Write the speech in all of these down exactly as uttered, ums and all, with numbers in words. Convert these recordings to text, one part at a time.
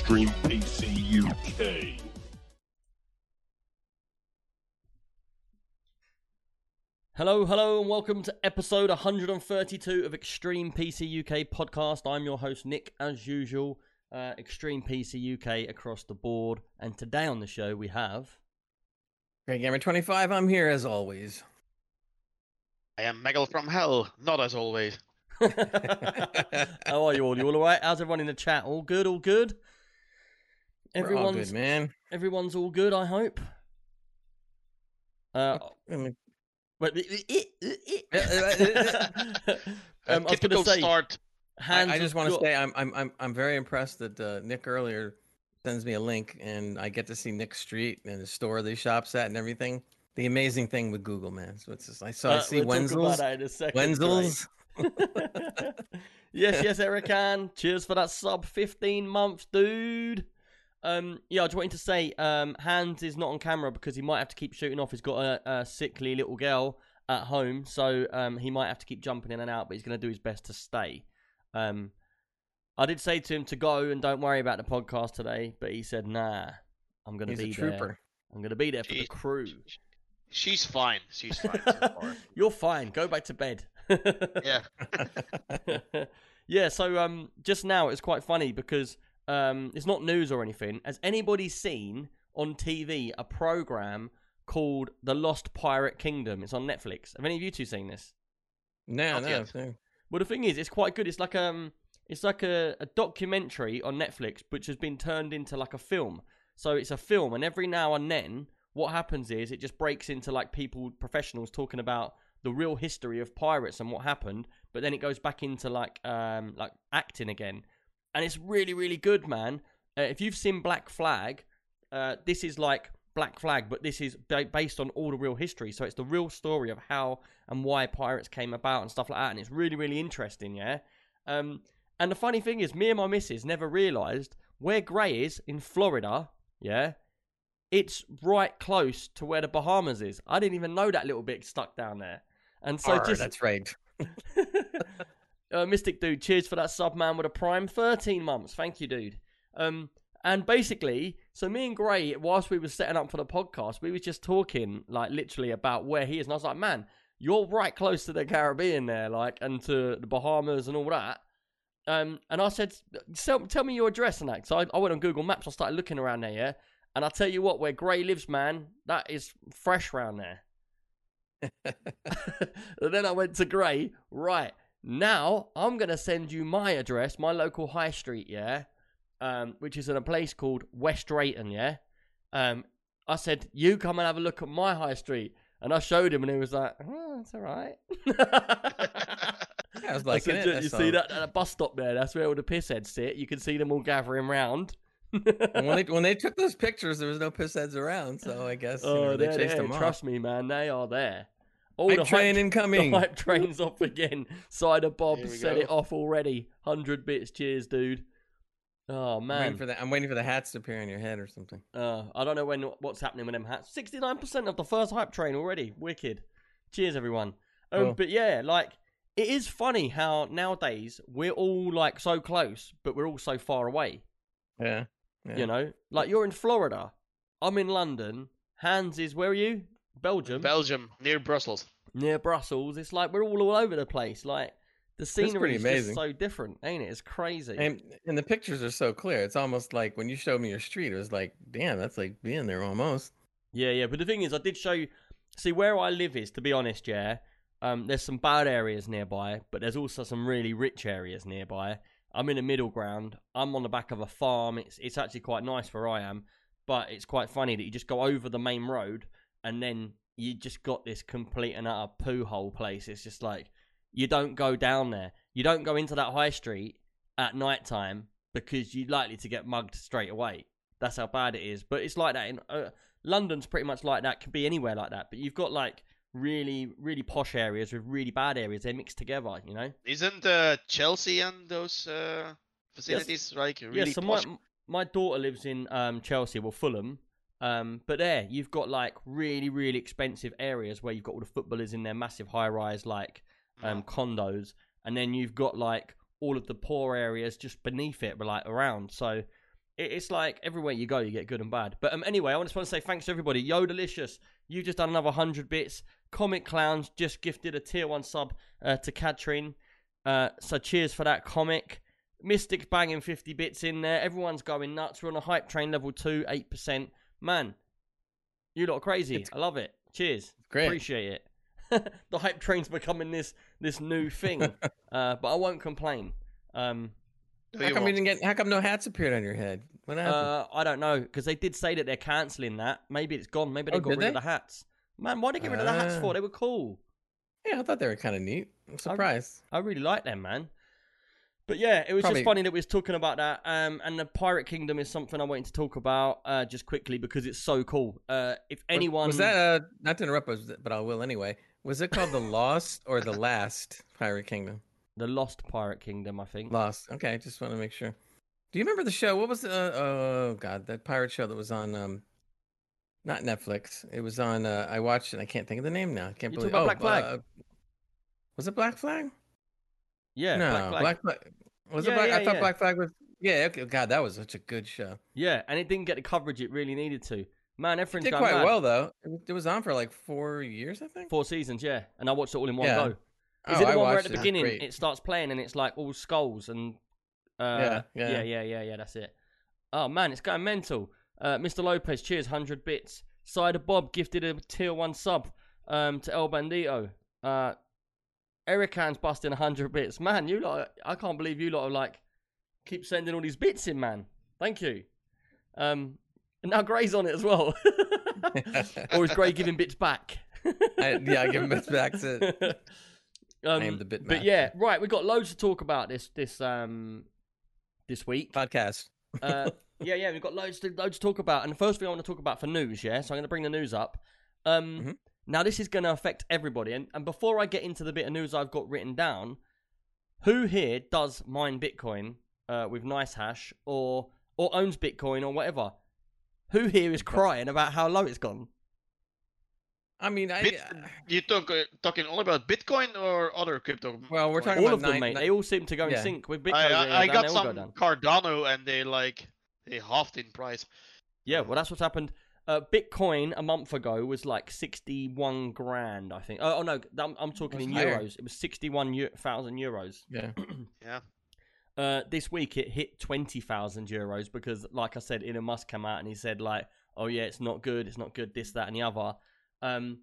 Extreme P C U K. Hello, hello, and welcome to episode one hundred thirty-two of Extreme P C U K podcast. I'm your host, Nick, as usual, uh, Extreme P C U K across the board. And today on the show, we have... Grey Gamer twenty-five, I'm here as always. I am Megal from hell, not as always. How are you all? You all alright? How's everyone in the chat? All good, all good? Everyone's all good, man. Everyone's all good, I hope. Uh... I mean... But um, I was going to say, start. Hans I, I just want to say I'm I'm I'm I'm very impressed that uh, Nick earlier sends me a link and I get to see Nick's street and the store they shops at and everything. The amazing thing with Google, man. So it's just I saw uh, I see we'll Wenzel's. In a second, Wenzel's. yes, yes, Eric Ann. Cheers for that sub, fifteen months, dude. Um, yeah, I just wanted to say, um, Hans is not on camera because he might have to keep shooting off. He's got a, a sickly little girl at home, so um, he might have to keep jumping in and out, but he's going to do his best to stay. Um, I did say to him to go and don't worry about the podcast today, but he said, nah, I'm going to be there. I'm going to be there for the crew. She's fine. She's fine. So far. You're fine. Go back to bed. yeah. yeah, so um, just now it's quite funny because... Um, it's not news or anything. Has anybody seen on T V a program called The Lost Pirate Kingdom? It's on Netflix. Have any of you two seen this? No, no, no. Well, the thing is, it's quite good. It's like um, it's like a, a documentary on Netflix, which has been turned into like a film. So it's a film, and every now and then, what happens is it just breaks into like people, professionals talking about the real history of pirates and what happened. But then it goes back into like um, like acting again. And it's really, really good, man. Uh, if you've seen Black Flag, uh, this is like Black Flag, but this is ba- based on all the real history. So it's the real story of how and why pirates came about and stuff like that. And it's really, really interesting, yeah? Um, and the funny thing is, me and my missus never realised where Grey is in Florida, yeah? It's right close to where the Bahamas is. I didn't even know that little bit stuck down there. And so Arr, just... that's right. Uh, Mystic Dude, cheers for that sub, man, with a prime. thirteen months. Thank you, dude. Um, and basically, so me and Grey, whilst we were setting up for the podcast, we were just talking, like, literally about where he is. And I was like, man, you're right close to the Caribbean there, like, and to the Bahamas and all that. Um, and I said, tell me your address and that. So I, I went on Google Maps. I started looking around there, yeah? And I tell you what, where Grey lives, man, that is fresh round there. And then I went to Grey, right. Now, I'm going to send you my address, my local high street, yeah? Um, which is in a place called West Drayton, yeah? Um, I said, you come and have a look at my high street. And I showed him, and he was like, oh, that's all right. yeah, I was like, I said, it, you see that, that bus stop there? That's where all the pissheads sit. You can see them all gathering round. when, they, when they took those pictures, there was no pissheads around, so I guess oh, you know, they chased there. them off. Trust me, man, they are there. All hype the train hype, incoming. The hype train's off again. Cider Bob set go. it off already. one hundred bits. Cheers, dude. Oh, man. I'm waiting for the, I'm waiting for the hats to appear on your head or something. Uh, I don't know when what's happening with them hats. sixty-nine percent of the first hype train already. Wicked. Cheers, everyone. Um, oh. But yeah, like, it is funny how nowadays we're all, like, so close, but we're all so far away. Yeah. yeah. You know? Like, you're in Florida. I'm in London. Hans is, where are you? Belgium. Belgium, near Brussels. Near Brussels. It's like we're all all over the place. Like, the scenery is just so different, ain't it? It's crazy. And, and the pictures are so clear. It's almost like when you showed me your street, it was like, damn, that's like being there almost. Yeah, yeah. But the thing is, I did show you... See, where I live is, to be honest, yeah, um, there's some bad areas nearby, but there's also some really rich areas nearby. I'm in the middle ground. I'm on the back of a farm. It's, it's actually quite nice where I am, but it's quite funny that you just go over the main road... And then you just got this complete and utter poo hole place. It's just like, you don't go down there. You don't go into that high street at night time because you're likely to get mugged straight away. That's how bad it is. But it's like that. In uh, London's pretty much like that. Could be anywhere like that. But you've got like really, really posh areas with really bad areas. They're mixed together, you know? Isn't uh, Chelsea and those uh, facilities yes. like really yeah, so posh? My, my daughter lives in um, Chelsea, well, Fulham. Um, but there, you've got, like, really, really expensive areas where you've got all the footballers in their massive high-rise, like, um, condos. And then you've got, like, all of the poor areas just beneath it, like, around. So It's like everywhere you go, you get good and bad. But um, anyway, I just want to say thanks to everybody. Yodalicious, you've just done another one hundred bits. Comic Clowns just gifted a tier one sub uh, to Catrin. Uh, so cheers for that, Comic. Mystic's banging fifty bits in there. Everyone's going nuts. We're on a hype train level two, eight percent. Man, you lot are crazy. It's, I love it. Cheers. Great. Appreciate it. The hype train's becoming this this new thing. uh, but I won't complain. Um How come, you didn't get, how come no hats appeared on your head? What happened? Uh, I don't know, because they did say that they're cancelling that. Maybe it's gone. Maybe they oh, got rid they? of the hats. Man, why'd they get uh, rid of the hats for? They were cool. Yeah, I thought they were kind of neat. I'm surprised. I, I really like them, man. But yeah, it was Probably. just funny that we was talking about that. Um, and the Pirate Kingdom is something I wanted to talk about uh, just quickly because it's so cool. Uh, if anyone... Was that, uh, not to interrupt, but I will anyway. Was it called The Lost or The Last Pirate Kingdom? The Lost Pirate Kingdom, I think. Lost. Okay, just want to make sure. Do you remember the show? What was the... Uh, oh, God, that pirate show that was on... Um, not Netflix. It was on... Uh, I watched it. I can't think of the name now. I can't You're believe... Oh, Black Flag. Uh, was it Black Flag? Yeah, no, Black Flag. Black Flag. Was yeah, it Black... Yeah, I thought yeah. Black Flag was... Yeah, okay. God, that was such a good show. Yeah, and it didn't get the coverage it really needed to. Man, everything's It did quite mad. well, though. It was on for like four years, I think? Four seasons, yeah. And I watched it all in one yeah. go. Is oh, it the I one where at the it. beginning it starts playing and it's like all skulls and uh, yeah, yeah, yeah, yeah, yeah, yeah, that's it. Oh man, it's going mental. Uh, Mister Lopez, cheers, one hundred bits. Cider Bob gifted a tier one sub um, to El Bandito. Uh, Eric Hans busting one hundred bits. Man, you lot, I can't believe you lot are like, keep sending all these bits in, man. Thank you. Um, and now Grey's on it as well. Or is Grey giving bits back? I, yeah, I give him bits back to... Um, I am the bit but yeah, right. We've got loads to talk about this this um this week podcast. uh, yeah, yeah, we've got loads to loads to talk about. And the first thing I want to talk about for news, yeah. So I'm going to bring the news up. Um, mm-hmm. Now this is going to affect everybody. And and before I get into the bit of news I've got written down, who here does mine Bitcoin uh, with NiceHash or or owns Bitcoin or whatever? Who here is crying about how low it's gone? I mean, Bit- I, uh, you talk, uh, talking all about Bitcoin or other crypto? Well, we're talking all about of them, nine, mate. Nine... They all seem to go in yeah. sync with Bitcoin. I, I, I got some go Cardano, and they like they halved in price. Yeah, well, that's what's happened. Uh, Bitcoin a month ago was like sixty-one grand, I think. Oh, oh no, I'm, I'm talking in higher. euros. It was sixty-one thousand euros. Yeah, yeah. Uh, this week it hit twenty thousand euros because, like I said, Elon Musk came out and he said like, "Oh yeah, it's not good. It's not good. This, that, and the other." Um,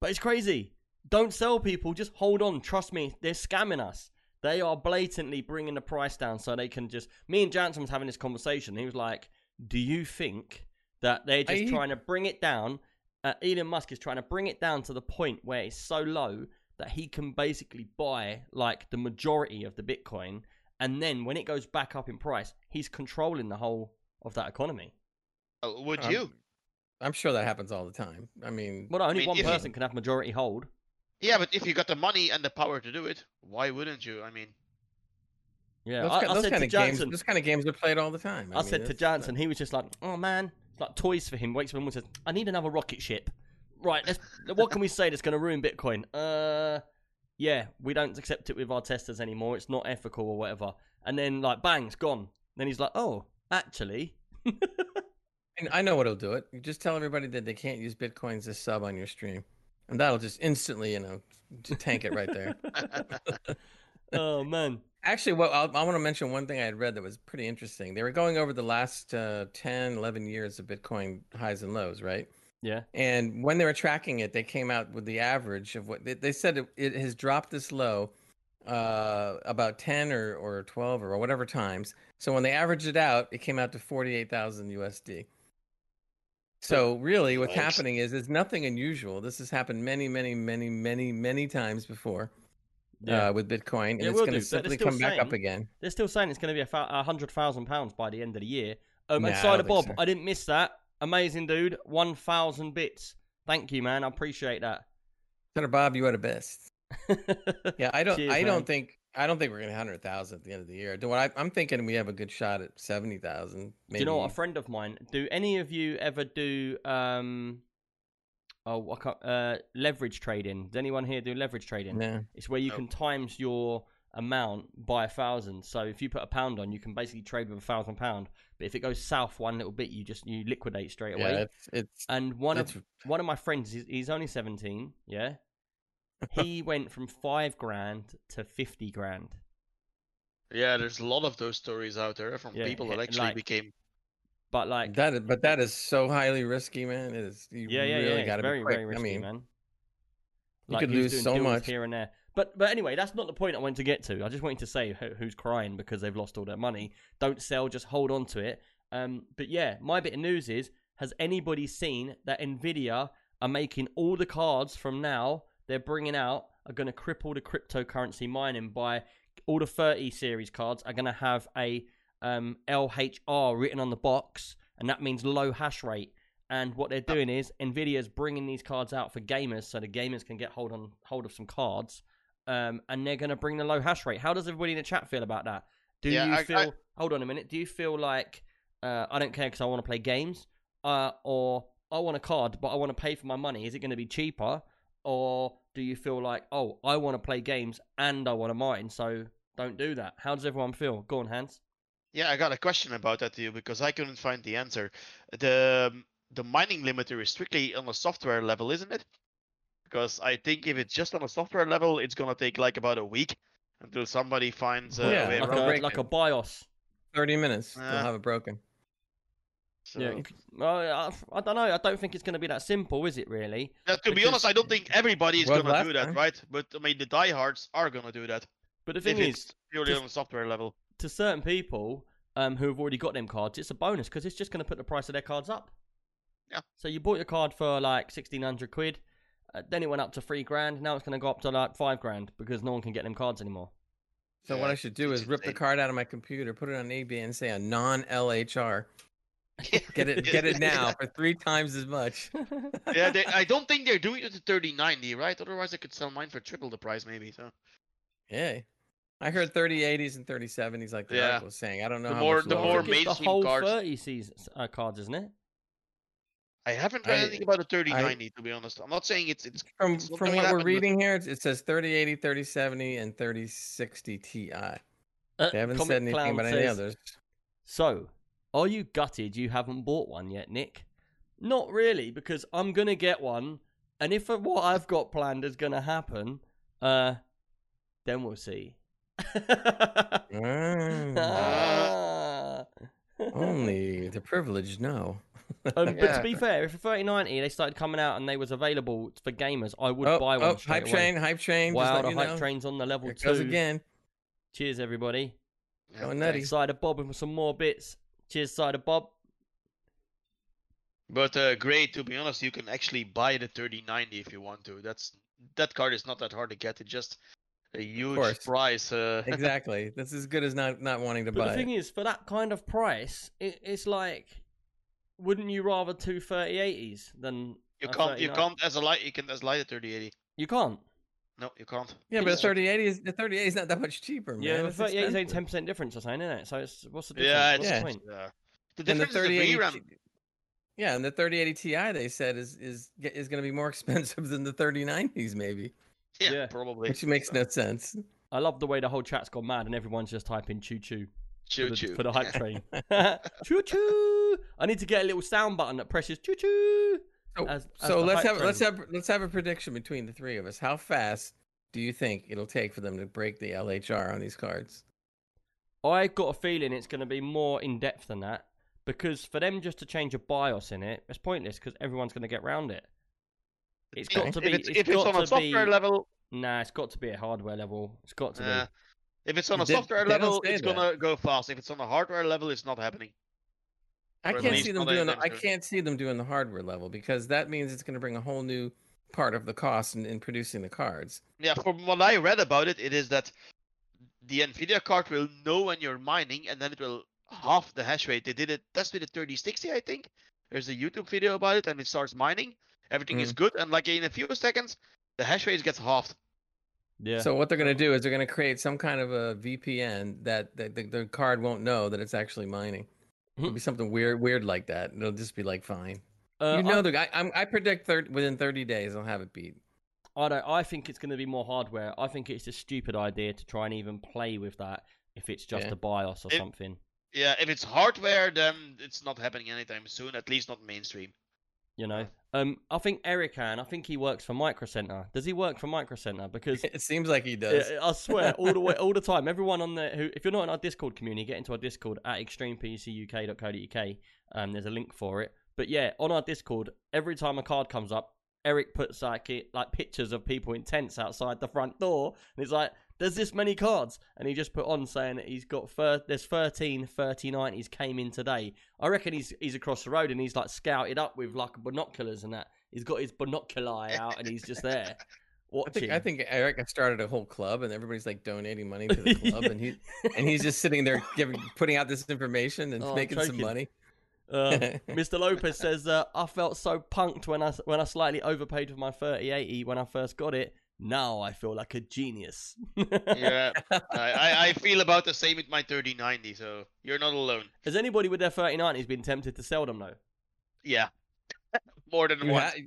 but it's crazy. Don't sell, people. Just hold on. Trust me, they're scamming us. They are blatantly bringing the price down so they can just... Me and Jansen was having this conversation. He was like, do you think that they're just you... trying to bring it down? Uh, Elon Musk is trying to bring it down to the point where it's so low that he can basically buy like the majority of the Bitcoin. And then when it goes back up in price, he's controlling the whole of that economy. Oh, would um, you? I'm sure that happens all the time. I mean... Well, no, only I mean, one person you... can have majority hold. Yeah, but if you got the money and the power to do it, why wouldn't you? I mean... Yeah, those, I, those I said kind to of Jansen... Games, those kind of games are played all the time. I, I mean, said to Jansen, he was just like, oh, man. It's like toys for him. Wakes up and says, I need another rocket ship. Right, let's, what can we say that's going to ruin Bitcoin? Uh, Yeah, we don't accept it with our testers anymore. It's not ethical or whatever. And then, like, bang, it's gone. And then he's like, oh, actually... And I know what'll do it. You just tell everybody that they can't use Bitcoins as sub on your stream. And that'll just instantly, you know, tank it right there. Oh, man. Actually, well, I'll, I want to mention one thing I had read that was pretty interesting. They were going over the last uh, ten, eleven years of Bitcoin highs and lows, right? Yeah. And when they were tracking it, they came out with the average of what... They, they said it, it has dropped this low uh, about ten or, or twelve or whatever times. So when they averaged it out, it came out to forty-eight thousand U S D. So really what's happening is it's nothing unusual. This has happened many, many, many, many, many times before yeah. uh, with Bitcoin. And yeah, it it's going to simply come saying, back up again. They're still saying it's going to be one hundred thousand pounds by the end of the year. Um, no, and Cider Bob, so. I didn't miss that. Amazing, dude. one thousand bits. Thank you, man. I appreciate that. Cider Bob, you are the best. yeah, I don't Cheers, I don't man. think I don't think we're going to one hundred thousand at the end of the year. Do I, I'm thinking we have a good shot at seventy thousand. Do you know what? A friend of mine, do any of you ever do um, oh, I can't, uh, leverage trading? Does anyone here do leverage trading? No. It's where you no. can times your amount by a thousand. So if you put a pound on, you can basically trade with a thousand pound. But if it goes south one little bit, you just you liquidate straight away. Yeah, it's, it's, and one it's... of one of my friends, he's, he's only seventeen. Yeah, he went from five grand to fifty grand. Yeah, there's a lot of those stories out there from yeah, people that actually like, became. But like that, is, but that is so highly risky, man. It is. You yeah, yeah, really yeah. Gotta very, be very risky, I mean, man. You like could lose so much here and there. But but anyway, that's not the point I wanted to get to. I just wanted to say who's crying because they've lost all their money. Don't sell, just hold on to it. Um, but yeah, my bit of news is, has anybody seen that NVIDIA are making all the cards from now they're bringing out are going to cripple the cryptocurrency mining by all the thirty series cards are going to have a um, L H R written on the box, and that means low hash rate. And what they're doing is NVIDIA's bringing these cards out for gamers so the gamers can get hold on hold of some cards, um, and they're going to bring the low hash rate. How does everybody in the chat feel about that? Do yeah, you I, feel... I... Hold on a minute. Do you feel like, uh, I don't care because I want to play games, uh, or I want a card but I want to pay for my money? Is it going to be cheaper? Or do you feel like, oh, I want to play games and I want to mine, so don't do that? How does everyone feel? Go on, Hans. Yeah, I got a question about that to you because I couldn't find the answer. The... The mining limiter is strictly on a software level, isn't it? Because I think if it's just on a software level, it's going to take like about a week until somebody finds uh, yeah, a way like around. A, like a BIOS. thirty minutes, uh, they'll have it broken. So. Yeah, I, I don't know. I don't think it's going to be that simple, is it really? Now, to because... be honest, I don't think everybody is well, going to do that, time. right? But I mean, the diehards are going to do that. But the thing is, purely to, on a software level. To certain people um, who have already got them cards, it's a bonus because it's just going to put the price of their cards up. Yeah. So you bought your card for like sixteen hundred quid, uh, then it went up to three grand. Now it's going to go up to like five grand because no one can get them cards anymore. So yeah. What I should do is rip the card out of my computer, put it on eBay, and say a non L H R. Get it, get it now for three times as much. yeah, they, I don't think they're doing it to thirty ninety, right? Otherwise, I could sell mine for triple the price, maybe. So. Yeah. I heard thirty eighties and thirty seventies, like the yeah. article was saying. I don't know. The how more, much the more mainstream the whole cards. thirty seasons, uh, cards, isn't it? I haven't read I, anything about a thirty ninety, I, to be honest. I'm not saying it's... it's From, it's from what happened, we're reading but... here, it says thirty eighty, thirty seventy, and thirty sixty T I. Uh, they haven't said anything about says, any others. So, are you gutted you haven't bought one yet, Nick? Not really, because I'm going to get one, and if what I've got planned is going to happen, uh, then we'll see. mm. ah. Only the privileged know. um, yeah. But to be fair, if thirty ninety they started coming out and they was available for gamers, I would oh, buy one. Oh, hype away. train, hype train. Wow, the hype know. train's on the level two. Again. Cheers, everybody. Oh, nutty. Cider Bob with some more bits. Cheers, Cider Bob. But uh, Grey, to be honest, you can actually buy the thirty ninety if you want to. That's that card is not that hard to get. It's just a huge price. Uh... exactly. That's as good as not not wanting to but buy. But the thing it. is, for that kind of price, it, it's like. Wouldn't you rather two thirty eighties than you can't? You can't as a light. You can as light a thirty eighty. You can't. No, you can't. Yeah, but the thirty eighty is the thirty eighty is not that much cheaper, man. Yeah, the thirty eighty is only ten percent difference or something, isn't it? So it's what's the difference? Yeah, it's, what's yeah. the point? Yeah. The difference the is the RAM. Yeah, and the thirty eighty T I they said is is is going to be more expensive than the thirty nineties, maybe. Yeah, yeah, probably. Which makes no sense. I love the way the whole chat's gone mad and everyone's just typing choo choo. Choo choo. For the hype train. Choo choo. I need to get a little sound button that presses choo choo. Oh, as, so as let's have train. let's have let's have a prediction between the three of us. How fast do you think it'll take for them to break the L H R on these cards? I got a feeling it's going to be more in depth than that because for them just to change a BIOS in it, it's pointless because everyone's going to get round it. It's got to be. If it's, it's, if it's on a software be, level, nah, it's got to be a hardware level. It's got to yeah. be. If it's on a they, software they level, it's that. gonna go fast. If it's on a hardware level, it's not happening. I can't see them doing. The, I can't see them doing the hardware level because that means it's going to bring a whole new part of the cost in, in producing the cards. Yeah, from what I read about it, it is that the NVIDIA card will know when you're mining, and then it will half the hash rate. They did it. That's with the thirty sixty, I think. There's a YouTube video about it, and it starts mining. Everything mm. is good, and like in a few seconds, the hash rate gets halved. Yeah. So what they're going to do is they're going to create some kind of a V P N that, that the, the card won't know that it's actually mining. It'll be something weird, weird like that. It'll just be like fine. Uh, you know, I, the, I, I predict thirty, within thirty days I'll have it beat. I don't. I think it's going to be more hardware. I think it's a stupid idea to try and even play with that if it's just yeah. a BIOS or if, something. Yeah, if it's hardware, then it's not happening anytime soon. At least not mainstream. You know, um, I think Eric Ann, I think he works for Micro Center. Does he work for Micro Center? Because it seems like he does. I swear, all the way, all the time. Everyone on there who, if you're not in our Discord community, get into our Discord at extreme p c u k dot co dot u k. Um, there's a link for it. But yeah, on our Discord, every time a card comes up, Eric puts like it, like pictures of people in tents outside the front door, and it's like, there's this many cards, and he just put on saying that he's got thir- there's thirteen thirty nineties came in today. I reckon he's he's across the road and he's like scouted up with like binoculars and that. He's got his binoculi out and he's just there watching. I think, I think Eric started a whole club and everybody's like donating money to the club yeah. and he and he's just sitting there giving putting out this information and oh, making some money. Uh, Mister Lopez says, uh, I felt so punked when I when I slightly overpaid for my thirty eighty when I first got it. Now I feel like a genius. yeah, I, I feel about the same with my thirty ninety, so you're not alone. Has anybody with their thirty nineties been tempted to sell them, though? Yeah, more than you once. Ha-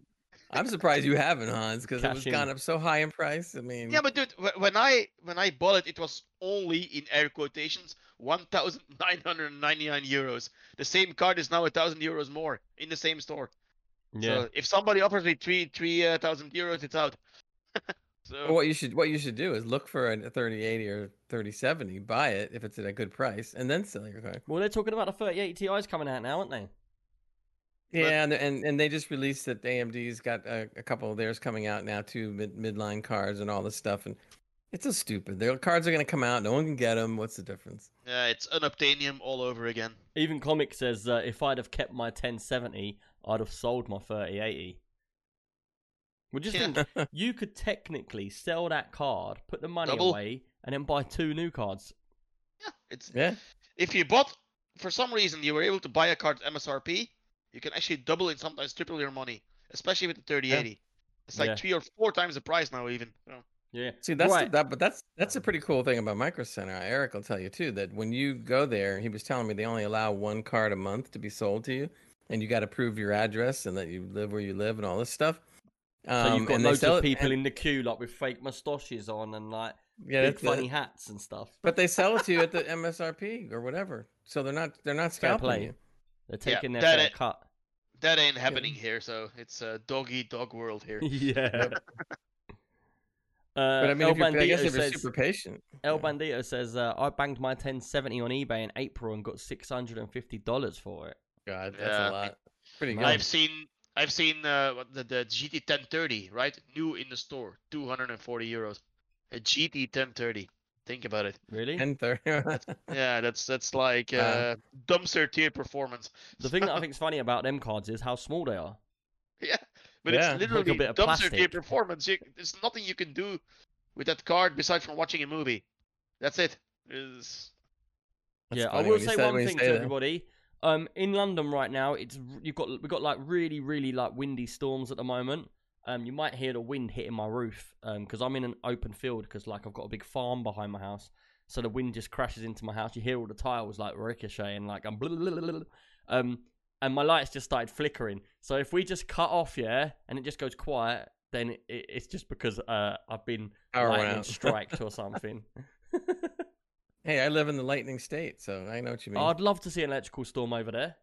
I'm surprised you haven't, Hans, because it was in. gone up so high in price. I mean, yeah, but dude, when I when I bought it, it was only in air quotations one thousand nine hundred ninety-nine euros. The same card is now a thousand euros more in the same store. Yeah. So if somebody offers me three three uh, thousand euros, it's out. So what you should what you should do is look for a thirty eighty or thirty seventy, buy it if it's at a good price, and then sell your car. Well, they're talking about the thirty eighty Ti's coming out now, aren't they? Yeah, but... and, and and they just released that A M D's got a, a couple of theirs coming out now too, mid, midline cards and all this stuff, and it's so stupid. Their cards are going to come out, no one can get them. What's the difference? Yeah, uh, it's unobtainium all over again. Even Comic says, uh, if I'd have kept my ten seventy, I'd have sold my thirty eighty. Well, just yeah. think, you could technically sell that card, put the money Double. away, and then buy two new cards. Yeah, it's yeah. If you bought, for some reason, you were able to buy a card M S R P, you can actually double and sometimes triple your money, especially with the thirty eighty. Yeah. It's like yeah. three or four times the price now, even. So. Yeah. See, that's right. the, that, but that's that's a pretty cool thing about Micro Center. Eric will tell you too that when you go there, he was telling me they only allow one card a month to be sold to you, and you got to prove your address and that you live where you live and all this stuff. Um, so you've got loads of people it, and... in the queue, like with fake mustaches on and like yeah, big funny it. hats and stuff. But they sell it to you at the M S R P or whatever, so they're not they're not scalping you. They're taking yeah, their that cut. That ain't happening yeah. here, so it's a dog eat dog world here. Yeah. Uh, but I mean, El if you're, I guess if you're says, super patient. El yeah. Bandito says, uh, I banged my ten seventy on eBay in April and got six hundred fifty dollars for it. God, that's yeah. a lot. Pretty good. I've seen. I've seen uh, the, the G T ten thirty, right? New in the store, two hundred forty euros. A G T ten thirty. Think about it. Really? ten thirty. Yeah, that's that's like uh, uh, dumpster tier performance. The thing that I think is funny about them cards is how small they are. Yeah, but yeah, it's literally like dumpster tier performance. You, there's nothing you can do with that card besides from watching a movie. That's it. It's... That's yeah, I will say one thing to that. everybody. Um, in London right now, it's you've got we've got like really, really like windy storms at the moment. Um, you might hear the wind hitting my roof. Um, because I'm in an open field. Because like I've got a big farm behind my house, so the wind just crashes into my house. You hear all the tiles like ricocheting, like I'm blah, blah, blah, blah. Um, and my lights just started flickering. So if we just cut off, yeah, and it just goes quiet, then it, it's just because uh I've been Power lightning striked or something. Hey, I live in the lightning state, so I know what you mean. I'd love to see an electrical storm over there.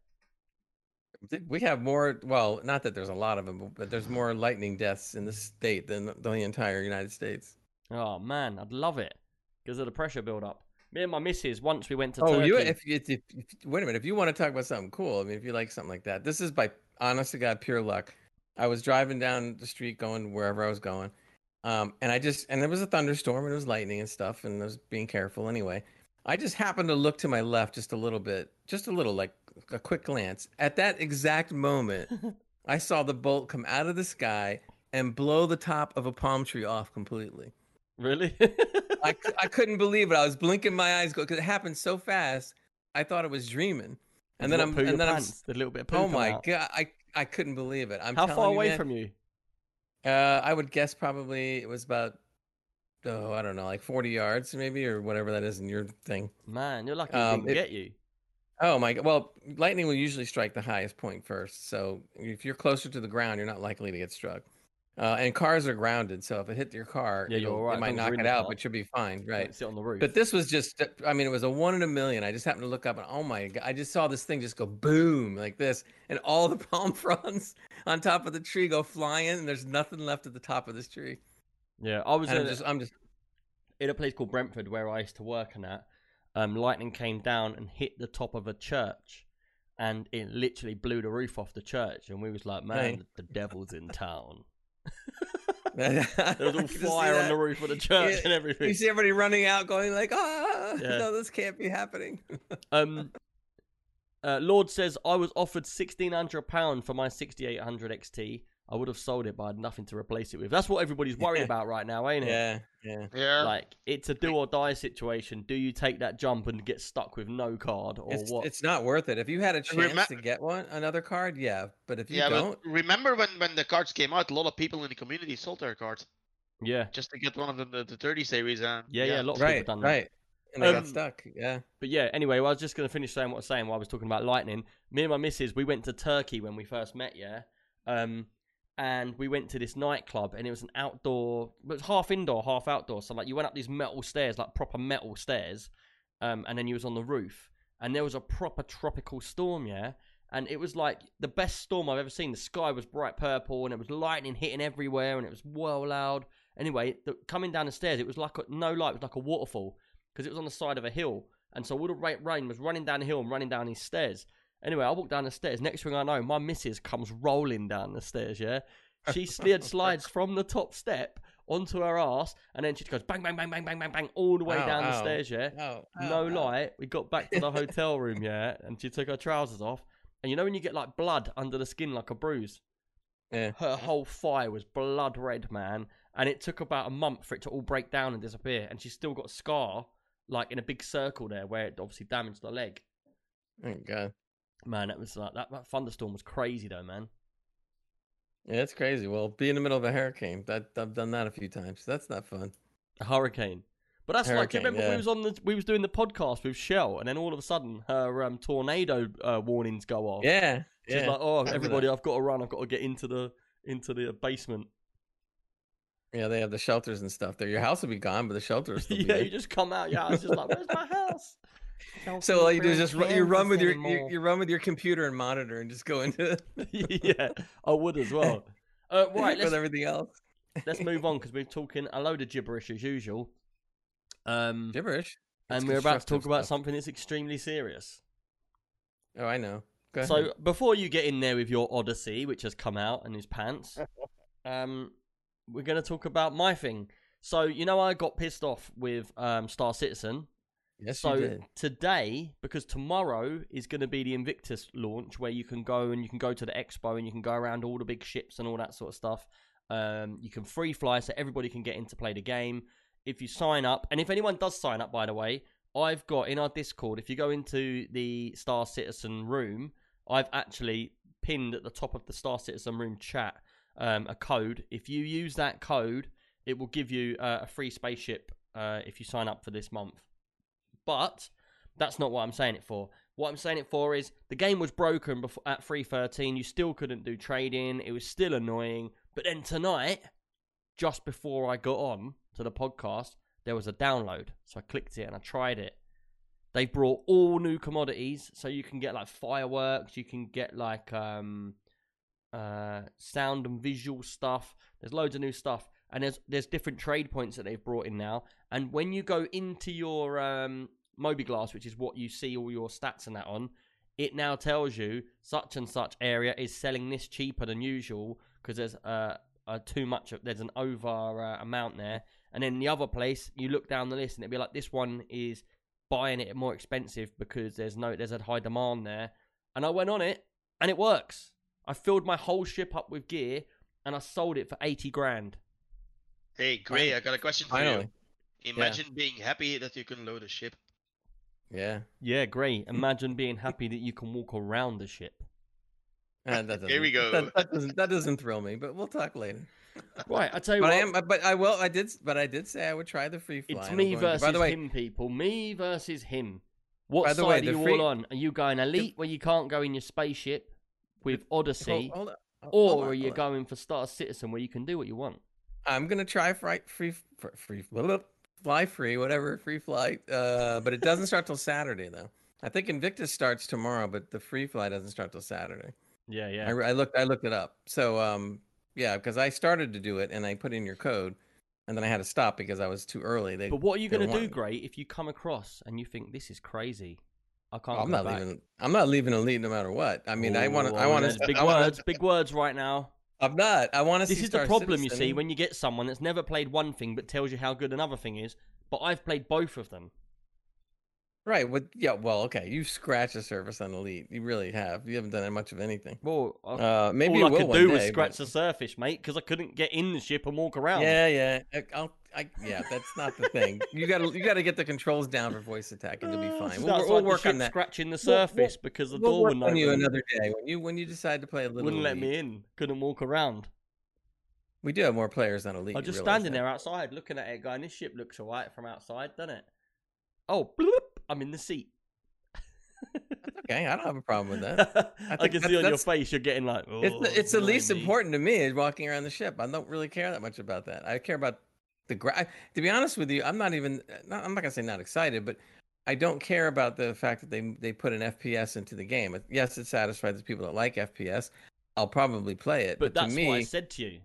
We have more, well, not that there's a lot of them, but there's more lightning deaths in this state than the entire United States. Oh, man, I'd love it because of the pressure build-up. Me and my missus, once we went to oh, Turkey... Oh, if, if, if, if, wait a minute. If you want to talk about something cool, I mean, if you like something like that, this is by, honest to God, pure luck. I was driving down the street going wherever I was going. Um, and I just, and there was a thunderstorm and it was lightning and stuff, and I was being careful anyway. I just happened to look to my left just a little bit, just a little, like a quick glance. At that exact moment, I saw the bolt come out of the sky and blow the top of a palm tree off completely. Really? I, I couldn't believe it. I was blinking my eyes because it happened so fast. I thought I was dreaming. And then I'm, and then I'm, a little bit of poo. Oh my out. God. I, I couldn't believe it. I'm How far you, away man, from you? Uh, I would guess probably it was about, oh, I don't know, like forty yards maybe, or whatever that is in your thing. Man, you're lucky um, it didn't get you. Oh, my God. Well, lightning will usually strike the highest point first. So if you're closer to the ground, you're not likely to get struck. Uh, and cars are grounded, so if it hit your car, yeah, you're all right. It might knock it out, but you'll be fine, right? Sit on the roof. But this was just—I mean, it was a one in a million. I just happened to look up, and oh my god, I just saw this thing just go boom like this, and all the palm fronds on top of the tree go flying, and there's nothing left at the top of this tree. Yeah, I was. In, I'm just, I'm just in a place called Brentford where I used to work, and that um, lightning came down and hit the top of a church. And it literally blew the roof off the church, and we was like, "Man, hey. the devil's in town." There was all fire on the roof of the church yeah. and everything. You see everybody running out, going like, "Ah, yeah. no, this can't be happening." um, uh, Lord says, "I was offered sixteen hundred pound for my sixty-eight hundred X T. I would have sold it, but I had nothing to replace it with." That's what everybody's worried yeah. about right now, ain't it? Yeah, yeah, yeah. Like, it's a do or die situation. Do you take that jump and get stuck with no card, or it's, what? It's not worth it. If you had a chance Rema- to get one, another card, yeah. But if you yeah, don't, remember when, when the cards came out, a lot of people in the community sold their cards. Yeah, just to get one of them, the, the thirty series. And yeah, yeah, yeah, a lot of right, people done that. Right. And um, I got stuck, yeah. But yeah, anyway, I was just gonna finish saying what I was saying while I was talking about lightning. Me and my missus, we went to Turkey when we first met. Yeah. Um. And we went to this nightclub, and it was an outdoor, but it was half indoor, half outdoor. So like, you went up these metal stairs, like proper metal stairs, um, and then you was on the roof. And there was a proper tropical storm, yeah. And it was like the best storm I've ever seen. The sky was bright purple, and it was lightning hitting everywhere, and it was well loud. Anyway, the, coming down the stairs, it was like a, no light, it was like a waterfall, because it was on the side of a hill, and so all the rain was running down the hill and running down these stairs. Anyway, I walked down the stairs. Next thing I know, my missus comes rolling down the stairs, yeah? She slid, slides from the top step onto her ass, and then she goes bang, bang, bang, bang, bang, bang, bang, all the way ow, down ow, the stairs, yeah? Ow, ow, no ow. light. We got back to the hotel room, yeah? And she took her trousers off. And you know when you get, like, blood under the skin like a bruise? Yeah. Her whole thigh was blood red, man. And it took about a month for it to all break down and disappear. And she's still got a scar, like, in a big circle there where it obviously damaged the leg. There you go. Man, that was like that, that thunderstorm was crazy though, man. Yeah, it's crazy. Well, be in the middle of a hurricane. That I've done that a few times. That's not fun. A hurricane. But that's hurricane, like, do you remember yeah. we was on the we was doing the podcast with Shell, and then all of a sudden her um, tornado uh, warnings go off. Yeah. She's yeah. like, "Oh, everybody, I've got to run. I've got to get into the into the basement." Yeah, they have the shelters and stuff there. Your house will be gone, but the shelter will still be yeah, there. You just come out. Yeah, it's just like, "Where's my house?" So all you do is just run, you run with your you, you run with your computer and monitor and just go into it. Yeah, I would as well. Uh, right, with everything else. Let's move on because we're talking a load of gibberish as usual. Um, gibberish, and it's we're about to talk stuff. about something that's extremely serious. Oh, I know. Go ahead. So before you get in there with your Odyssey, which has come out and his pants, um, we're going to talk about my thing. So you know, I got pissed off with um, Star Citizen. Yes, so today, because tomorrow is going to be the Invictus launch, where you can go and you can go to the expo and you can go around all the big ships and all that sort of stuff. Um, you can free fly, so everybody can get in to play the game. If you sign up, and if anyone does sign up, by the way, I've got in our Discord, if you go into the Star Citizen room, I've actually pinned at the top of the Star Citizen room chat um, a code. If you use that code, it will give you uh, a free spaceship uh, if you sign up for this month. But that's not what I'm saying it for. What I'm saying it for is the game was broken before, at three thirteen. You still couldn't do trading. It was still annoying. But then tonight, just before I got on to the podcast, there was a download. So I clicked it and I tried it. They brought all new commodities. So you can get like fireworks. You can get like um, uh, sound and visual stuff. There's loads of new stuff. And there's there's different trade points that they've brought in now. And when you go into your... Um, Moby Glass, which is what you see all your stats and that on, it now tells you such and such area is selling this cheaper than usual because there's uh, uh too much of, there's an over uh, amount there. And then the other place, you look down the list and it'd be like, this one is buying it more expensive because there's no there's a high demand there. And I went on it and it works. I filled my whole ship up with gear and I sold it for eighty grand. Hey, Grey, I got a question for Finally. you. Imagine yeah. being happy that you can load a ship. Yeah. Yeah, great. Imagine being happy that you can walk around the ship. And that Here we go. That, that, doesn't, that doesn't thrill me, but we'll talk later. Right, I tell you but what. I am, but I will. I did. But I did say I would try the free fly. It's me going, versus by the way, him, people. Me versus him. What side way, are you free... all on? Are you going elite the... where you can't go in your spaceship with Odyssey? Hold, hold Or are you going for Star Citizen where you can do what you want? I'm going to try free, free, free, fly free, whatever, free flight. Uh, but it doesn't start till Saturday, though. I think Invictus starts tomorrow, but the free fly doesn't start till Saturday. Yeah, yeah. I, I looked I looked it up. So, um, yeah, because I started to do it, and I put in your code, and then I had to stop because I was too early. They, but what are you going to do, Gray, if you come across and you think, this is crazy? I can't. Oh, I'm not back. leaving. I'm not leaving Elite no matter what. I mean, Ooh, I want. I want to. Big I wanna, words. Big words right now. I'm not. I want to. This see is Star the problem, Citizen. You see, when you get someone that's never played one thing but tells you how good another thing is. But I've played both of them. Right. With yeah. Well, okay. You scratched the surface on Elite. You really have. You haven't done much of anything. Well, uh, maybe all I could do was scratch but... the surface, mate, because I couldn't get in the ship and walk around. Yeah, yeah. I'll. I, yeah, that's not the thing. You gotta, you gotta get the controls down for voice attack. It'll be fine. We'll, we'll, we'll work on that. Scratching the surface we'll, because the we'll door would not. You another day when you when you decide to play a little. Wouldn't Elite. Let me in. Couldn't walk around. We do have more players than Elite. I'm just standing that. there outside, looking at it, going, "This ship looks alright from outside, doesn't it?" Oh, bloop! I'm in the seat. That's okay, I don't have a problem with that. I, I can see on your face you're getting like. Oh, it's the, it's the least important to me is walking around the ship. I don't really care that much about that. I care about. The gra- to be honest with you, I'm not even. Not, I'm not gonna say not excited, but I don't care about the fact that they they put an F P S into the game. Yes, it satisfies the people that like F P S. I'll probably play it, but, but that's to me, what I said to you.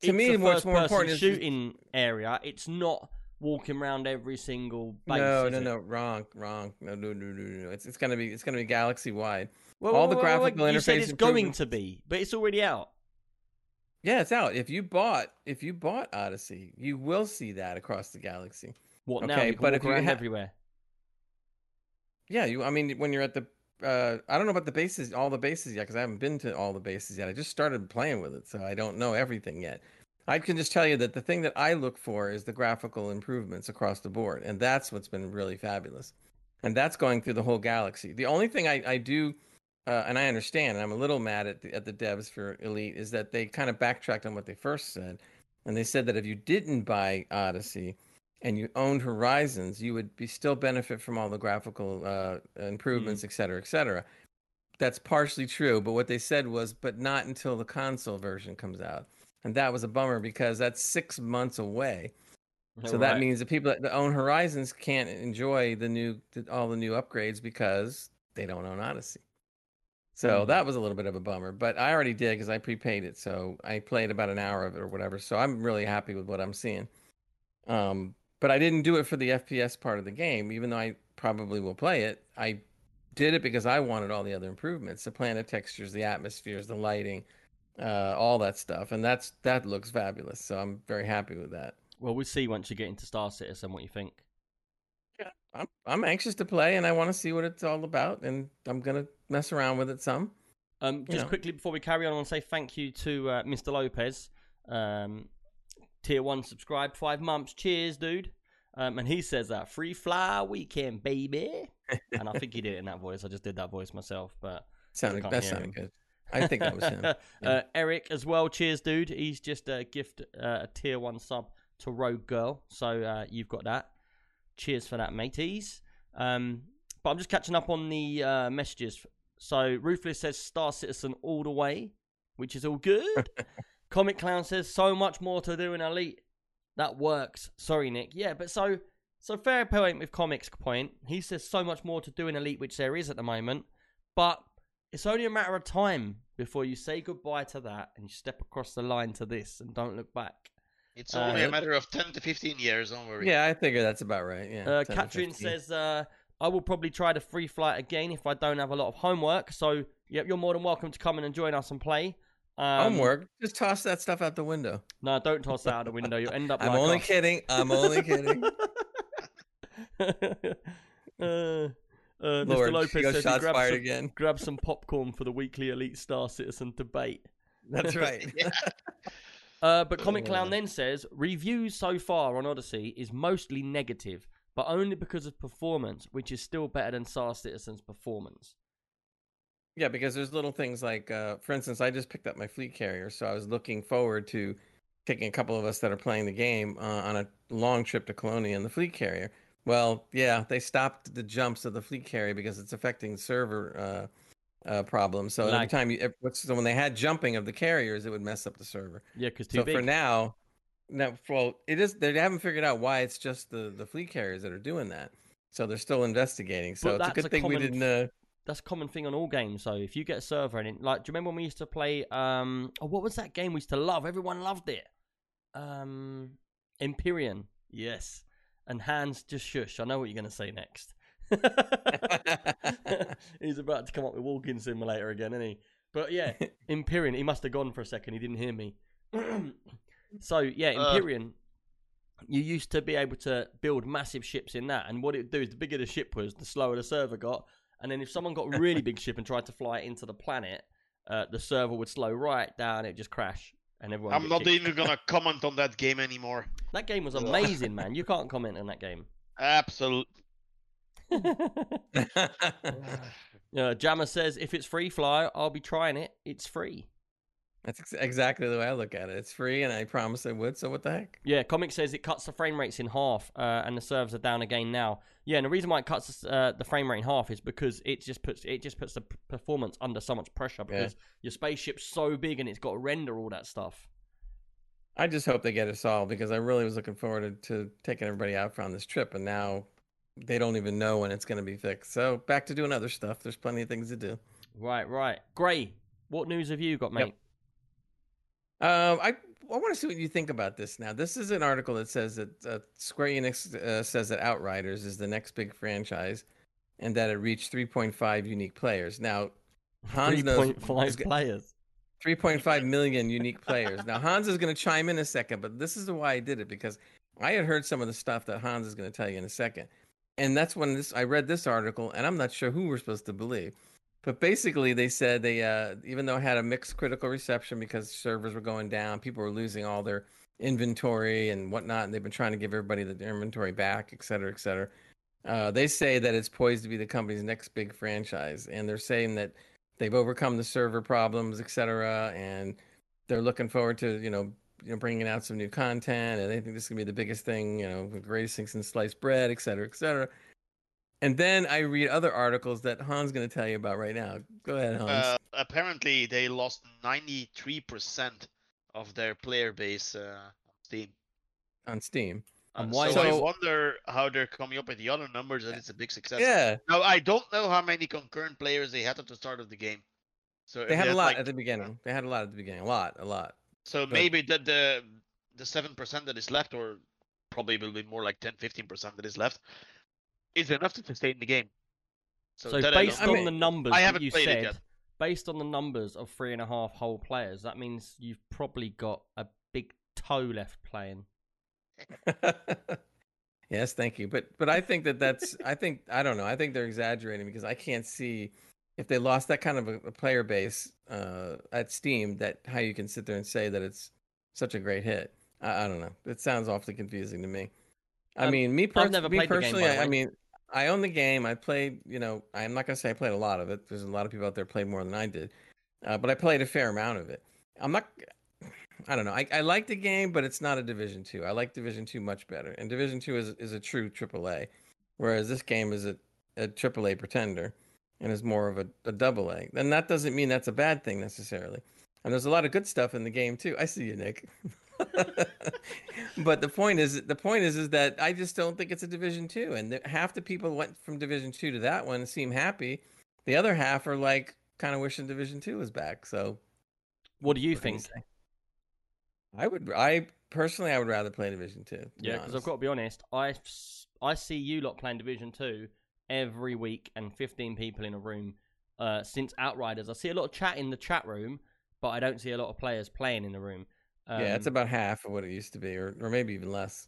To it's me, what's more important shooting is shooting area. It's not walking around every single base. No, no, no, it? wrong, wrong. No, no, no, no, no. It's it's gonna be it's gonna be galaxy wide. Well, all well, the well, graphical well, interface. You said it's going to be, but it's already out. Yeah, it's out. If you bought, if you bought Odyssey, you will see that across the galaxy. What okay, now? You can but walk if you ha- everywhere. Yeah, you. I mean, when you're at the, uh, I don't know about the bases, all the bases yet, because I haven't been to all the bases yet. I just started playing with it, so I don't know everything yet. I can just tell you that the thing that I look for is the graphical improvements across the board, and that's what's been really fabulous, and that's going through the whole galaxy. The only thing I, I do. Uh, and I understand, and I'm a little mad at the, at the devs for Elite, is that they kind of backtracked on what they first said. And they said that if you didn't buy Odyssey and you owned Horizons, you would be still benefit from all the graphical uh, improvements, mm. et cetera, et cetera. That's partially true. But what they said was, but not until the console version comes out. And that was a bummer because that's six months away. All so right. That means the people that own Horizons can't enjoy the new all the new upgrades because they don't own Odyssey. So that was a little bit of a bummer, but I already did because I prepaid it. So I played about an hour of it or whatever. So I'm really happy with what I'm seeing. Um, but I didn't do it for the F P S part of the game, even though I probably will play it. I did it because I wanted all the other improvements, the planet textures, the atmospheres, the lighting, uh, all that stuff. And that's that looks fabulous. So I'm very happy with that. Well, we'll see once you get into Star Citizen what you think. Yeah, I'm I'm anxious to play, and I want to see what it's all about, and I'm gonna mess around with it some. Um, just you know. Quickly before we carry on, I want to say thank you to uh, Mister Lopez, um, tier one subscribe, five months. Cheers, dude. Um, and he says that uh, free fly weekend, baby. And I think he did it in that voice. I just did that voice myself, but sounded that sounded good. I think that was him. Yeah. uh, Eric as well. Cheers, dude. He's just a gift, uh, a tier one sub to Rogue Girl. So uh, you've got that. Cheers for that, mateys. Um, but I'm just catching up on the uh, messages. So Ruthless says Star Citizen all the way, which is all good. Comic Clown says so much more to do in Elite. That works. Sorry, Nick. Yeah, but so so fair point with Comic's point. He says so much more to do in Elite, which there is at the moment. But it's only a matter of time before you say goodbye to that and you step across the line to this and don't look back. It's only uh, a matter of ten to fifteen years, don't worry. Yeah, I figure that's about right. Yeah. Uh, Catrin says, uh, I will probably try the free flight again if I don't have a lot of homework. So, yep, you're more than welcome to come in and join us and play. Um, homework? Just toss that stuff out the window. No, don't toss that out the window. You'll end up I'm like only us. kidding. I'm only kidding. uh... Uh, Lord, Mister Lopez says grab some, again. grab some popcorn for the weekly Elite Star Citizen debate. That's right. Yeah. Uh, but Comic Clown then says, reviews so far on Odyssey is mostly negative, but only because of performance, which is still better than Star Citizen's performance. Yeah, because there's little things like, uh, for instance, I just picked up my fleet carrier, so I was looking forward to taking a couple of us that are playing the game uh, on a long trip to Colonia in the fleet carrier. Well, yeah, they stopped the jumps of the fleet carrier because it's affecting server uh, uh, problem. So like, every time you, what's so when they had jumping of the carriers, it would mess up the server. Yeah, because so big. for now, now well, it is they haven't figured out why it's just the the fleet carriers that are doing that. So they're still investigating. So it's a good a thing common, we didn't. Uh... That's a common thing on all games. So if you get a server and it, like, do you remember when we used to play? Um, oh, what was that game we used to love? Everyone loved it. Um, Empyrion. Yes. And Hans, just shush. I know what you're going to say next. He's about to come up with Walking Simulator again, isn't he? But yeah, Empyrion. He must have gone for a second. He didn't hear me. So yeah, Empyrion. Uh... You used to be able to build massive ships in that. And what it would do is the bigger the ship was, the slower the server got. And then if someone got a really big ship and tried to fly it into the planet, uh, the server would slow right down. It would just crash. And everyone I'm not kicked. even going to comment on that game anymore. That game was amazing, man. You can't comment on that game. Absolutely. uh, Jammer says, if it's free, Fly, I'll be trying it. It's free. That's ex- exactly the way I look at it. It's free, and I promise it would, so what the heck? Yeah, Comic says it cuts the frame rates in half, uh, and the servers are down again now. Yeah, and the reason why it cuts uh, the frame rate in half is because it just puts it just puts the p- performance under so much pressure because yeah. your spaceship's so big and it's got to render all that stuff. I just hope they get it solved because I really was looking forward to, to taking everybody out on this trip, and now they don't even know when it's going to be fixed. So back to doing other stuff. There's plenty of things to do. Right, right. Gray, what news have you got, mate? Yep. Um, I, I want to see what you think about this now. This is an article that says that uh, Square Enix uh, says that Outriders is the next big franchise and that it reached three point five unique players. Now, Hans knows... three point five players. three point five million unique players. Now, Hans is going to chime in a second, but this is why I did it, because I had heard some of the stuff that Hans is going to tell you in a second. And that's when this I read this article, and I'm not sure who we're supposed to believe. But basically, they said they, uh, even though it had a mixed critical reception because servers were going down, people were losing all their inventory and whatnot, and they've been trying to give everybody the inventory back, et cetera, et cetera. Uh, they say that it's poised to be the company's next big franchise, and they're saying that they've overcome the server problems, et cetera, and they're looking forward to, you know, you know bringing out some new content, and they think this is going to be the biggest thing, you know, the greatest thing since sliced bread, et cetera, et cetera. And then I read other articles that Hans is going to tell you about right now. Go ahead, Hans. Uh, apparently, they lost ninety-three percent of their player base uh, on Steam. On Steam. Um, so, so I wonder how they're coming up with the other numbers, that it's a big success. Yeah. Now, I don't know how many concurrent players they had at the start of the game. So They had a lot like, at the beginning. They had a lot at the beginning. A lot, a lot. So but... maybe that the the seven percent that is left, or probably will be more like ten, fifteen percent that is left, is enough to sustain the game. So, so based on I mean, the numbers I haven't that you played said, it yet. Based on the numbers of three and a half whole players, that means you've probably got a big toe left playing. Yes, thank you. But but I think that that's, I think, I don't know, I think they're exaggerating because I can't see, if they lost that kind of a, a player base uh, at Steam, that how you can sit there and say that it's such a great hit. I, I don't know. It sounds awfully confusing to me. I um, mean, me, pers- I've never me personally, game, I, I mean, I own the game. I played, you know, I'm not going to say I played a lot of it. There's a lot of people out there played more than I did. Uh, but I played a fair amount of it. I'm not, I don't know. I, I like the game, but it's not a Division two. I like Division two much better. And Division two is is a true triple A, whereas this game is a, a triple A pretender and is more of a, a double A. And that doesn't mean that's a bad thing necessarily. And there's a lot of good stuff in the game, too. I see you, Nick. But the point is, the point is, is that I just don't think it's a Division Two, and the, half the people went from Division Two to that one seem happy. The other half are like kind of wishing Division Two was back. So, what do you what think? You I would, I personally, I would rather play Division Two. Yeah, because I've got to be honest. I, I see you lot playing Division Two every week, and fifteen people in a room uh, since Outriders. I see a lot of chat in the chat room, but I don't see a lot of players playing in the room. Um, yeah, it's about half of what it used to be, or, or maybe even less.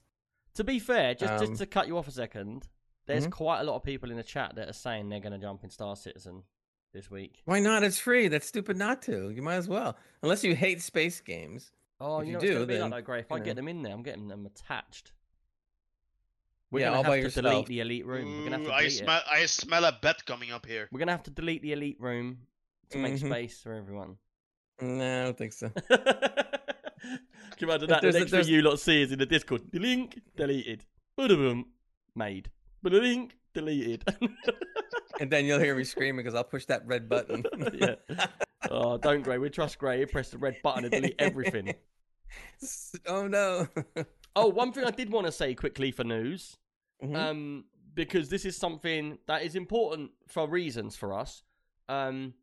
To be fair, just, um, just to cut you off a second, there's mm-hmm. quite a lot of people in the chat that are saying they're going to jump in Star Citizen this week. Why not? It's free. That's stupid not to. You might as well. Unless you hate space games. Oh, you, you know, do, it's then, like, oh, great. If I know. get them in there, I'm getting them attached. We're yeah, going to have to yourself. delete the Elite Room. Ooh, We're gonna have to I, smell, I smell a bet coming up here. We're going to have to delete the Elite Room to make mm-hmm. space for everyone. No, I don't think so. Can you imagine that? The next thing you lot see is in the Discord. The link deleted. Made. But the link deleted. and then you'll hear me screaming because I'll push that red button. Yeah. Oh, don't Grey. We trust Grey. He pressed the red button and delete everything. Oh, no. Oh, one thing I did want to say quickly for news, mm-hmm. um, because this is something that is important for reasons for us. Um,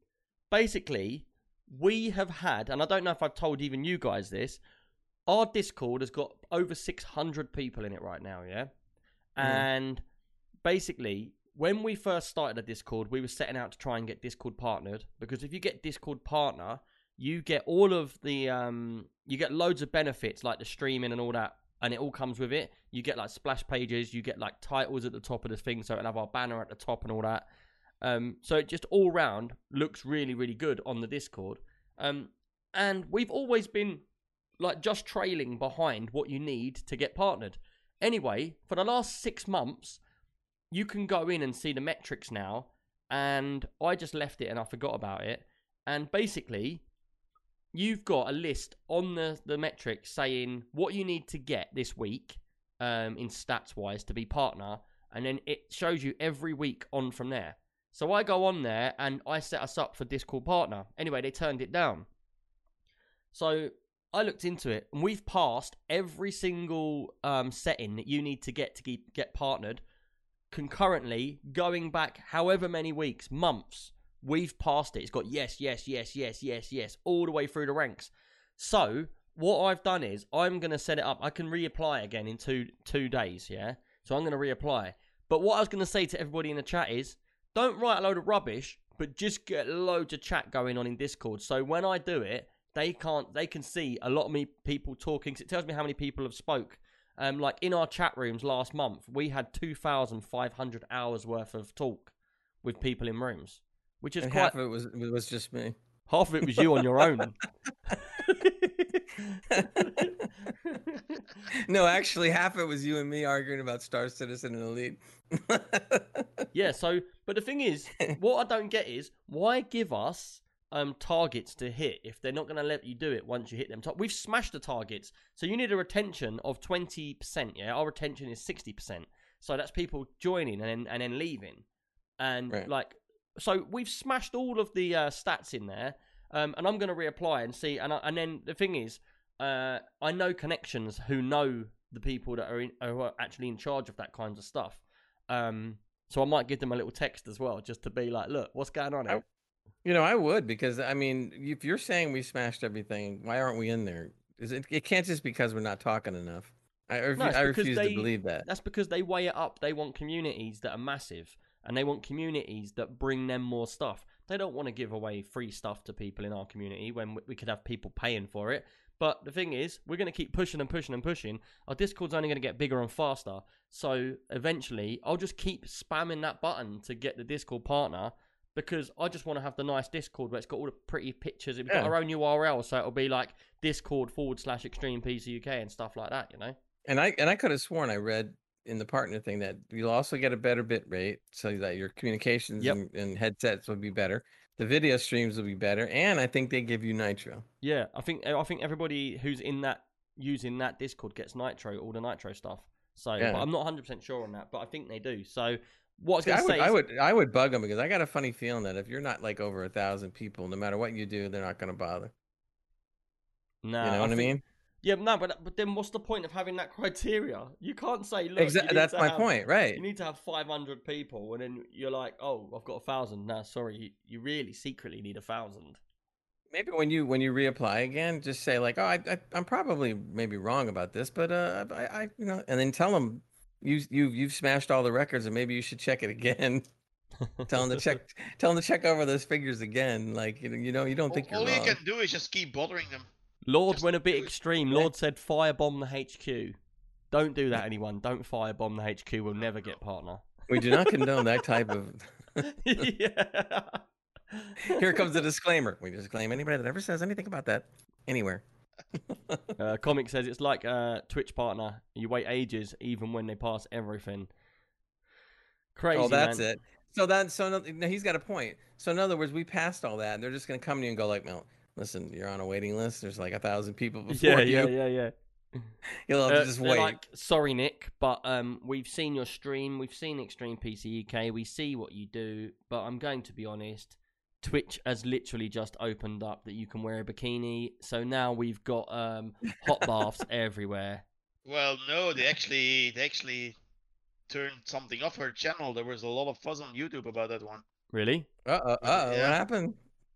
basically, we have had, and I don't know if I've told even you guys this, our Discord has got over six hundred people in it right now, yeah? And mm. basically, when we first started a Discord, we were setting out to try and get Discord partnered, because if you get Discord partner, you get all of the, um, you get loads of benefits like the streaming and all that, and it all comes with it. You get like splash pages, you get like titles at the top of the thing, so it'll have our banner at the top and all that. Um, so it just all round looks really, really good on the Discord. Um, and we've always been like just trailing behind what you need to get partnered. Anyway, for the last six months, you can go in and see the metrics now. And I just left it and I forgot about it. And basically, you've got a list on the, the metrics saying what you need to get this week um, in stats-wise to be partner. And then it shows you every week on from there. So I go on there and I set us up for Discord partner. Anyway, they turned it down. So I looked into it and we've passed every single um, setting that you need to get to keep, get partnered. Concurrently, going back however many weeks, months, we've passed it. It's got yes, yes, yes, yes, yes, yes, all the way through the ranks. So what I've done is I'm going to set it up. I can reapply again in two two days, yeah? So I'm going to reapply. But what I was going to say to everybody in the chat is, don't write a load of rubbish, but just get loads of chat going on in Discord. So when I do it, they can't. They can see a lot of me people talking. It tells me how many people have spoke. Um, like in our chat rooms last month, we had two thousand five hundred hours worth of talk with people in rooms, which is and quite. Half of it was it was just me. Half of it was you on your own. No, actually, half of it was you and me arguing about Star Citizen and Elite. Yeah, so, but the thing is, what I don't get is, why give us um, targets to hit if they're not going to let you do it once you hit them? We've smashed the targets, so you need a retention of twenty percent, yeah? Our retention is sixty percent, so that's people joining and, and then leaving. And, right. like, so we've smashed all of the uh, stats in there. Um, and I'm going to reapply and see. And I, and then the thing is, uh, I know connections who know the people that are, in, who are actually in charge of that kind of stuff. Um, so I might give them a little text as well, just to be like, look, what's going on here? I, you know, I would, because, I mean, if you're saying we smashed everything, why aren't we in there? Is it, it can't just be because we're not talking enough. I, refu- no, I refuse they, to believe that. That's because they weigh it up. They want communities that are massive, and they want communities that bring them more stuff. They don't want to give away free stuff to people in our community when we could have people paying for it. But the thing is, we're going to keep pushing and pushing and pushing. Our Discord's only going to get bigger and faster. So eventually, I'll just keep spamming that button to get the Discord partner, because I just want to have the nice Discord where it's got all the pretty pictures. We've got yeah. our own U R L, so it'll be like Discord forward slash Extreme P C U K and stuff like that, you know? And I and I could have sworn I read in the partner thing that you'll also get a better bit rate, so that your communications yep. and, and headsets will be better. The video streams will be better. And I think they give you Nitro. Yeah. I think, I think everybody who's in that using that Discord gets Nitro, all the Nitro stuff. So yeah. but I'm not hundred percent sure on that, but I think they do. So what I was going to say, I would, is, I would, I would bug them, because I got a funny feeling that if you're not like over a thousand people, no matter what you do, they're not going to bother. No, nah, you know I what think, I mean? Yeah, no, but but then what's the point of having that criteria? You can't say, look, exactly, that's my have, point, right? You need to have five hundred people, and then you're like, oh, I've got a thousand. No, sorry, you, you really secretly need a thousand. Maybe when you when you reapply again, just say like, oh, I, I I'm probably maybe wrong about this, but uh, I, I you know, and then tell them you you you've smashed all the records, and maybe you should check it again. Tell them to check, tell them to check over those figures again. Like you know, you know, you don't well, think you're all wrong. All you can do is just keep bothering them. Lord just went a bit extreme. Lord said, firebomb the H Q. Don't do that, anyone. Don't firebomb the H Q. We'll never get partner. We do not condone that type of... yeah. Here comes the disclaimer. We disclaim anybody that ever says anything about that anywhere. uh, Comic says, it's like a Twitch partner. You wait ages, even when they pass everything. Crazy, Oh, that's man. it. So, that, so no, he's got a point. So, in other words, we passed all that. They're just going to come to you and go like, no. Listen, you're on a waiting list. There's like a thousand people before yeah, you. Yeah, yeah, yeah, You'll have to just uh, wait. Like, sorry, Nick, but um, we've seen your stream. We've seen Extreme P C U K. We see what you do, but I'm going to be honest. Twitch has literally just opened up that you can wear a bikini, so now we've got um, hot baths everywhere. Well, no, they actually they actually turned something off her channel. There was a lot of fuzz on YouTube about that one. Really? Uh uh. uh yeah. What happened?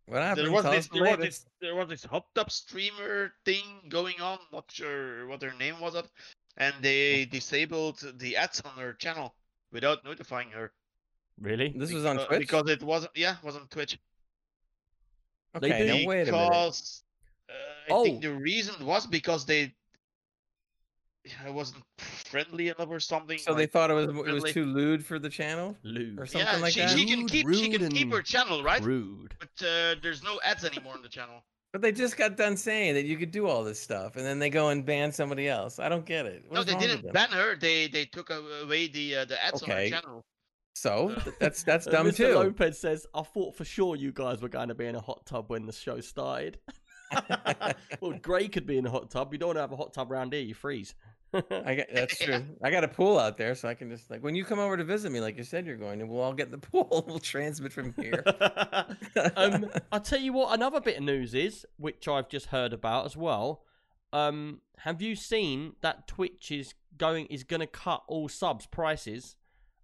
What happened? There was this, there was this there was this hot tub streamer thing going on. Not sure what her name was, up, and they disabled the ads on her channel without notifying her. Really? This was on Twitch? Uh, because it wasn't. Yeah, it was on Twitch. Okay, now wait a minute. Because uh, I oh. think the reason was because they I wasn't friendly enough or something. So like, they thought it was friendly. It was too lewd for the channel, lewd or something yeah, like she, that. She can keep rude she can keep her channel, right? Rude. But uh, there's no ads anymore on the channel. But they just got done saying that you could do all this stuff, and then they go and ban somebody else. I don't get it. What no, they didn't ban her. They they took away the uh, the ads okay. on her channel. So that's that's dumb Mister too. Mister Lopez says, "I thought for sure you guys were going to be in a hot tub when the show started." Well, Grey could be in a hot tub. You don't want to have a hot tub around here; you freeze. I got, that's true. Yeah. I got a pool out there, so I can just like when you come over to visit me, like you said, you're going, and we'll all get in the pool. We'll transmit from here. um, I'll tell you what. Another bit of news is, which I've just heard about as well. Um, have you seen that Twitch is going is going to cut all subs prices?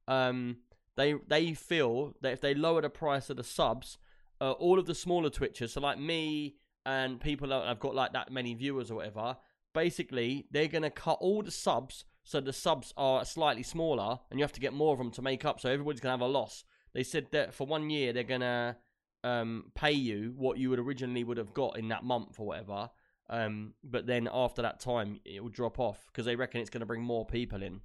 Um. They they feel that if they lower the price of the subs, uh, all of the smaller Twitchers, so like me and people that have got like that many viewers or whatever, basically they're going to cut all the subs so the subs are slightly smaller and you have to get more of them to make up, so everybody's going to have a loss. They said that for one year they're going to um, pay you what you would originally would have got in that month or whatever, um, but then after that time it will drop off because they reckon it's going to bring more people in.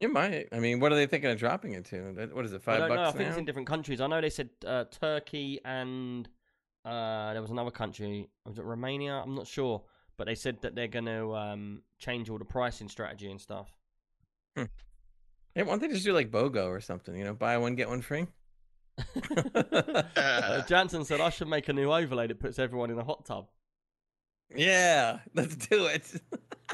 It might. I mean, what are they thinking of dropping it to? What is it, five bucks now? I don't know. I think it's in different countries. I know they said uh, Turkey and uh, there was another country. Was it Romania? I'm not sure. But they said that they're going to um, change all the pricing strategy and stuff. Hmm. Yeah, why don't they just do like BOGO or something? You know, buy one, get one free? uh, Jansen said, I should make a new overlay that puts everyone in a hot tub. Yeah, let's do it.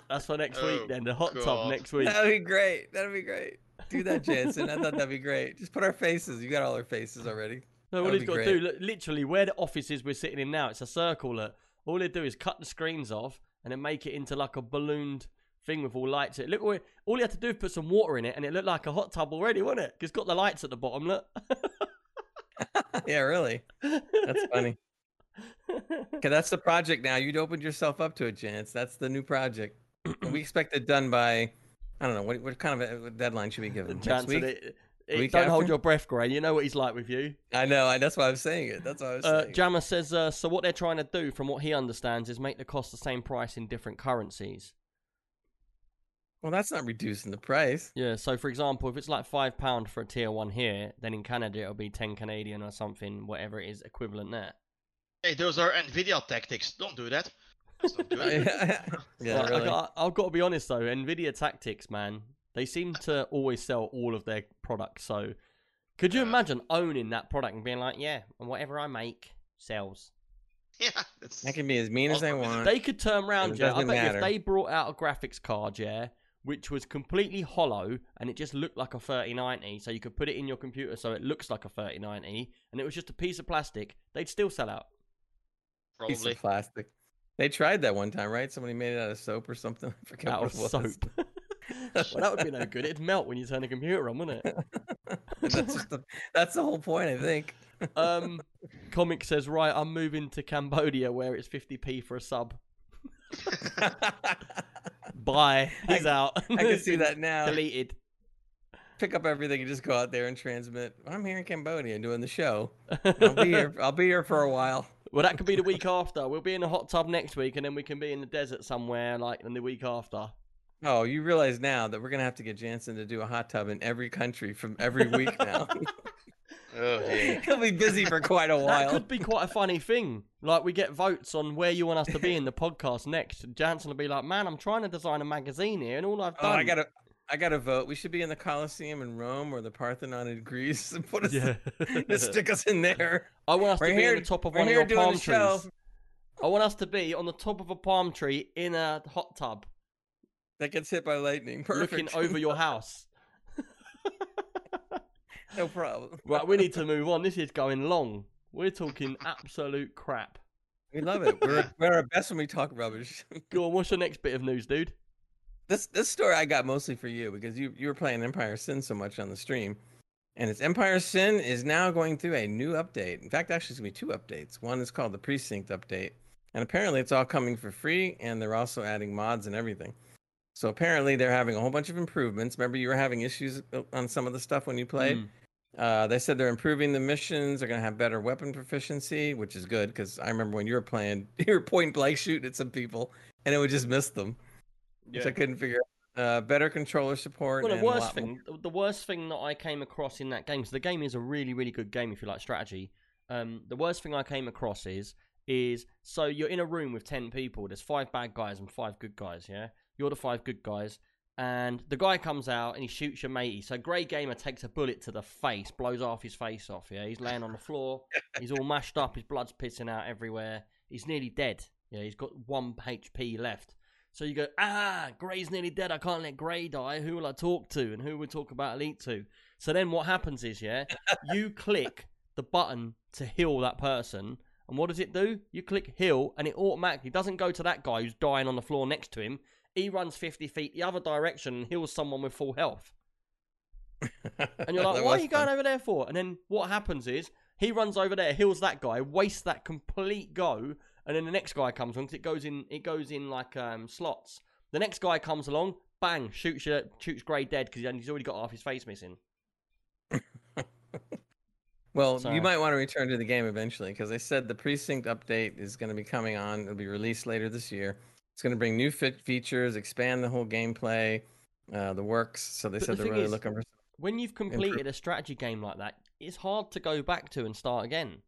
That's for next oh, week then, the hot God. tub next week. That'd be great. That'd be great. Do that, Jansen. I thought that'd be great. Just put our faces. You got all our faces already. No, all he's got to do, look, literally, where the office is we're sitting in now, it's a circle. Look. All they do is cut the screens off and then make it into like a ballooned thing with all lights. It look, all you have to do is put some water in it and it looked like a hot tub already, wouldn't it? 'Cause it's got the lights at the bottom, look. Yeah, really. That's funny. Okay, that's the project now. You'd opened yourself up to it, Jance. That's the new project. We expect it done by, I don't know, what, what kind of a deadline should we give him? Next week? It, it, week don't after? Hold your breath, Gray. You know what he's like with you. I know. I, that's why I'm saying it. That's why I was uh, saying Jammer it. says, uh, so what they're trying to do, from what he understands, is make the cost the same price in different currencies. Well, that's not reducing the price. Yeah, so for example, if it's like five pounds for a tier one here, then in Canada it'll be ten Canadian or something, whatever it is equivalent there. Hey, those are NVIDIA tactics. Don't do that. Don't do it. yeah, yeah, really. I got, I've got to be honest, though. NVIDIA tactics, man. They seem to always sell all of their products. So could you uh, imagine owning that product and being like, yeah, and whatever I make sells? Yeah. I can be as mean awesome. as I want. They could turn around, yeah. I bet matter. if they brought out a graphics card, yeah, which was completely hollow and it just looked like a thirty ninety, so you could put it in your computer so it looks like a thirty ninety, and it was just a piece of plastic, they'd still sell out. Probably. Piece of plastic. They tried that one time, right? Somebody made it out of soap or something. I forget out what of it was. soap. Well, that would be no good. It'd melt when you turn the computer on, wouldn't it? that's, just the, that's the whole point, I think. Um, Comic says, right, I'm moving to Cambodia where it's fifty p for a sub. Bye. He's I, out. I can see that now. Deleted. Pick up everything and just go out there and transmit. I'm here in Cambodia doing the show. I'll be here. I'll be here for a while. Well, that could be the week after. We'll be in a hot tub next week, and then we can be in the desert somewhere, like, in the week after. Oh, you realize now that we're going to have to get Jansen to do a hot tub in every country from every week now. Oh, yeah. He'll be busy for quite a while. That could be quite a funny thing. Like, we get votes on where you want us to be in the podcast next. Jansen will be like, man, I'm trying to design a magazine here, and all I've done... Oh, I got to... I got to vote. We should be in the Colosseum in Rome or the Parthenon in Greece. And put us, yeah. Stick us in there. I want us we're to be here, on the top of one of your palm trees. Show. I want us to be on the top of a palm tree in a hot tub that gets hit by lightning. Perfect. Looking over your house. No problem. Right, we need to move on. This is going long. We're talking absolute crap. We love it. We're we're our best when we talk rubbish. Go on. What's your next bit of news, dude? This this story I got mostly for you because you you were playing Empire Sin so much on the stream, and it's Empire Sin is now going through a new update. In fact, actually, it's gonna be two updates. One is called the Precinct update, and apparently it's all coming for free, and they're also adding mods and everything. So apparently they're having a whole bunch of improvements. Remember, you were having issues on some of the stuff when you played. Mm. Uh, they said they're improving the missions. They're going to have better weapon proficiency, which is good because I remember when you were playing, you were point blank shooting at some people and it would just miss them, yeah. which I couldn't figure out. Uh, better controller support. Well, the worst thing, the worst thing that I came across in that game. So the game is a really, really good game if you like strategy. Um, the worst thing I came across is is so you're in a room with ten people. There's five bad guys and five good guys. Yeah, you're the five good guys. And the guy comes out and he shoots your matey. So Grey Gamer takes a bullet to the face, blows half his face off. Yeah, he's laying on the floor. He's all mashed up. His blood's pissing out everywhere. He's nearly dead. Yeah, he's got one H P left. So you go, ah, Grey's nearly dead. I can't let Grey die. Who will I talk to? And who will we talk about Elite to? So then what happens is, yeah, you click the button to heal that person. And what does it do? You click heal and it automatically doesn't go to that guy who's dying on the floor next to him. He runs fifty feet the other direction and heals someone with full health. And you're like, why are you going over there for? And then what happens is he runs over there, heals that guy, wastes that complete go. And then the next guy comes on because it goes in, it goes in like um, slots. The next guy comes along, bang, shoots your, shoots Grey dead because he's already got half his face missing. Well, so you might want to return to the game eventually because they said the Precinct update is going to be coming on. It'll be released later this year. It's going to bring new fit features, expand the whole gameplay, uh, the works. So they but said the they're really is, looking for. When you've completed improve. a strategy game like that, it's hard to go back to and start again.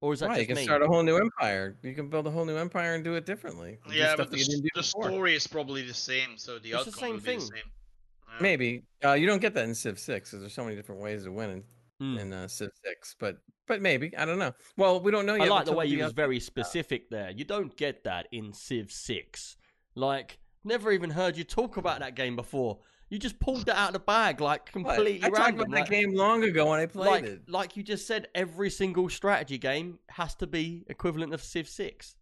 Or is that right, just you can me? Start a whole new empire. You can build a whole new empire and do it differently. Yeah, but the, the before. story is probably the same, so the it's outcome the same will thing. be the same. Yeah. Maybe uh, you don't get that in Civ six because there's so many different ways of winning mm. in uh, Civ six, but. But maybe. I don't know. Well, we don't know yet. I like the way you was very specific there. You don't get that in Civ six. Like, never even heard you talk about that game before. You just pulled it out of the bag, like, completely random. I talked about that game long ago when I played it. Like you just said, every single strategy game has to be equivalent of Civ six.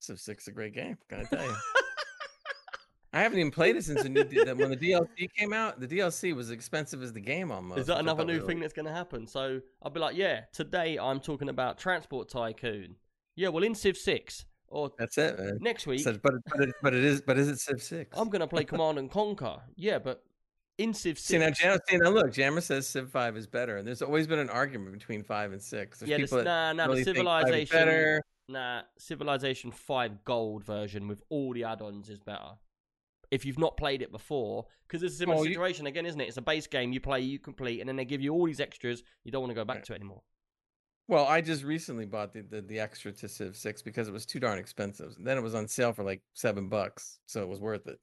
Civ six is a great game, gotta tell you. I haven't even played it since the new D- when the D L C came out. The D L C was as expensive as the game almost. Is that another new really... thing that's going to happen? So I'll be like, yeah, today I'm talking about Transport Tycoon. Yeah, well, in Civ six or that's it. Man. Next week, so, but but it, but it is but is it Civ six? I'm going to play Command and Conquer. Yeah, but in Civ six. See now, Jammer, see now, look, Jammer says Civ five is better, and there's always been an argument between five and six. There's yeah, people this, nah, nah, really the Civilization, nah, Civilization five Gold version with all the add-ons is better. If you've not played it before, because it's a similar oh, situation you... again, isn't it? It's a base game you play, you complete, and then they give you all these extras. You don't want to go back yeah. to it anymore. Well, I just recently bought the, the, the extra to Civ six because it was too darn expensive. Then it was on sale for like seven bucks, so it was worth it.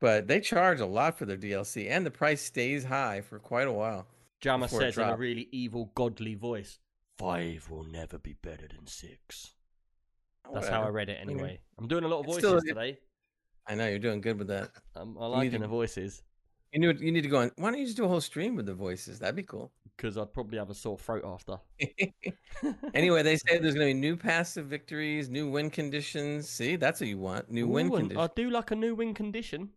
But they charge a lot for their D L C, and the price stays high for quite a while. Jammer says in a really evil, godly voice, five will never be better than six. That's Whatever. how I read it anyway. I mean, I'm doing a lot of voices still, today. It... I know you're doing good with that. Um, I like the voices. You need you need to go on. Why don't you just do a whole stream with the voices? That'd be cool. Because I'd probably have a sore throat after. Anyway, they say there's going to be new passive victories, new win conditions. See, that's what you want. New Ooh, win conditions. I do like a new win condition.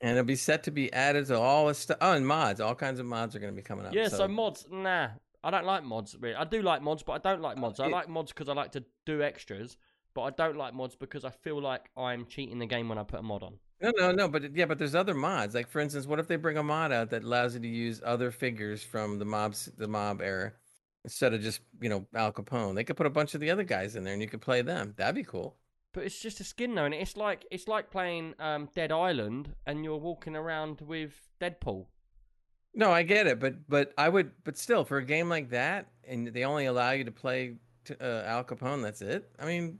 And it'll be set to be added to all this stuff. Oh, and mods. All kinds of mods are going to be coming up. Yeah, so, so mods. Nah, I don't like mods. Really. I do like mods, but I don't like mods. I like mods because I like to do extras. But I don't like mods because I feel like I'm cheating the game when I put a mod on. No, no, no. But yeah, but there's other mods. Like, for instance, what if they bring a mod out that allows you to use other figures from the mobs, the mob era instead of just, you know, Al Capone? They could put a bunch of the other guys in there and you could play them. That'd be cool. But it's just a skin, though. And it's like it's like playing um, Dead Island and you're walking around with Deadpool. No, I get it. But but I would but still, for a game like that, and they only allow you to play t- uh, Al Capone. That's it. I mean.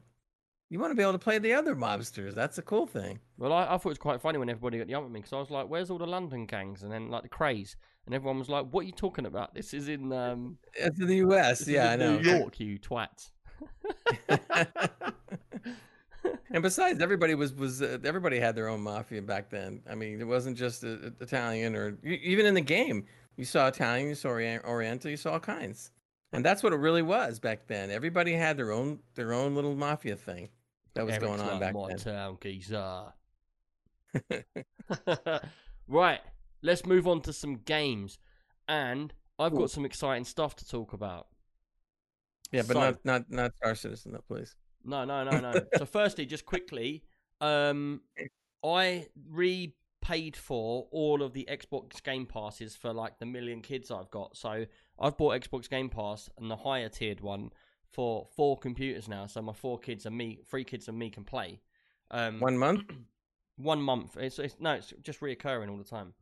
You want to be able to play the other mobsters. That's a cool thing. Well, I, I thought it was quite funny when everybody got yelled at me because I was like, where's all the London gangs? And then, like, the craze. And everyone was like, what are you talking about? This is in... Um, it's in the U S. Yeah, I know. New York, you twat. And besides, everybody was was uh, everybody had their own mafia back then. I mean, it wasn't just uh, Italian, or even in the game, you saw Italian, you saw Oriental, you saw all kinds. And that's what it really was back then. Everybody had their own their own little mafia thing that was Eric's going on back my then. Town, right, let's move on to some games, and I've Ooh. got some exciting stuff to talk about. Yeah, but so, not not not Star Citizen, though, please. No, no, no, no. So, firstly, just quickly, um, I repaid for all of the Xbox Game Passes for like the million kids I've got. So, I've bought Xbox Game Pass and the higher tiered one for four computers now. So, my four kids and me, three kids and me can play. Um, one month? One month. It's, it's no, it's just reoccurring all the time.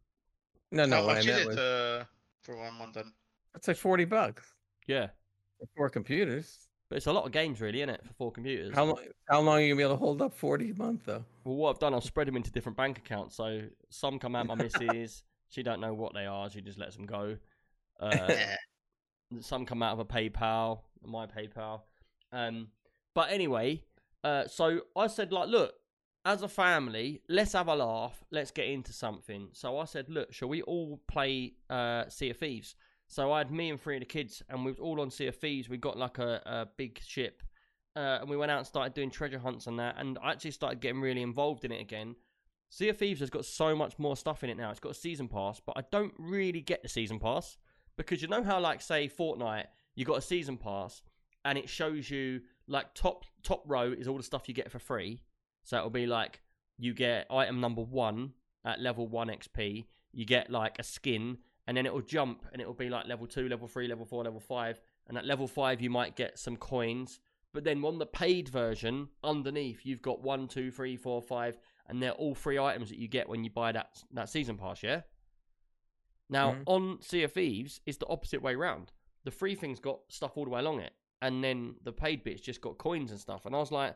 No, no, I did it uh, for one month then. That's like forty bucks. Yeah. For four computers. But it's a lot of games, really, isn't it, for four computers? How long? How long are you gonna be able to hold up forty a month, though? Well, what I've done, I've spread them into different bank accounts. So some come out my missus, she don't know what they are, she just lets them go. Uh, some come out of a PayPal, my PayPal. Um, but anyway, uh, so I said, like, look, as a family, let's have a laugh, let's get into something. So I said, look, shall we all play uh, Sea of Thieves? So I had me and three of the kids, and we was all on Sea of Thieves. We got like a, a big ship, uh, and we went out and started doing treasure hunts and that, and I actually started getting really involved in it again. Sea of Thieves has got so much more stuff in it now. It's got a season pass, but I don't really get the season pass, because you know how, like, say, Fortnite, you got a season pass, and it shows you, like, top top row is all the stuff you get for free. So it'll be like, you get item number one at level one X P, you get, like, a skin, and then it'll jump, and it'll be like level two, level three, level four, level five. And at level five, you might get some coins. But then on the paid version, underneath, you've got one, two, three, four, five. And they're all free items that you get when you buy that, that season pass, yeah? Now, mm-hmm. on Sea of Thieves, it's the opposite way around. The free thing's got stuff all the way along it. And then the paid bit's just got coins and stuff. And I was like,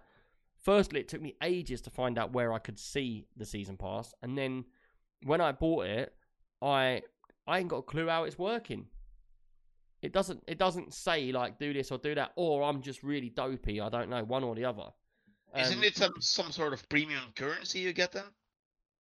firstly, it took me ages to find out where I could see the season pass. And then when I bought it, I... I ain't got a clue how it's working. It doesn't it doesn't say, like, do this or do that, or I'm just really dopey. I don't know, one or the other. Um, Isn't it some, some sort of premium currency you get then?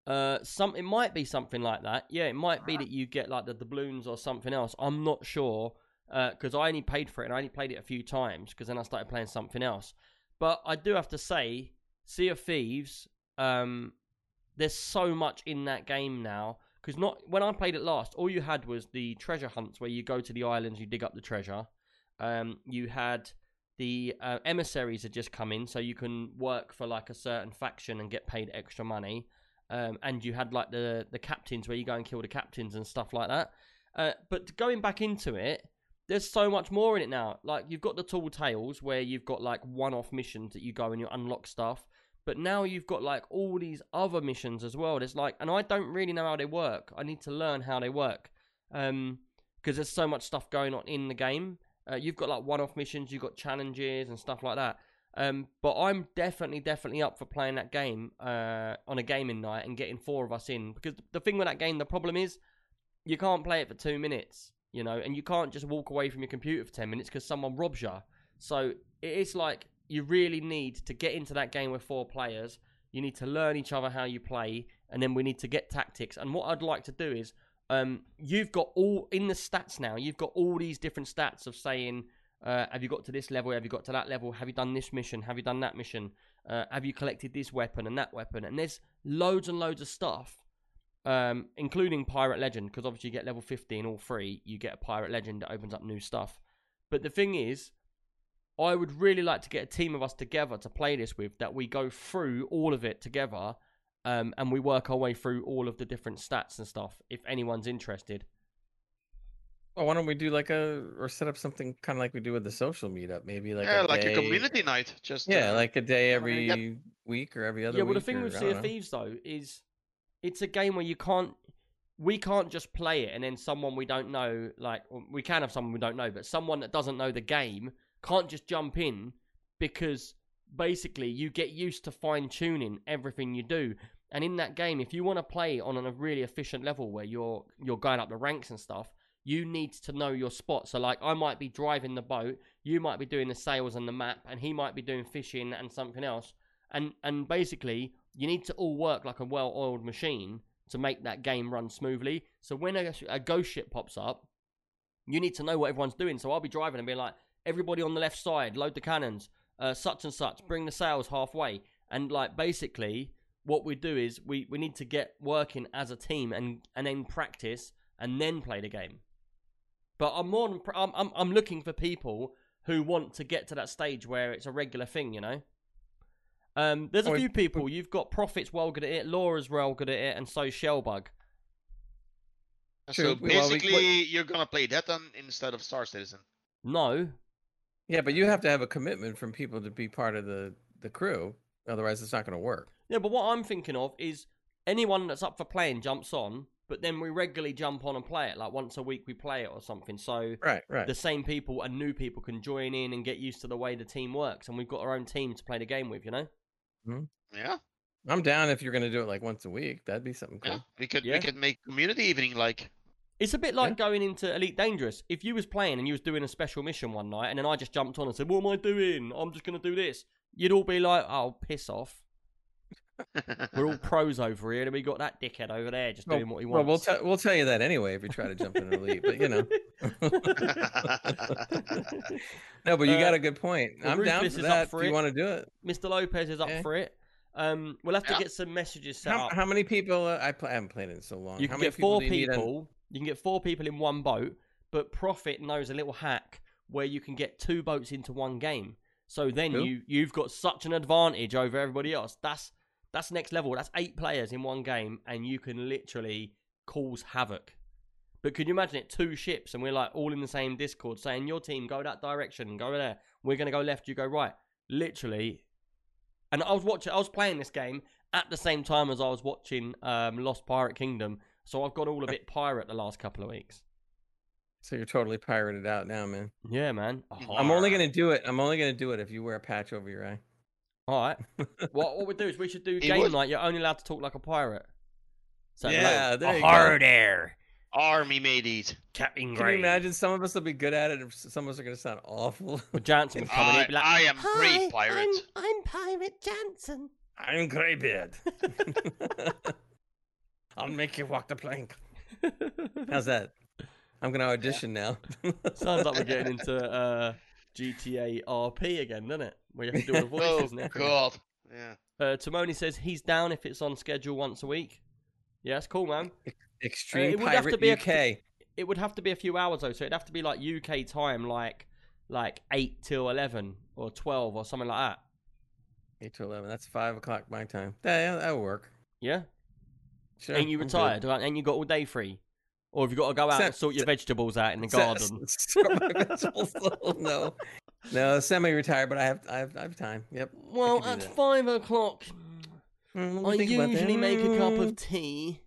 Uh, some, it might be something like that. Yeah, it might be that you get, like, the doubloons or something else. I'm not sure, because uh, I only paid for it, and I only played it a few times, because then I started playing something else. But I do have to say, Sea of Thieves, um, there's so much in that game now. Because not when I played it last, all you had was the treasure hunts where you go to the islands, you dig up the treasure. Um, you had the uh, emissaries had just come in, so you can work for, like, a certain faction and get paid extra money. Um, and you had, like, the, the captains where you go and kill the captains and stuff like that. Uh, but going back into it, there's so much more in it now. Like, you've got the Tall Tales where you've got, like, one-off missions that you go and you unlock stuff. But now you've got, like, all these other missions as well. There's, like, and I don't really know how they work. I need to learn how they work, um, because there's so much stuff going on in the game. Uh, you've got, like, one-off missions, you've got challenges and stuff like that. Um, but I'm definitely, definitely up for playing that game uh, on a gaming night and getting four of us in. Because the thing with that game, the problem is, you can't play it for two minutes, you know, and you can't just walk away from your computer for ten minutes because someone robs you. So it is like, you really need to get into that game with four players. You need to learn each other how you play, and then we need to get tactics. And what I'd like to do is, um, you've got all, in the stats now, you've got all these different stats of saying, uh, have you got to this level, have you got to that level, have you done this mission, have you done that mission, uh, have you collected this weapon and that weapon, and there's loads and loads of stuff, um, including Pirate Legend, because obviously you get level fifty in all three, you get a Pirate Legend that opens up new stuff. But the thing is, I would really like to get a team of us together to play this with, that we go through all of it together, um, and we work our way through all of the different stats and stuff, if anyone's interested. Well, why don't we do like a, or set up something kind of like we do with the social meetup, maybe like, yeah, a like day, a community night, just yeah, uh, like a day every I mean, yeah. week or every other. Yeah, well, week the thing or, with Sea of Thieves though is, it's a game where you can't, we can't just play it and then someone we don't know, like we can have someone we don't know, but someone that doesn't know the game can't just jump in, because basically you get used to fine-tuning everything you do. And in that game, if you want to play on a really efficient level where you're you're going up the ranks and stuff, you need to know your spot. So, like, I might be driving the boat, you might be doing the sails and the map, and he might be doing fishing and something else. And, and basically, you need to all work like a well-oiled machine to make that game run smoothly. So when a, a ghost ship pops up, you need to know what everyone's doing. So I'll be driving and be like, everybody on the left side, load the cannons, uh, such and such, bring the sails halfway. And, like, basically, what we do is we, we need to get working as a team and, and then practice and then play the game. But I'm more than, I'm, I'm I'm looking for people who want to get to that stage where it's a regular thing, you know. Um, there's a oh, few people. You've got Prophet's well good at it, Laura's well good at it, and so Shellbug. So basically, well, we, you're gonna play that on instead of Star Citizen. No. Yeah, but you have to have a commitment from people to be part of the the crew. Otherwise, it's not gonna work. Yeah, but what I'm thinking of is anyone that's up for playing jumps on. But then we regularly jump on and play it. Like, once a week we play it or something. So right, right. the same people and new people can join in and get used to the way the team works. And we've got our own team to play the game with, you know? Mm-hmm. Yeah. I'm down if you're going to do it, like, once a week. That'd be something cool. Yeah. We could yeah. we could make community evening, like... It's a bit like yeah. going into Elite Dangerous. If you was playing and you was doing a special mission one night, and then I just jumped on and said, what am I doing? I'm just going to do this. You'd all be like, oh, piss off. We're all pros over here, and we got that dickhead over there just well, doing what he wants. Well, we'll, t- we'll tell you that anyway if you try to jump in Elite, but you know. No, but you uh, got a good point. I'm Rufus down for that. For if it. You want to do it, Mister Lopez is up yeah. for it. Um, we'll have to yeah. get some messages set how, up. How many people? Uh, I, play, I haven't played it in so long. You how can many get four people. You, people on... you can get four people in one boat, but Prophet knows a little hack where you can get two boats into one game. So then cool. you you've got such an advantage over everybody else. That's That's next level. That's eight players in one game, and you can literally cause havoc. But could you imagine it? Two ships, and we're like all in the same Discord saying, your team, go that direction, go there. We're going to go left, you go right. Literally. And I was watching, I was playing this game at the same time as I was watching um, Lost Pirate Kingdom. So I've got all a bit pirate the last couple of weeks. So you're totally pirated out now, man. Yeah, man. Oh. I'm only going to do it. I'm only going to do it if you wear a patch over your eye. All right. What what we do is we should do game would... night. You're only allowed to talk like a pirate. So yeah, like, there you go. There. Army mateys. Captain Grey. Can you imagine some of us will be good at it and some of us are going to sound awful? Well, Jansen would come I, and be like, I am Grey Pirate. I'm, I'm Pirate Jansen. I'm Greybeard. I'll make you walk the plank. How's that? I'm going to audition yeah. now. Sounds like we're getting into... Uh, G T A R P again, doesn't it? Where you have to do all the voices now. Oh, God. Yeah. Uh, Timoni says he's down if it's on schedule once a week. Yeah, that's cool, man. Extreme uh, Pirate U K. A, it would have to be a few hours, though, so it'd have to be like U K time, like like eight till eleven or twelve or something like that. eight to eleven. That's five o'clock my time. Yeah, that'll work. Yeah? Sure, and you retired, right? And you got all day free. Or have you got to go out Sem- and sort your vegetables out in the garden? no, no, semi-retired, but I have, I have, I have time. Yep. Well, at that. five o'clock, mm, I usually make a cup of tea.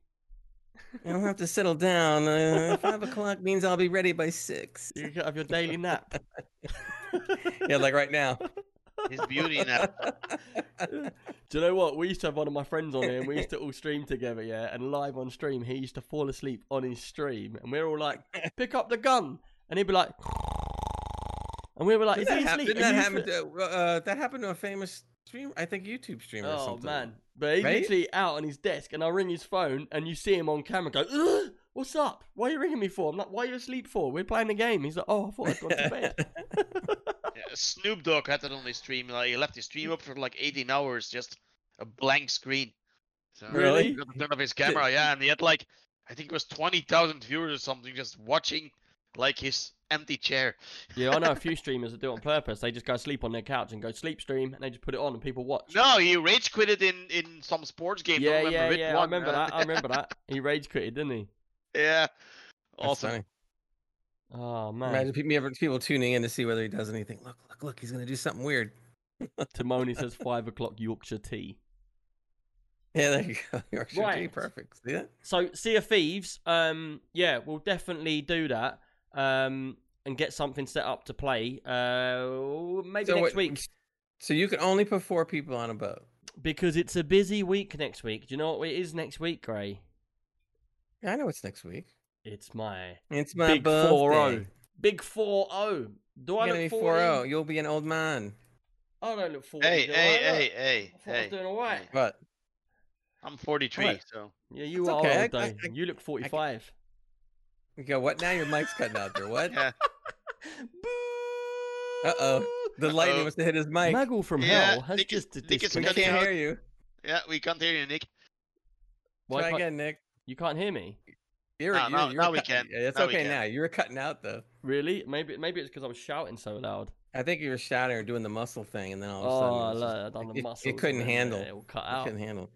I'll have to settle down. Uh, five o'clock means I'll be ready by six. You have your daily nap. Yeah, like right now. His beauty now. Do you know what? We used to have one of my friends on here, and we used to all stream together, yeah? And live on stream, he used to fall asleep on his stream. And we were all like, pick up the gun. And he'd be like... And we were like, is he asleep? That, happen to, uh, that happened to a famous streamer, I think YouTube streamer oh, or something. Oh, man. But he's right? literally out on his desk, and I ring his phone, and you see him on camera go, ugh, what's up? Why are you ringing me for? I'm like, why are you asleep for? We're playing the game. He's like, oh, I thought I'd gone to bed. Snoop Dogg had that on his stream. Like, he left his stream up for like eighteen hours, just a blank screen. So, really? He got in front of his camera, yeah, and he had like, I think it was twenty thousand viewers or something, just watching like his empty chair. Yeah, I know a few streamers that do it on purpose. They just go sleep on their couch and go sleep stream, and they just put it on and people watch. No, he rage quitted in, in some sports game. Yeah, I yeah, yeah. One. I remember that. I remember that. He rage quitted, didn't he? Yeah. Awesome. Oh, man. Imagine people, people tuning in to see whether he does anything. Look, look, look, he's going to do something weird. Timoni says five o'clock Yorkshire tea. Yeah, there you go. Yorkshire right. tea, perfect. See that? So, Sea of Thieves, um, yeah, we'll definitely do that um, and get something set up to play. Uh, maybe so next what, week. So you can only put four people on a boat? Because it's a busy week next week. Do you know what it is next week, Gray? I know it's next week. It's my it's my big birthday. four oh. Big four oh. Do You're I look forty? You'll be an old man. I don't look forty. Hey, do hey, I? hey, hey, I hey. I'm doing all right. But I'm forty-three, right. so yeah, you That's are okay. old. I, I, you look forty-five. You go. What now? Your mic's cutting out there. What? Yeah. Boo! Uh oh. The lightning must have hit his mic. Maggle from yeah, hell has Nick just disconnected. We can't hear you. Yeah, we can't hear you, Nick. Why Try again, Nick. You can't hear me. You're, no, you're, no, you're now we can. Yeah, it's now okay now. You were cutting out though. Really? Maybe maybe it's because I was shouting so loud. I think you were shouting or doing the muscle thing, and then all of a sudden, oh, I done the muscle. It couldn't handle. It will cut out. It couldn't handle.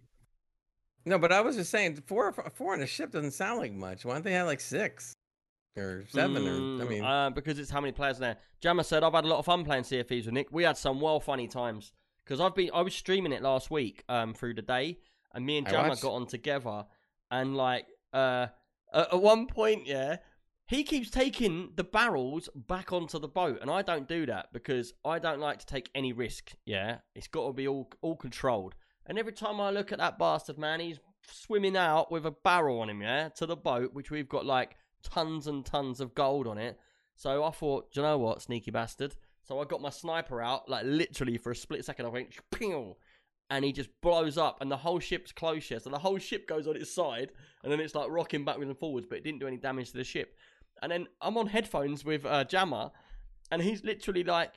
No, but I was just saying, four four on a ship doesn't sound like much. Why don't they have like six or seven? Mm, or I mean, uh, because it's how many players are there. Jammer said, "I've had a lot of fun playing Sea of Thieves with Nick. We had some well funny times because I've been I was streaming it last week um through the day, and me and Jammer watched... got on together, and like uh." At one point, yeah, he keeps taking the barrels back onto the boat, and I don't do that because I don't like to take any risk, yeah? It's got to be all all controlled. And every time I look at that bastard, man, he's swimming out with a barrel on him, yeah, to the boat, which we've got, like, tons and tons of gold on it. So I thought, do you know what, sneaky bastard? So I got my sniper out, like, literally for a split second, I went, ping! And he just blows up, and the whole ship's closer. So the whole ship goes on its side, and then it's like rocking backwards and forwards, but it didn't do any damage to the ship. And then I'm on headphones with uh, Jammer, and he's literally like,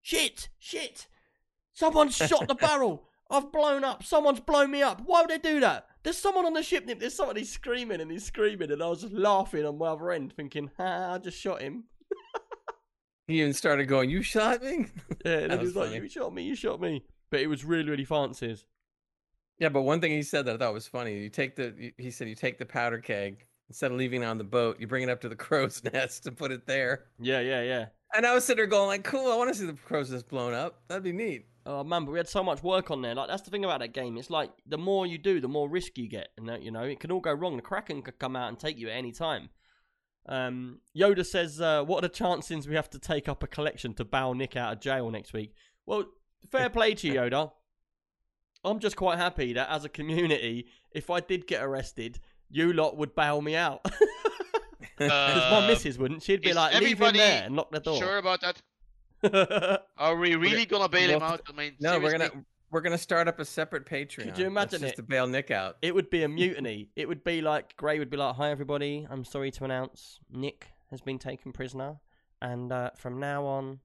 shit, shit, someone shot the barrel. I've blown up. Someone's blown me up. Why would they do that? There's someone on the ship, Nick. There's someone. He's screaming, and he's screaming, and I was just laughing on my other end thinking, ha, I just shot him. He even started going, you shot me? Yeah, and then he was funny. like, you shot me, you shot me. But it was really, really fancies. Yeah, but one thing he said that I thought was funny. You take the, he said, you take the powder keg instead of leaving it on the boat, you bring it up to the crow's nest and put it there. Yeah, yeah, yeah. And I was sitting there going, like, cool. I want to see the crow's nest blown up. That'd be neat. Oh man, but we had so much work on there. Like that's the thing about that game. It's like the more you do, the more risk you get, and that, you know, it can all go wrong. The Kraken could come out and take you at any time. Um, Yoda says, uh, "What are the chances we have to take up a collection to bail Nick out of jail next week?" Well. Fair play to you, Yoda. I'm just quite happy that as a community, if I did get arrested, you lot would bail me out. Because uh, my missus wouldn't. She'd be like, leave him there and lock the door. Sure about that? Are we really gonna bail him out? I mean, no, seriously? we're gonna we're gonna start up a separate Patreon. Could you imagine just it? to bail Nick out? It would be a mutiny. It would be like Grey would be like, "Hi everybody, I'm sorry to announce Nick has been taken prisoner, and uh, from now on,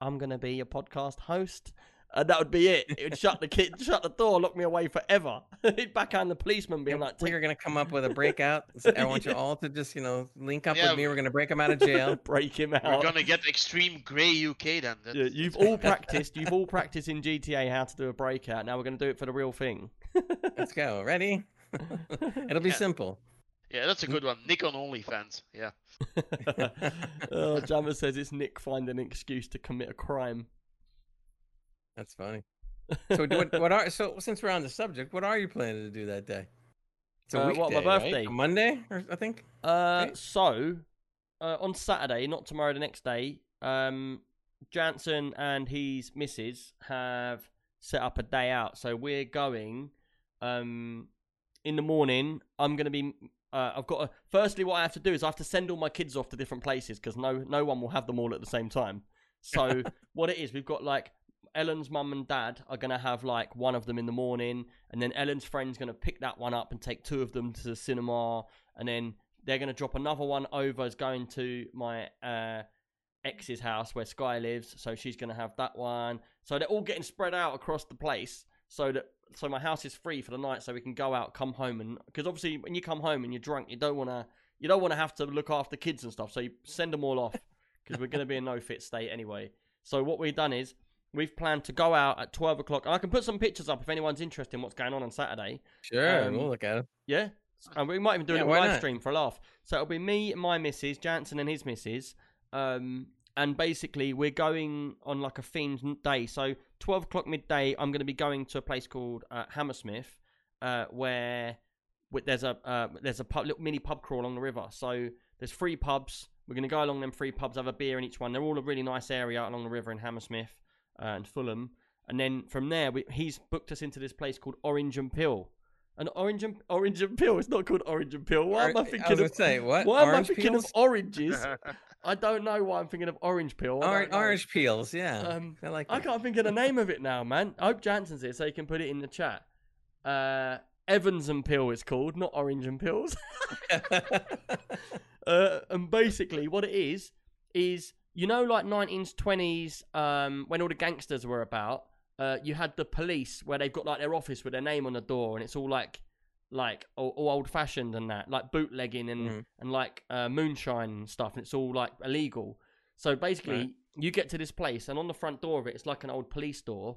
I'm gonna be your podcast host." And that would be it. It would shut the kid, shut the door, lock me away forever. He'd backhand the policeman, being yeah, like, "We're gonna come up with a breakout. I want you all to just, you know, link up yeah, with me. We're gonna break him out of jail. Break him out. We're gonna get Extreme Grey U K then." That's, yeah, you've all practiced. You've all practiced in G T A how to do a breakout. Now we're gonna do it for the real thing. Let's go. Ready? It'll be yeah. simple. Yeah, that's a good one. Nick on OnlyFans. Yeah. Oh, Jammer says it's Nick finding an excuse to commit a crime. That's funny. So what, what are so since we're on the subject, what are you planning to do that day? It's a uh, weekday, what, my birthday, right? A Monday, or, I think. Uh, right? so uh, on Saturday, not tomorrow, the next day, um, Jansen and his missus have set up a day out. So we're going um in the morning. I'm gonna be. Uh, I've got. To, firstly, what I have to do is I have to send all my kids off to different places because no, no one will have them all at the same time. So what it is, we've got like Ellen's mum and dad are gonna have like one of them in the morning, and then Ellen's friend's gonna pick that one up and take two of them to the cinema, and then they're gonna drop another one over. Is going to my uh, ex's house where Sky lives, so she's gonna have that one. So they're all getting spread out across the place, so that. So my house is free for the night, so we can go out, come home, and because obviously when you come home and you're drunk, you don't want to, you don't want to have to look after kids and stuff. So you send them all off because we're going to be in no fit state anyway. So what we've done is we've planned to go out at twelve o'clock. And I can put some pictures up if anyone's interested in what's going on on Saturday. Sure, um, we'll look at it. Yeah, and we might even do yeah, a live not? stream for a laugh. So it'll be me, my missus, Jansen, and his missus. Um, And basically, we're going on like a themed day. So, twelve o'clock midday, I'm going to be going to a place called uh, Hammersmith, uh, where there's a uh, there's a pub, little mini pub crawl along the river. So, there's three pubs. We're going to go along them three pubs, have a beer in each one. They're all a really nice area along the river in Hammersmith uh, and Fulham. And then from there, we, he's booked us into this place called Orange and Pill, An orange and orange and peel. It's not called orange and peel. Why am I thinking I was of say, what? Why orange am I thinking peels? Of oranges? I don't know why I'm thinking of orange peel. Or, orange peels, yeah. Um, I like. I can't think of the name of it now, man. I hope Jansen's here so he can put it in the chat. Uh, Evans and Peel it's called, not orange and peels. uh, and basically, what it is is you know, like nineteen twenties, um, when all the gangsters were about. Uh, you had the police where they've got like their office with their name on the door, and it's all like, like all, all old-fashioned and that, like bootlegging and mm. and like uh, moonshine and stuff, and it's all like illegal. So basically, right. you get to this place, and on the front door of it, it's like an old police door.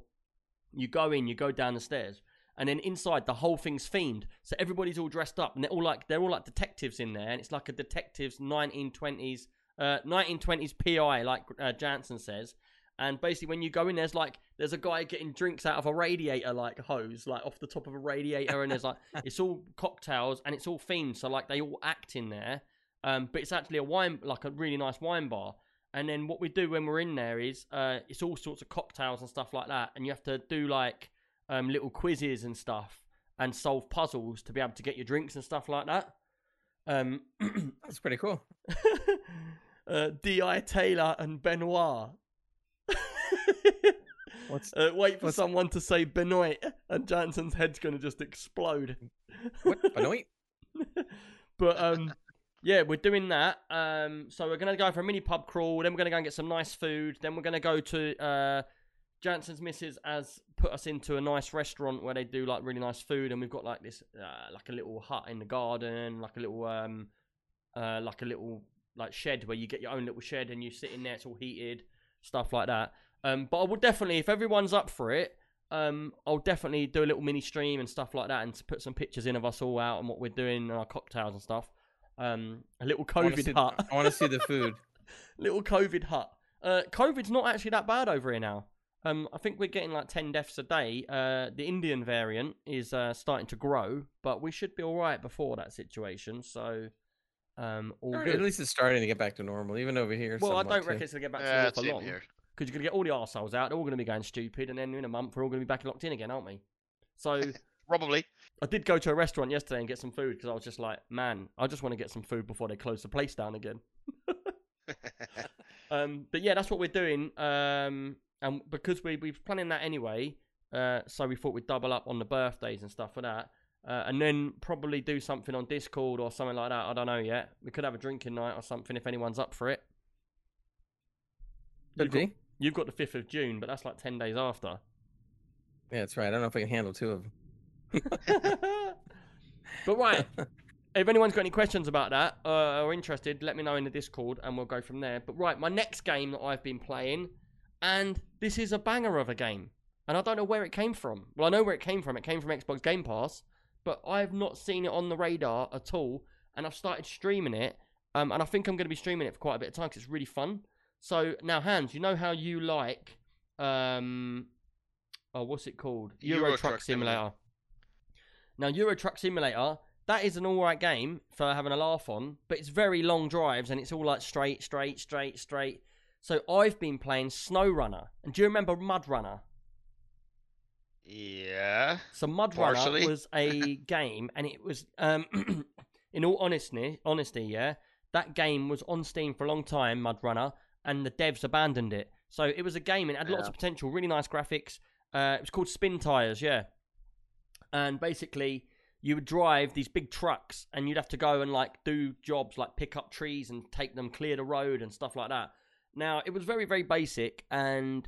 You go in, you go down the stairs, and then inside the whole thing's themed. So everybody's all dressed up, and they're all like they're all like detectives in there, and it's like a detective's nineteen twenties, uh, nineteen twenties P I, like uh, Jansen says. And basically, when you go in, there's like there's a guy getting drinks out of a radiator, like hose, like off the top of a radiator, and there's like it's all cocktails and it's all themed, so like they all act in there. Um, but it's actually a wine, like a really nice wine bar. And then what we do when we're in there is uh, it's all sorts of cocktails and stuff like that, and you have to do like um, little quizzes and stuff and solve puzzles to be able to get your drinks and stuff like that. Um, That's pretty cool. uh, D I Taylor and Benoit. What's, uh, wait for what's... someone to say Benoit, and Jansen's head's going to just explode. What? Benoit? But, um, yeah, we're doing that. Um, so we're going to go for a mini pub crawl, then we're going to go and get some nice food, then we're going to go to... Uh, Jansen's missus has put us into a nice restaurant where they do, like, really nice food, and we've got, like, this, uh, like, a little hut in the garden, like a little, um, uh, like, a little, like, shed where you get your own little shed and you sit in there, it's all heated, stuff like that. Um, but I will definitely, if everyone's up for it, um, I'll definitely do a little mini stream and stuff like that, and to put some pictures in of us all out and what we're doing and our cocktails and stuff. Um, a little COVID hut. I want to see the food. Little COVID hut. Uh, COVID's not actually that bad over here now. Um, I think we're getting like ten deaths a day. Uh, the Indian variant is uh, starting to grow, but we should be all right before that situation. So. Um, all right, good. At least it's starting to get back to normal, even over here. Well, I don't like reckon too. It's gonna get back to normal uh, for long. Here. Because you're going to get all the arseholes out. They're all going to be going stupid. And then in a month, we're all going to be back locked in again, aren't we? So probably. I did go to a restaurant yesterday and get some food because I was just like, man, I just want to get some food before they close the place down again. um, but yeah, that's what we're doing. Um, and because we, we're planning that anyway, uh, so we thought we'd double up on the birthdays and stuff for that. Uh, and then probably do something on Discord or something like that. I don't know yet. We could have a drinking night or something if anyone's up for it. Could be. You've got the fifth of June, but that's like ten days after. Yeah, that's right. I don't know if I can handle two of them. But right, if anyone's got any questions about that uh, or interested, let me know in the Discord and we'll go from there. But right, my next game that I've been playing, and this is a banger of a game, and I don't know where it came from. Well, I know where it came from. It came from Xbox Game Pass, but I've not seen it on the radar at all, and I've started streaming it, um, and I think I'm going to be streaming it for quite a bit of time because it's really fun. So, now, Hans, you know how you like, um, oh, what's it called? Euro, Euro Truck, Truck Simulator. Simulator. Now, Euro Truck Simulator, that is an alright game for having a laugh on, but it's very long drives, and it's all like straight, straight, straight, straight. So, I've been playing SnowRunner. And do you remember MudRunner? Yeah. So, MudRunner was a game, and it was, um, in all honesty, honesty, yeah, that game was on Steam for a long time, MudRunner. And the devs abandoned it. So it was a game and it had yeah. lots of potential, really nice graphics. Uh, it was called Spin Tires, yeah. And basically, you would drive these big trucks and you'd have to go and like do jobs like pick up trees and take them, clear the road and stuff like that. Now, it was very, very basic and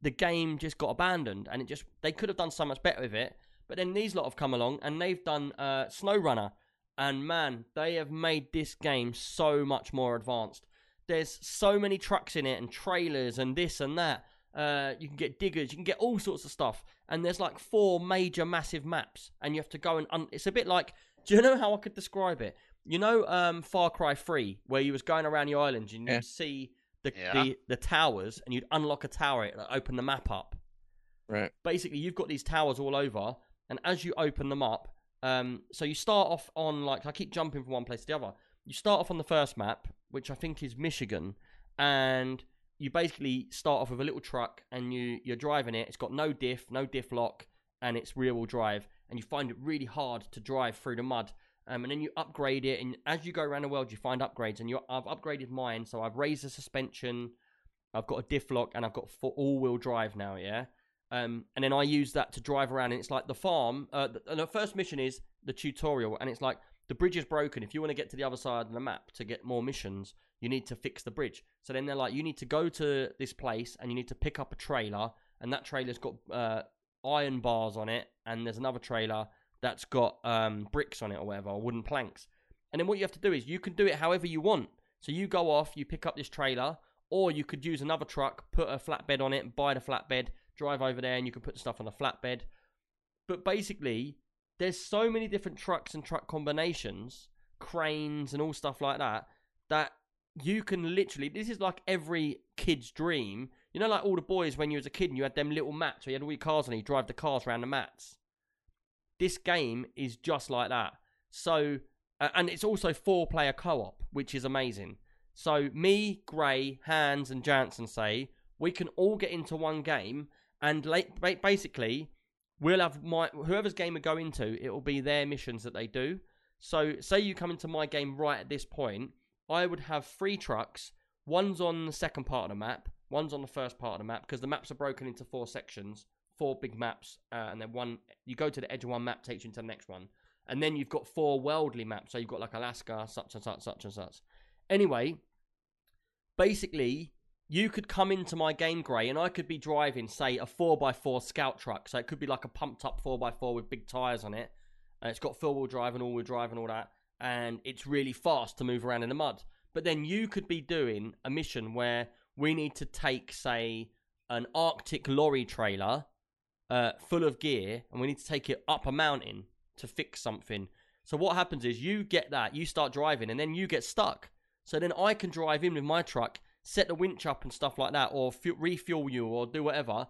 the game just got abandoned and it just, they could have done so much better with it. But then these lot have come along and they've done uh, SnowRunner. And man, they have made this game so much more advanced. There's so many trucks in it and trailers and this and that. Uh, you can get diggers. You can get all sorts of stuff. And there's like four major massive maps. And you have to go and... Un- it's a bit like... Do you know how I could describe it? You know um, Far Cry three, where you was going around the islands and you'd yeah. see the, yeah. the the towers and you'd unlock a tower and open the map up. Right. Basically, you've got these towers all over. And as you open them up... Um, so you start off on like... I keep jumping from one place to the other. You start off on the first map, which I think is Michigan, and you basically start off with a little truck, and you, you're driving it. It's got no diff, no diff lock, and it's rear-wheel drive, and you find it really hard to drive through the mud. Um, and then you upgrade it, and as you go around the world, you find upgrades. And you're, I've upgraded mine, so I've raised the suspension, I've got a diff lock, and I've got all-wheel drive now, yeah? Um, and then I use that to drive around, and it's like the farm. Uh, the, and the first mission is the tutorial, and it's like the bridge is broken. If you want to get to the other side of the map to get more missions, you need to fix the bridge. So then they're like, you need to go to this place, and you need to pick up a trailer, and that trailer's got uh, iron bars on it, and there's another trailer that's got um, bricks on it or whatever, or wooden planks. And then what you have to do is you can do it however you want. So you go off, you pick up this trailer, or you could use another truck, put a flatbed on it, buy the flatbed, drive over there, and you can put stuff on the flatbed. But basically, there's so many different trucks and truck combinations, cranes and all stuff like that, that you can literally, this is like every kid's dream. You know, like all the boys when you was a kid and you had them little mats, or you had all your cars on and you drive the cars around the mats. This game is just like that. So, uh, and it's also four-player co-op, which is amazing. So me, Grey, Hans, and Jansen say we can all get into one game, and late, basically we'll have my whoever's game we go into, it will be their missions that they do. So, say you come into my game right at this point, I would have three trucks. One's on the second part of the map, one's on the first part of the map, because the maps are broken into four sections. Four big maps, uh, and then one, you go to the edge of one map, takes you into the next one, and then you've got four worldly maps. So you've got like Alaska, such and such, such and such. Anyway, basically, you could come into my game, Grey, and I could be driving, say, a four by four scout truck. So it could be like a pumped up four by four with big tires on it, and it's got four wheel drive and all wheel drive and all that, and it's really fast to move around in the mud. But then you could be doing a mission where we need to take, say, an Arctic lorry trailer. Uh, full of gear, and we need to take it up a mountain to fix something. So what happens is you get that, you start driving, and then you get stuck. So then I can drive in with my truck, set the winch up and stuff like that, or refuel you, or do whatever,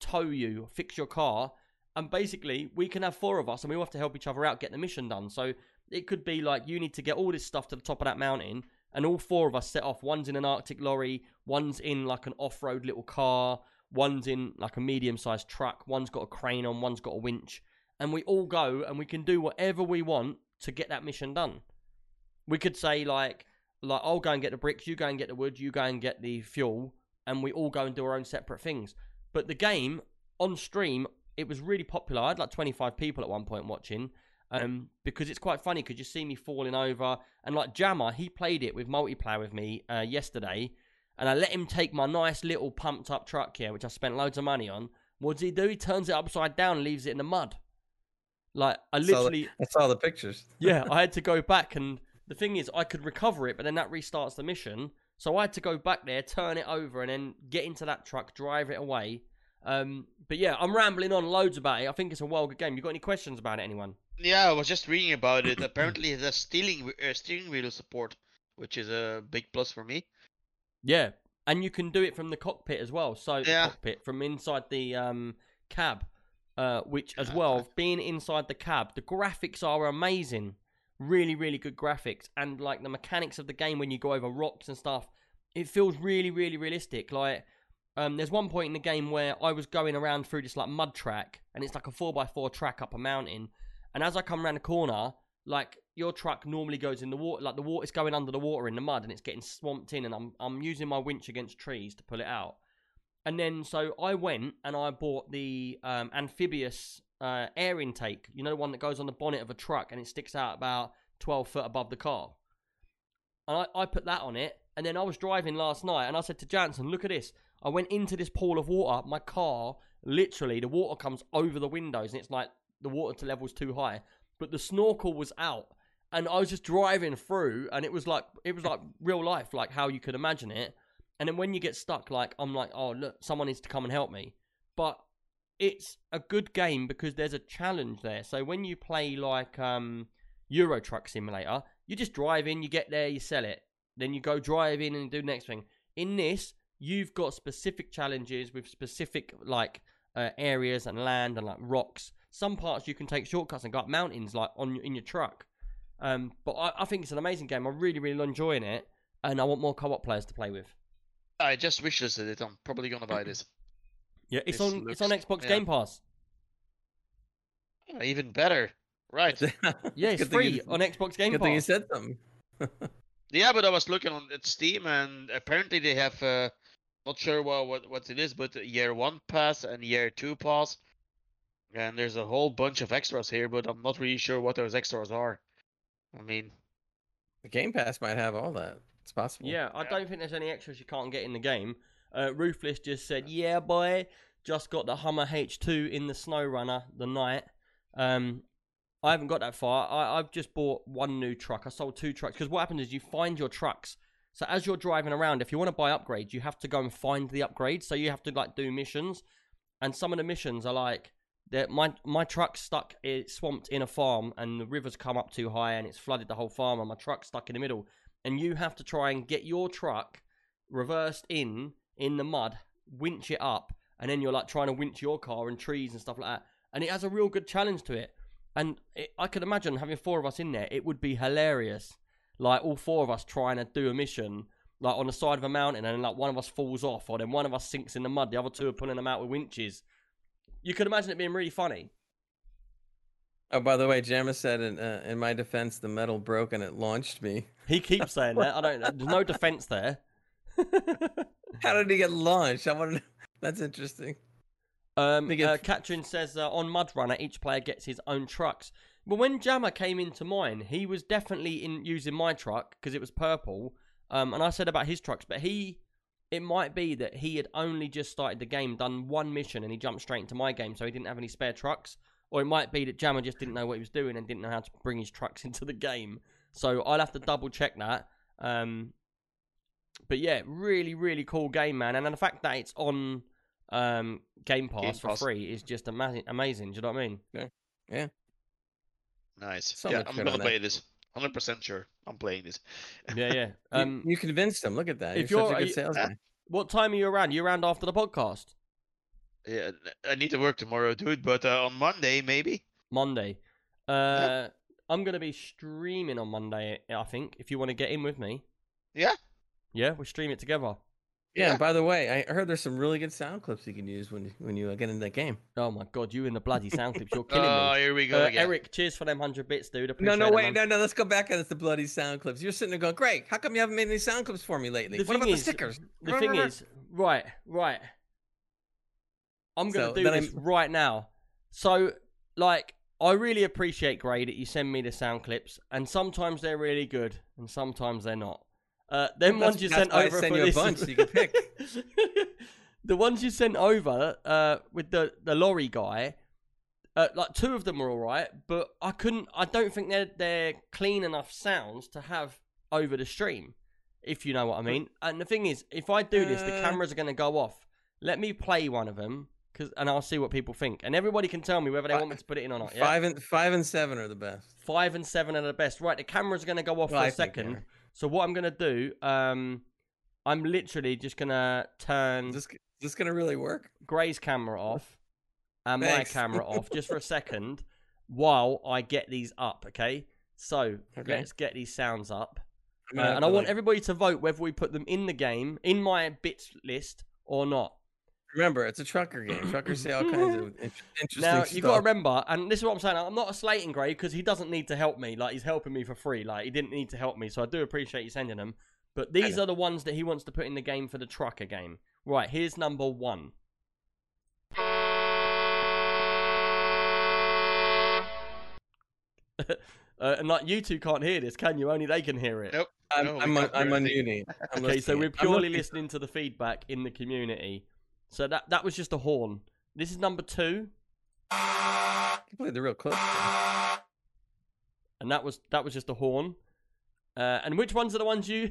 tow you, fix your car, and basically we can have four of us, and we all have to help each other out, get the mission done. So it could be like you need to get all this stuff to the top of that mountain, and all four of us set off. One's in an Arctic lorry, one's in like an off-road little car, one's in like a medium-sized truck, one's got a crane on, one's got a winch, and we all go and we can do whatever we want to get that mission done. We could say like, like I'll go and get the bricks, you go and get the wood, you go and get the fuel, and we all go and do our own separate things. But the game, on stream, it was really popular. I had like twenty-five people at one point watching, um, because it's quite funny, because you see me falling over, and like Jammer, he played it with multiplayer with me uh, yesterday, and I let him take my nice little pumped up truck here, which I spent loads of money on. What does he do? He turns it upside down and leaves it in the mud. Like, I literally... I saw the pictures. Yeah, I had to go back, and the thing is, I could recover it, but then that restarts the mission. So I had to go back there, turn it over, and then get into that truck, drive it away. Um, but yeah, I'm rambling on loads about it. I think it's a well good game. You got any questions about it, anyone? Yeah, I was just reading about it. Apparently, it has steering, uh, steering wheel support, which is a big plus for me. Yeah, and you can do it from the cockpit as well. So yeah. The cockpit from inside the um, cab, uh, which as well, being inside the cab, the graphics are amazing. Really, really good graphics. And like the mechanics of the game when you go over rocks and stuff, it feels really, really realistic. Like um, there's one point in the game where I was going around through this like mud track, and it's like a four by four track up a mountain. And as I come around the corner, like your truck normally goes in the water, like the water is going under the water in the mud, and it's getting swamped in, and I'm I'm using my winch against trees to pull it out. And then so I went and I bought the um, amphibious uh, air intake, you know, the one that goes on the bonnet of a truck and it sticks out about twelve foot above the car. And I, I put that on it, and then I was driving last night and I said to Jansen, look at this. I went into this pool of water, my car, literally the water comes over the windows, and it's like the water to level's too high. But the snorkel was out, and I was just driving through, and it was like it was like real life, like how you could imagine it. And then when you get stuck, like I'm like, oh look, someone needs to come and help me. But it's a good game because there's a challenge there. So when you play like um, Euro Truck Simulator, you just drive in, you get there, you sell it, then you go drive in and do the next thing. In this, you've got specific challenges with specific like uh, areas and land and like rocks. Some parts you can take shortcuts and go up mountains like on in your truck. Um, but I, I think it's an amazing game. I'm really, really enjoying it. And I want more co-op players to play with. I just wishlisted it. I'm probably going to buy this. Yeah, it's this on looks, it's on Xbox yeah. Game Pass. Oh, even better. Right. Yeah, it's free on Xbox Game Pass. Good thing you said something. Yeah, but I was looking on at Steam, and apparently they have, uh, not sure what, what what it is, but year one pass and year two pass. And there's a whole bunch of extras here, but I'm not really sure what those extras are. I mean... The Game Pass might have all that. It's possible. Yeah, I yeah. don't think there's any extras you can't get in the game. Uh, Ruthless just said, yeah, boy, just got the Hummer H two in the SnowRunner the night. Um, I haven't got that far. I, I've just bought one new truck. I sold two trucks. Because what happens is you find your trucks. So as you're driving around, if you want to buy upgrades, you have to go and find the upgrades. So you have to, like, do missions. And some of the missions are like... My, my truck's stuck, it's swamped in a farm, and the river's come up too high and it's flooded the whole farm, and my truck's stuck in the middle. And you have to try and get your truck reversed in, in the mud, winch it up, and then you're like trying to winch your car and trees and stuff like that. And it has a real good challenge to it. And it, I could imagine having four of us in there, it would be hilarious. Like all four of us trying to do a mission, like on the side of a mountain, and like one of us falls off, or then one of us sinks in the mud, the other two are pulling them out with winches. You could imagine it being really funny. Oh, by the way, Jammer said, in, uh, in my defense, the metal broke and it launched me. He keeps saying that. I don't know. There's no defense there. How did he get launched? I want to... That's interesting. Um, get... uh, Catrin says, uh, on Mudrunner, each player gets his own trucks. But when Jammer came into mine, he was definitely in using my truck because it was purple. Um, and I said about his trucks, but he... It might be that he had only just started the game, done one mission, and he jumped straight into my game, so he didn't have any spare trucks. Or it might be that Jammer just didn't know what he was doing and didn't know how to bring his trucks into the game. So I'll have to double-check that. Um, but yeah, really, really cool game, man. And the fact that it's on um, Game Pass game for Pass. free is just ama- amazing. Do you know what I mean? Yeah. Yeah. Nice. Solid. Yeah, I'm going to play this. one hundred percent sure I'm playing this. Yeah, yeah. Um, you, you convinced him. Look at that. If you're, you're such a good you, salesman. Uh, what time are you around? You around after the podcast? Yeah, I need to work tomorrow, dude. But uh, on Monday, maybe. Monday. Uh, yeah. I'm going to be streaming on Monday, I think, if you want to get in with me. Yeah? Yeah, we'll stream it together. Yeah, yeah. And by the way, I heard there's some really good sound clips you can use when when you get into that game. Oh my god, you and the bloody sound clips, you're killing oh, me. Oh, here we go uh, again. Eric, cheers for them hundred bits, dude. Appreciate no, no, wait, them. no, no, let's go back and it's the bloody sound clips. You're sitting there going, Greg, how come you haven't made any sound clips for me lately? The what about is, the stickers? The thing is, right, right. I'm gonna so, do this I'm... right now. So, like, I really appreciate, Greg, that you send me the sound clips, and sometimes they're really good, and sometimes they're not. Uh, then well, ones you sent over for you a bunch, so you can pick. The ones you sent over uh, with the, the lorry guy, uh, like two of them were all right, but I couldn't. I don't think they're they're clean enough sounds to have over the stream, if you know what I mean. And the thing is, if I do this, the cameras are going to go off. Let me play one of them, cause, and I'll see what people think. And everybody can tell me whether they want me to put it in or not. Yeah? Five and five and seven are the best. Five and seven are the best. Right, the cameras are going to go off well, for I a second. So what I'm going to do, um, I'm literally just going to turn... Is this, is this going to really work? Gray's camera off and Thanks. my camera off just for a second while I get these up, okay? So okay. let's get these sounds up. Uh, and I want everybody to vote whether we put them in the game, in my bits list or not. Remember, it's a trucker game. Truckers say all kinds of interesting now, stuff. Now, you got to remember, and this is what I'm saying. I'm not slating Gray because he doesn't need to help me. Like, he's helping me for free. Like, he didn't need to help me, so I do appreciate you sending them. But these are the ones that he wants to put in the game for the trucker game. Right, here's number one. Uh, and like you two can't hear this, can you? Only they can hear it. Nope. I'm, no, I'm, on, I'm on uni. I'm okay, so we're purely listening to the feedback in the community. So that that was just a horn. This is number two. I can play the real clip. And that was that was just a horn. Uh, and which ones are the ones you?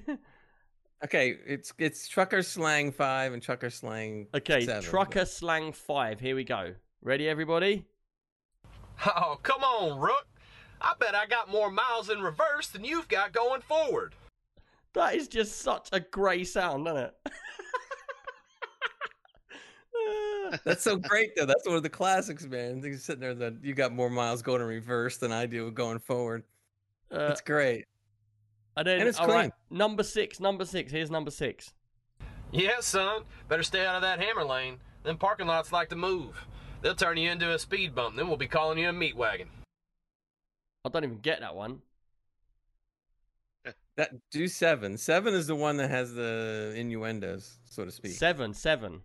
Okay, it's it's trucker slang five and trucker slang. Okay, seven, trucker but... slang five. Here we go. Ready, everybody? Oh, come on, Rook! I bet I got more miles in reverse than you've got going forward. That is just such a Grey sound, isn't it? That's so great, though. That's one of the classics, man. You're sitting there, that you got more miles going in reverse than I do going forward. Uh, That's great. And, then, and it's all clean. Right, number six, number six. Here's number six. Yeah, son. Better stay out of that hammer lane. Them parking lots like to move. They'll turn you into a speed bump, then we'll be calling you a meat wagon. I don't even get that one. That do seven. Seven is the one that has the innuendos, so to speak. Seven, seven.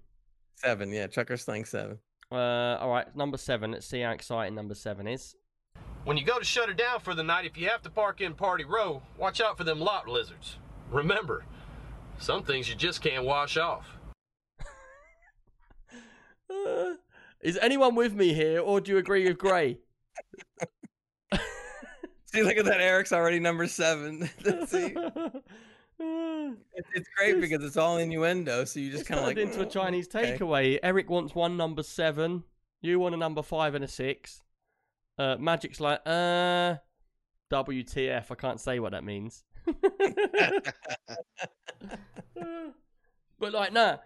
Seven, yeah. Trucker slang seven. Uh, all right, number seven. Let's see how exciting number seven is. When you go to shut her down for the night, if you have to park in Party Row, watch out for them lot lizards. Remember, some things you just can't wash off. uh, is anyone with me here, or do you agree with Grey? See, look at that. Eric's already number seven. See? It's great because it's all innuendo, so you just kind of like... into a Chinese takeaway. Okay. Eric wants one number seven. You want a number five and a six. Uh, Magic's like, uh, W T F. I can't say what that means. But like, nah.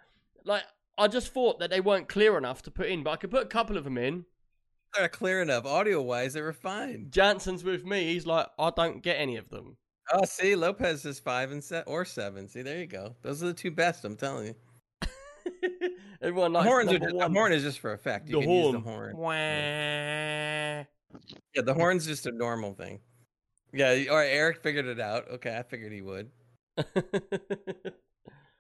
Like, I just thought that they weren't clear enough to put in, but I could put a couple of them in. They're clear enough. Audio-wise, they were fine. Jansen's with me. He's like, I don't get any of them. Oh, see, Lopez is five and se or seven. See, there you go. Those are the two best, I'm telling you. Everyone likes the horns. Are just, the horn is just for effect. You the can horn. Use the horn. Wah. Yeah. Yeah, the horn's just a normal thing. Yeah, all right, Eric figured it out. Okay, I figured he would.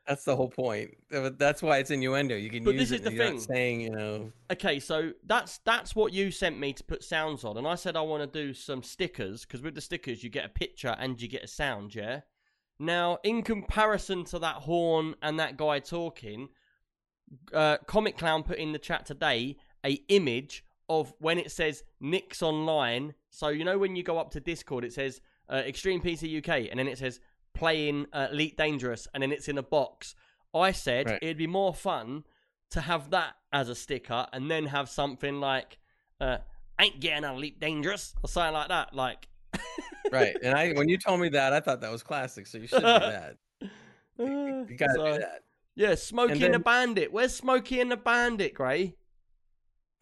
That's the whole point. That's why it's innuendo. You can but use this it. Is the You're thing. Not saying, you know. Okay, so that's that's what you sent me to put sounds on, and I said I want to do some stickers because with the stickers you get a picture and you get a sound. Yeah. Now, in comparison to that horn and that guy talking, uh, Comic Clown put in the chat today a image of when it says Nick's online. So you know when you go up to Discord, it says uh, Extreme P C U K, and then it says playing uh, Elite Dangerous, and then it's in a box. I said right. It'd be more fun to have that as a sticker and then have something like uh, ain't getting on Elite Dangerous or something like that. Like, right. And I, when you told me that, I thought that was classic, so you should do that. You, you gotta so, do that. Yeah, Smokey and, then, and the Bandit. Where's Smokey and the Bandit, Gray?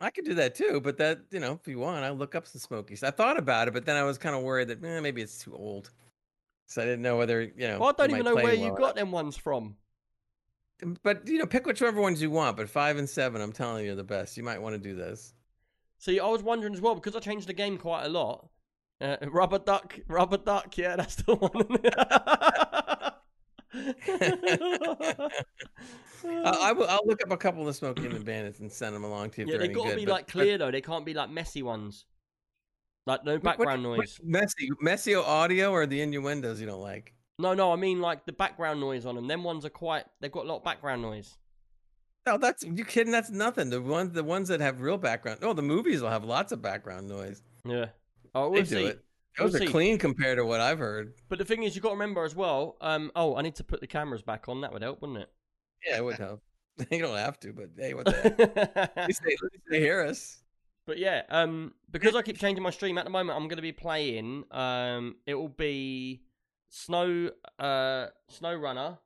I could do that too, but that, you know, if you want, I'll look up some Smokies. I thought about it, but then I was kind of worried that eh, maybe it's too old. So I didn't know whether, you know... Well, I don't even know where you got them ones from. But, you know, pick whichever ones you want. But five and seven, I'm telling you, are the best. You might want to do this. See, I was wondering as well, because I changed the game quite a lot. Uh, rubber duck, rubber duck. Yeah, that's the one. I will, I'll look up a couple of the Smokey and the Bandits and send them along to you. Yeah, they've got to be, like, clear, though. They can't be, like, messy ones. Like, no background what, what, noise. Messy, messy audio or the innuendos you don't like? No, no, I mean, like, the background noise on them. Them ones are quite... They've got a lot of background noise. No, that's... You kidding? That's nothing. The ones the ones that have real background... No, the movies will have lots of background noise. Yeah. Oh, we'll they see. Do it. Those we'll are see. Clean compared to what I've heard. But the thing is, you've got to remember as well... Um, oh, I need to put the cameras back on. That would help, wouldn't it? Yeah, it would help. You don't have to, but hey, what the heck? At least they, at least they hear us. But yeah, um, because I keep changing my stream, at the moment I'm going to be playing, um, it will be Snow uh, SnowRunner,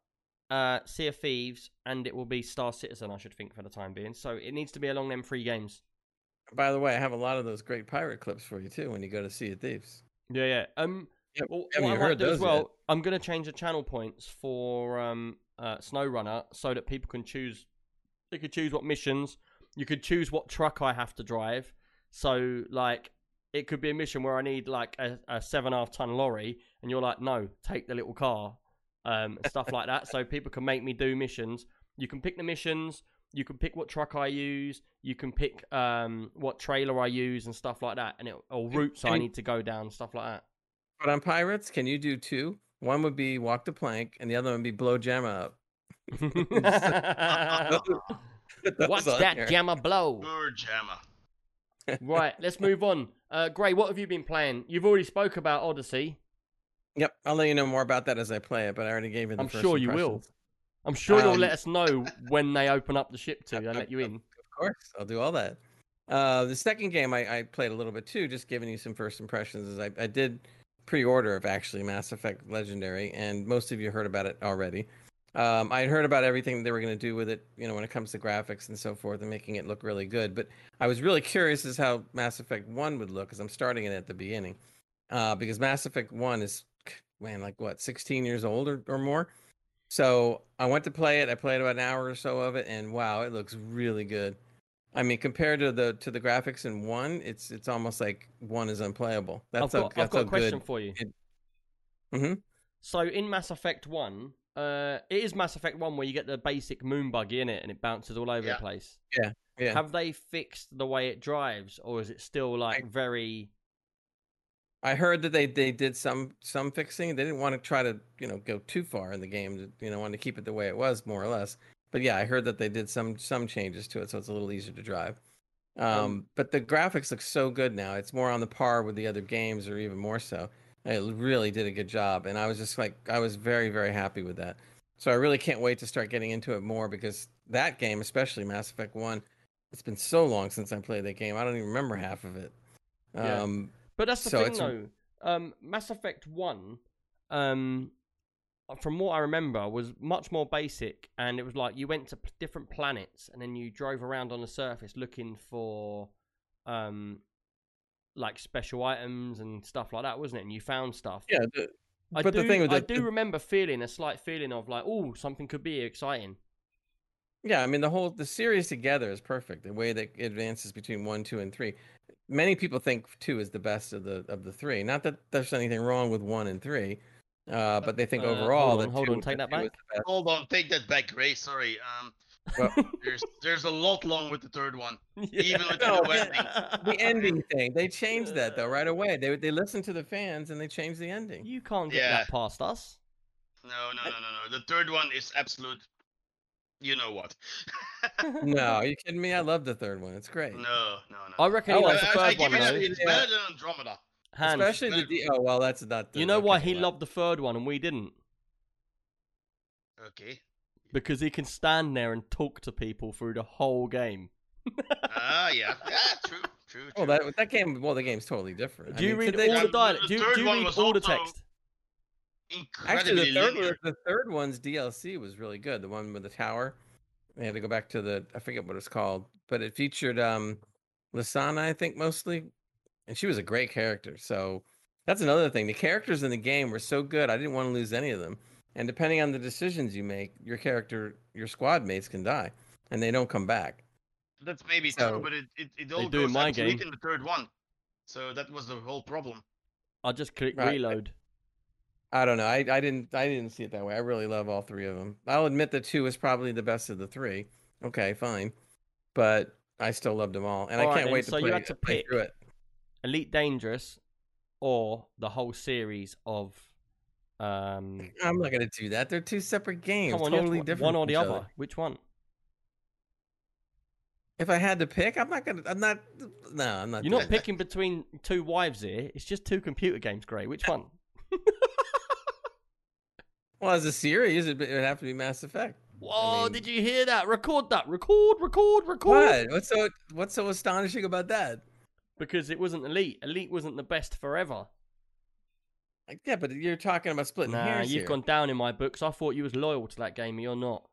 uh, Sea of Thieves, and it will be Star Citizen, I should think, for the time being. So it needs to be along them three games. By the way, I have a lot of those great pirate clips for you, too, when you go to Sea of Thieves. Yeah, yeah. Um, yeah, well, what I might do as well, yet? I'm going to change the channel points for um, uh, SnowRunner so that people can choose, they could choose what missions... You could choose what truck I have to drive. So, like, it could be a mission where I need, like, a, a seven and a half ton lorry. And you're like, no, take the little car. Um, and stuff like that. So people can make me do missions. You can pick the missions. You can pick what truck I use. You can pick um, what trailer I use and stuff like that. And it, or routes I need to go down, stuff like that. But on Pirates, can you do two? One would be walk the plank, and the other one would be blow Jammer up. What's that here. Jammer blow? Poor Jammer. Right, let's move on. Uh, Gray, what have you been playing? You've already spoke about Odyssey. Yep, I'll let you know more about that as I play it, but I already gave it the I'm first sure you will. I'm sure um, you'll let us know when they open up the ship to and let you in. Of course, I'll do all that. Uh, the second game I, I played a little bit too, just giving you some first impressions, is I, I did pre-order of actually Mass Effect Legendary, and most of you heard about it already. Um, I had heard about everything they were going to do with it, you know, when it comes to graphics and so forth and making it look really good. But I was really curious as how Mass Effect one would look because I'm starting it at the beginning. Uh, because Mass Effect one is, man, like what, sixteen years old or, or more? So I went to play it. I played about an hour or so of it, and wow, it looks really good. I mean, compared to the to the graphics in one, it's it's almost like one is unplayable. That's I've got, a, that's I've got a, a question good, for you. It, mm-hmm. So in Mass Effect one, uh, it is Mass Effect one where you get the basic moon buggy in it and it bounces all over yeah. the place. Yeah, yeah. Have they fixed the way it drives, or is it still like I, very? I heard that they, they did some some fixing. They didn't want to try to you know go too far in the game. You know, want to keep it the way it was more or less. But yeah, I heard that they did some some changes to it, so it's a little easier to drive. Um, but the graphics look so good now; it's more on the par with the other games, or even more so. It really did a good job, and I was just like, I was very very happy with that. So I really can't wait to start getting into it more, because that game, especially Mass Effect One, it's been so long since I played that game; I don't even remember half of it. Yeah. Um, but that's the so thing, though. Um, Mass Effect One. Um... From what I remember, was much more basic, and it was like you went to p- different planets, and then you drove around on the surface looking for, um, like special items and stuff like that, wasn't it? And you found stuff. Yeah, the, I but do, the thing with I the, do remember feeling a slight feeling of like, oh, something could be exciting. Yeah, I mean the whole the series together is perfect. The way that it advances between one, two, and three. Many people think two is the best of the of the three. Not that there's anything wrong with one and three. Uh, but they think uh, overall that hold on, that hold two, on take that back. Hold on, take that back, Grey. Sorry. Um, well, there's there's a lot wrong with the third one, yeah. even with no, the ending. The ending thing, they changed that though right away. They they listened to the fans and they changed the ending. You can't get yeah. that past us. No, no, no, no, no. The third one is absolute. You know what? No, are you kidding me? I love the third one. It's great. No, no, no. I reckon he oh, likes I, the third I, I one though. It's yeah. better than Andromeda. Hans. Especially the D- oh well, that's not. The, you know why he loved the third one and we didn't? Okay. Because he can stand there and talk to people through the whole game. Ah, uh, yeah, yeah, true, true. Well, oh, that that game, well, the game's totally different. Do I you mean, read today, all the dialogue? Do, do you read all the text? Actually, the third, one, the third one's D L C was really good. The one with the tower. They had to go back to the I forget what it's called, but it featured um, Lysana, I think, mostly. And she was a great character. So that's another thing. The characters in the game were so good. I didn't want to lose any of them. And depending on the decisions you make, your character, your squad mates can die and they don't come back. That's maybe so, true, but it, it, it all goes obsolete in the third one. So that was the whole problem. I'll just click right. reload. I don't know. I, I didn't I didn't see it that way. I really love all three of them. I'll admit the two is probably the best of the three. Okay, fine. But I still loved them all. And all I can't right, wait to, so play, you had to play pick. through it. Elite Dangerous or the whole series of... Um... I'm not going to do that. They're two separate games. Come on, totally one, different. One or the other. other. Which one? If I had to pick, I'm not going to... I'm not... No, I'm not. You're not that. picking between two wives here. It's just two computer games, Gray. Which one? Well, as a series, it would have to be Mass Effect. Whoa, I mean... did you hear that? Record that. Record, record, record. What? What's so, what's so astonishing about that? Because it wasn't Elite. Elite wasn't the best forever. Yeah, but you're talking about splitting nah, hairs you've here. Gone down in my books. I thought you was loyal to that game, and you're not.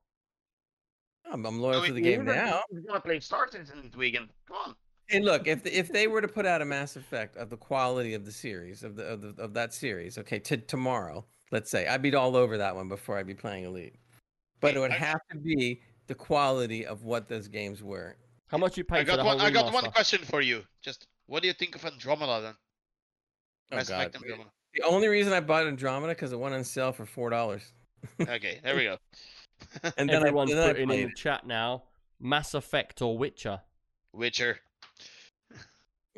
I'm, I'm loyal no, to the game now. We're going to play Star Citizen this weekend. Come on. Hey, look, if the, if they were to put out a Mass Effect of the quality of the series, of the of, the, of that series, okay, to tomorrow, let's say, I'd be all over that one before I'd be playing Elite. But hey, it would I... have to be the quality of what those games were. How much you pay I for got the one, whole I got one question for you. Just... What do you think of Andromeda then? Oh, Mass God. Effect Andromeda. The only reason I bought Andromeda because it went on sale for four dollars. Okay, there we go. And then everyone's I, then putting I in the chat now. Mass Effect or Witcher? Witcher.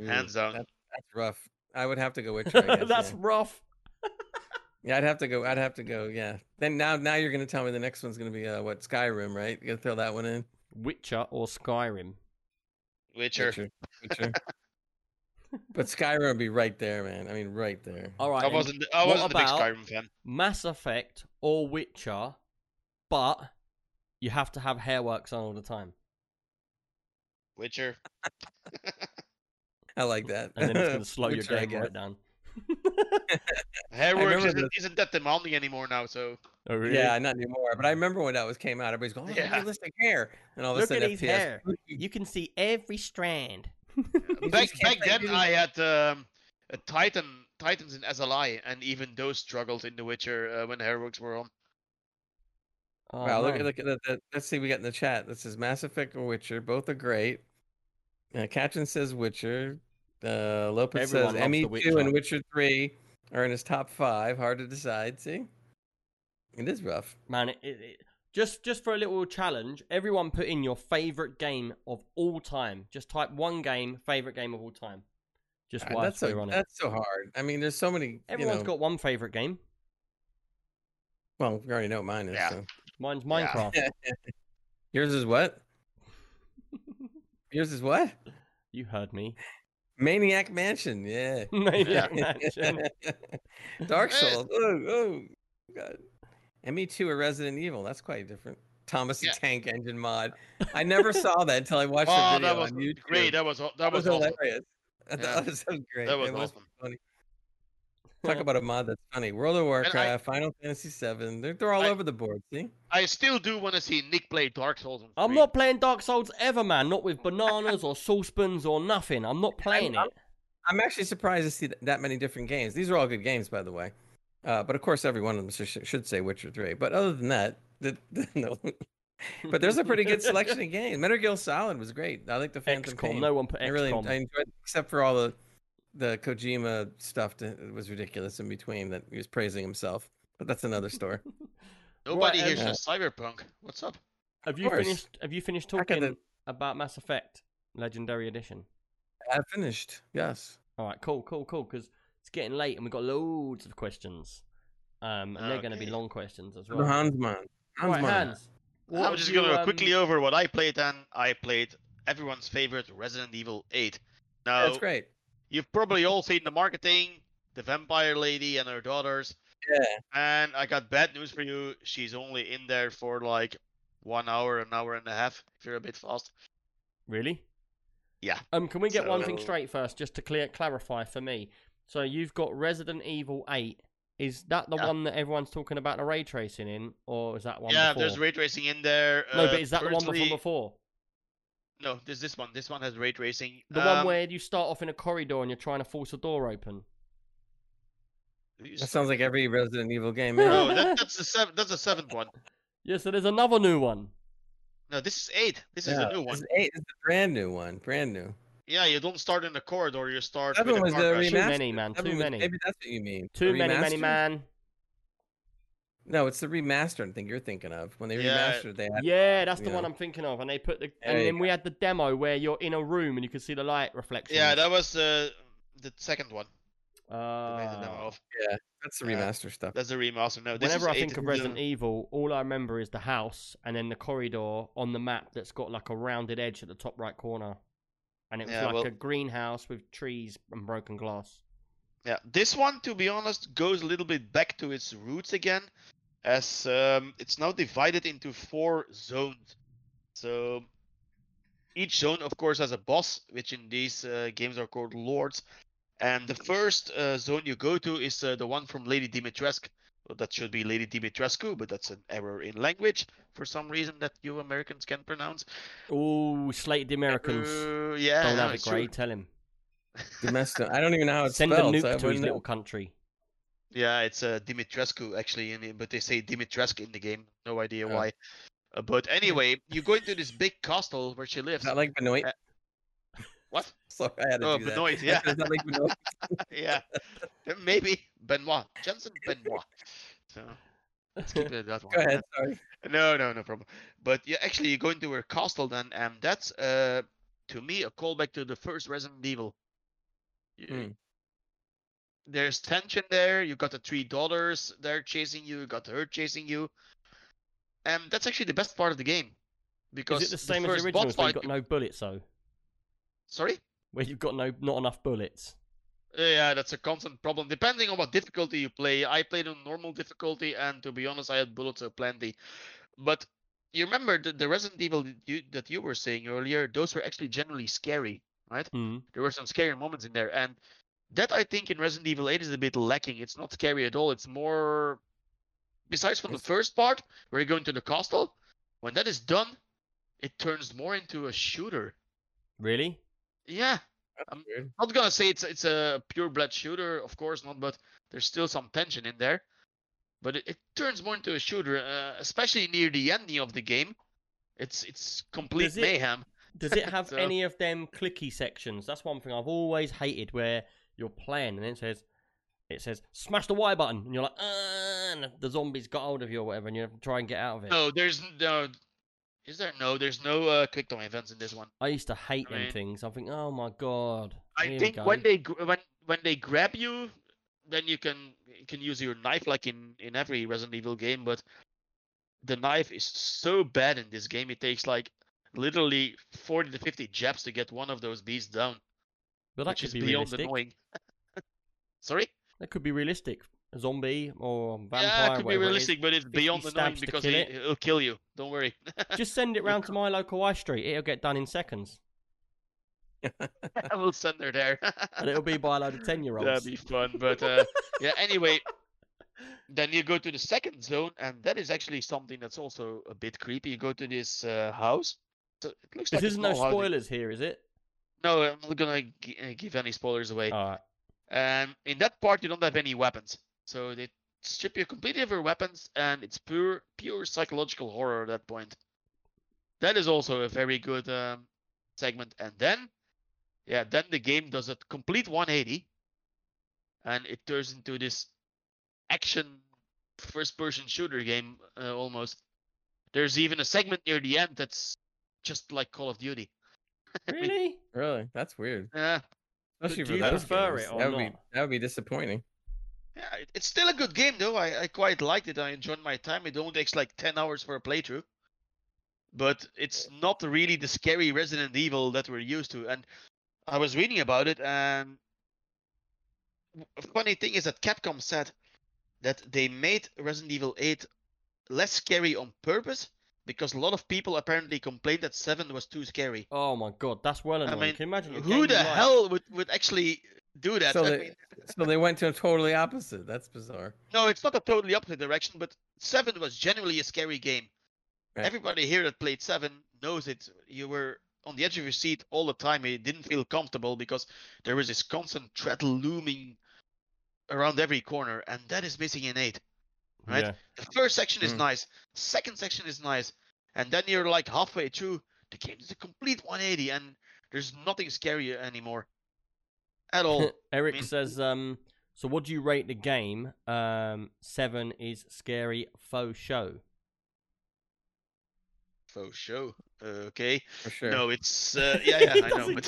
Ooh, hands down. That, that's rough. I would have to go Witcher. I guess, that's yeah. rough. Yeah, I'd have to go. I'd have to go. Yeah. Then now, now you're gonna tell me the next one's gonna be uh, what Skyrim, right? You're gonna throw that one in. Witcher or Skyrim? Witcher. Witcher. Witcher. But Skyrim would be right there, man. I mean, right there. All right. I wasn't. I wasn't a big Skyrim fan. Mass Effect or Witcher, but you have to have hairworks on all the time. Witcher. I like that. And then it's gonna slow Witcher, your game right down. Hairworks isn't, the... isn't that demanding anymore now? So. Oh, really? Yeah, not anymore. But I remember when that was came out, everybody's going, "Oh, yeah. realistic hair," and all of a sudden, look at his hair. You can see every strand. back back then, I had um, a Titan Titans in S L I, and even those struggled in The Witcher uh, when the hairworks were on. Oh, wow! Man. Look at look at that. Let's see, we got in the chat. This is Mass Effect or Witcher. Both are great. Uh, Catrin says Witcher. Uh, Lopez Everyone says M E two and Witcher three are in his top five. Hard to decide. See, it is rough, man. It, it, it, just just for a little challenge, everyone put in your favorite game of all time. Just type one game, favorite game of all time. Just right, that's so, on it. That's so hard. I mean, there's so many. Everyone's you know... got one favorite game. Well, we already know what mine is. Yeah. So. Mine's Minecraft. Yeah. Yours is what? Yours is what? You heard me. Maniac Mansion, yeah. Maniac Mansion. Dark Souls. Oh, oh, God. M E two or Resident Evil. That's quite different. Thomas the yeah. Tank Engine mod. I never saw that until I watched oh, the video. Oh, that was on YouTube. Great. That was that was, that was awesome. Hilarious. Yeah. That was so great. That was it awesome. Was funny. Talk about a mod that's funny. World of Warcraft, I, Final Fantasy seven. They're, they're all I, over the board, see? I still do want to see Nick play Dark Souls. I'm not playing Dark Souls ever, man. Not with bananas or saucepans or nothing. I'm not playing I'm, it. I'm actually surprised to see that, that many different games. These are all good games, by the way. Uh, but, of course, every one of them sh should say Witcher three. But other than that, the, the, no. But there's a pretty good selection of games. Metal Gear Solid was great. I like the Phantom Pain. No one put I really I enjoyed it, except for all the... The Kojima stuff to, it was ridiculous in between that he was praising himself, but that's another story. Nobody right, hears uh, Cyberpunk. What's up? Have you finished? Have you finished talking the... about Mass Effect Legendary Edition? I finished. Yes. All right. Cool. Cool. Cool. Because it's getting late and we've got loads of questions. Um, and okay. they're going to be long questions as well. Hans man. Hans right, man. Hans, I'm just going to um... quickly over what I played. Then I played everyone's favorite Resident Evil eight. Now that's great. You've probably all seen the marketing, the vampire lady and her daughters. Yeah. And I got bad news for you. She's only in there for like one hour, an hour and a half, if you're a bit fast. Really? Yeah. Um, can we get so... one thing straight first, just to clear clarify for me? So you've got Resident Evil eight. Is that the yeah. one that everyone's talking about the ray tracing in, or is that one Yeah, before? There's ray tracing in there. No, uh, but is that personally... the one from before? No, this this one. This one has ray tracing. The um, one where you start off in a corridor and you're trying to force a door open. That sounds like every Resident Evil game. No, that, that's the seven, that's the seventh one. Yeah, so there's another new one. No, this is eight. This no, is a new one. This is eight. This is a brand new one. Brand new. Yeah, you don't start in the corridor. You start. Seven with was the remaster. Too many, man. Seven Too many. Was, maybe that's what you mean. Too many, many, man. No, it's the remastered thing you're thinking of. When they yeah. remastered, they had, yeah, that's the know. one I'm thinking of. And they put the and then we had the demo where you're in a room and you can see the light reflection. Yeah, that was uh, the second one. Uh, that the demo of. Yeah, that's the remaster uh, stuff. That's the remaster. No, whenever I think of Resident Evil, all I remember is the house and then the corridor on the map that's got like a rounded edge at the top right corner, and it was yeah, like well, a greenhouse with trees and broken glass. Yeah, this one, to be honest, goes a little bit back to its roots again, as um, it's now divided into four zones. So each zone, of course, has a boss, which in these uh, games are called lords. And the first uh, zone you go to is uh, the one from Lady Dimitrescu. Well, that should be Lady Dimitrescu, but that's an error in language for some reason that you Americans can pronounce. Oh, slate the Americans. Uh, yeah, don't have it, Gray. Tell him. Domestic. I don't even know how it's Send spelled. Send a nuke so to his little country. Yeah, it's uh, Dimitrescu actually, in it, but they say Dimitrescu in the game. No idea oh. why. Uh, but anyway, you go into this big castle where she lives. Not like Benoit. Uh, what? Sorry, I had to oh, do Benoit, that. Yeah. It's not like Benoit. Yeah. Maybe Benoit. Jansen Benoit. So let's keep it that one. Go ahead. Sorry. No, no, no problem. But yeah, actually, you go into her castle then, and that's uh, to me a callback to the first Resident Evil. Mm. There's tension there. You got the three daughters there chasing you. You got her chasing you, and that's actually the best part of the game. Because is it the same the as the original? So you've got no bullets, though. Sorry? Where you've got no not enough bullets. Yeah, that's a constant problem. Depending on what difficulty you play, I played on normal difficulty, and to be honest, I had bullets plenty. But you remember the, the Resident Evil that you, that you were saying earlier? Those were actually generally scary. Right? Mm-hmm. There were some scary moments in there, and that I think in Resident Evil eight is a bit lacking. It's not scary at all. It's more, besides from it's... the first part where you go into the castle, when that is done, it turns more into a shooter. Really? Yeah. I'm not gonna say it's it's a pure-blood shooter, of course not, but there's still some tension in there. But it, it turns more into a shooter, uh, especially near the ending of the game. It's it's complete it... mayhem. Does it have so, any of them clicky sections? That's one thing I've always hated, where you're playing and it says, it says, smash the Y button, and you're like, and the zombies got hold of you or whatever, and you have to try and get out of it. No, there's no... Is there? No, there's no uh, click-on events in this one. I used to hate I mean, them things. I think, oh my god. I think when they when when they grab you, then you can you can use your knife like in, in every Resident Evil game, but the knife is so bad in this game. It takes like literally forty to fifty jabs to get one of those beasts down. But that which could is be beyond realistic. Annoying. Sorry? That could be realistic. A zombie or vampire. Yeah, it could be realistic, it but it's beyond annoying because kill it. It, it'll kill you. Don't worry. Just send it round to my local high street. It'll get done in seconds. I will send her there. And it'll be by a load of ten-year-olds. That'd be fun. But uh, yeah, anyway, then you go to the second zone, and that is actually something that's also a bit creepy. You go to this uh, house. So it looks this like is no spoilers housing. Here, is it? No, I'm not going to g- give any spoilers away. All right. And in that part, you don't have any weapons. So they strip you completely of your weapons, and it's pure pure psychological horror at that point. That is also a very good um, segment. And then, yeah, then the game does a complete one eighty, and it turns into this action first-person shooter game uh, almost. There's even a segment near the end that's just like Call of Duty. Really? Really? That's weird. Yeah. Uh, do you prefer it or that would not? Be, that would be disappointing. Yeah, it's still a good game though. I, I quite liked it. I enjoyed my time. It only takes like ten hours for a playthrough, but it's not really the scary Resident Evil that we're used to. And I was reading about it, and a funny thing is that Capcom said that they made Resident Evil eight less scary on purpose because a lot of people apparently complained that seven was too scary. Oh my god, that's well annoying. I mean, can you imagine who the hell would, would actually do that? So they, I mean... so they went to a totally opposite. That's bizarre. No, it's not a totally opposite direction, but seven was genuinely a scary game. Right. Everybody here that played seven knows it. You were on the edge of your seat all the time. You didn't feel comfortable because there was this constant threat looming around every corner, and that is missing in eight. Right? Yeah. The first section is mm. nice. Second section is nice. And then you're like halfway through. The game is a complete one eighty, and there's nothing scary anymore. At all. Eric I mean... says, um, so what do you rate the game? Um, seven is scary faux show. Faux show? Uh, okay. For sure. No, it's... Uh, yeah, yeah, I know. But...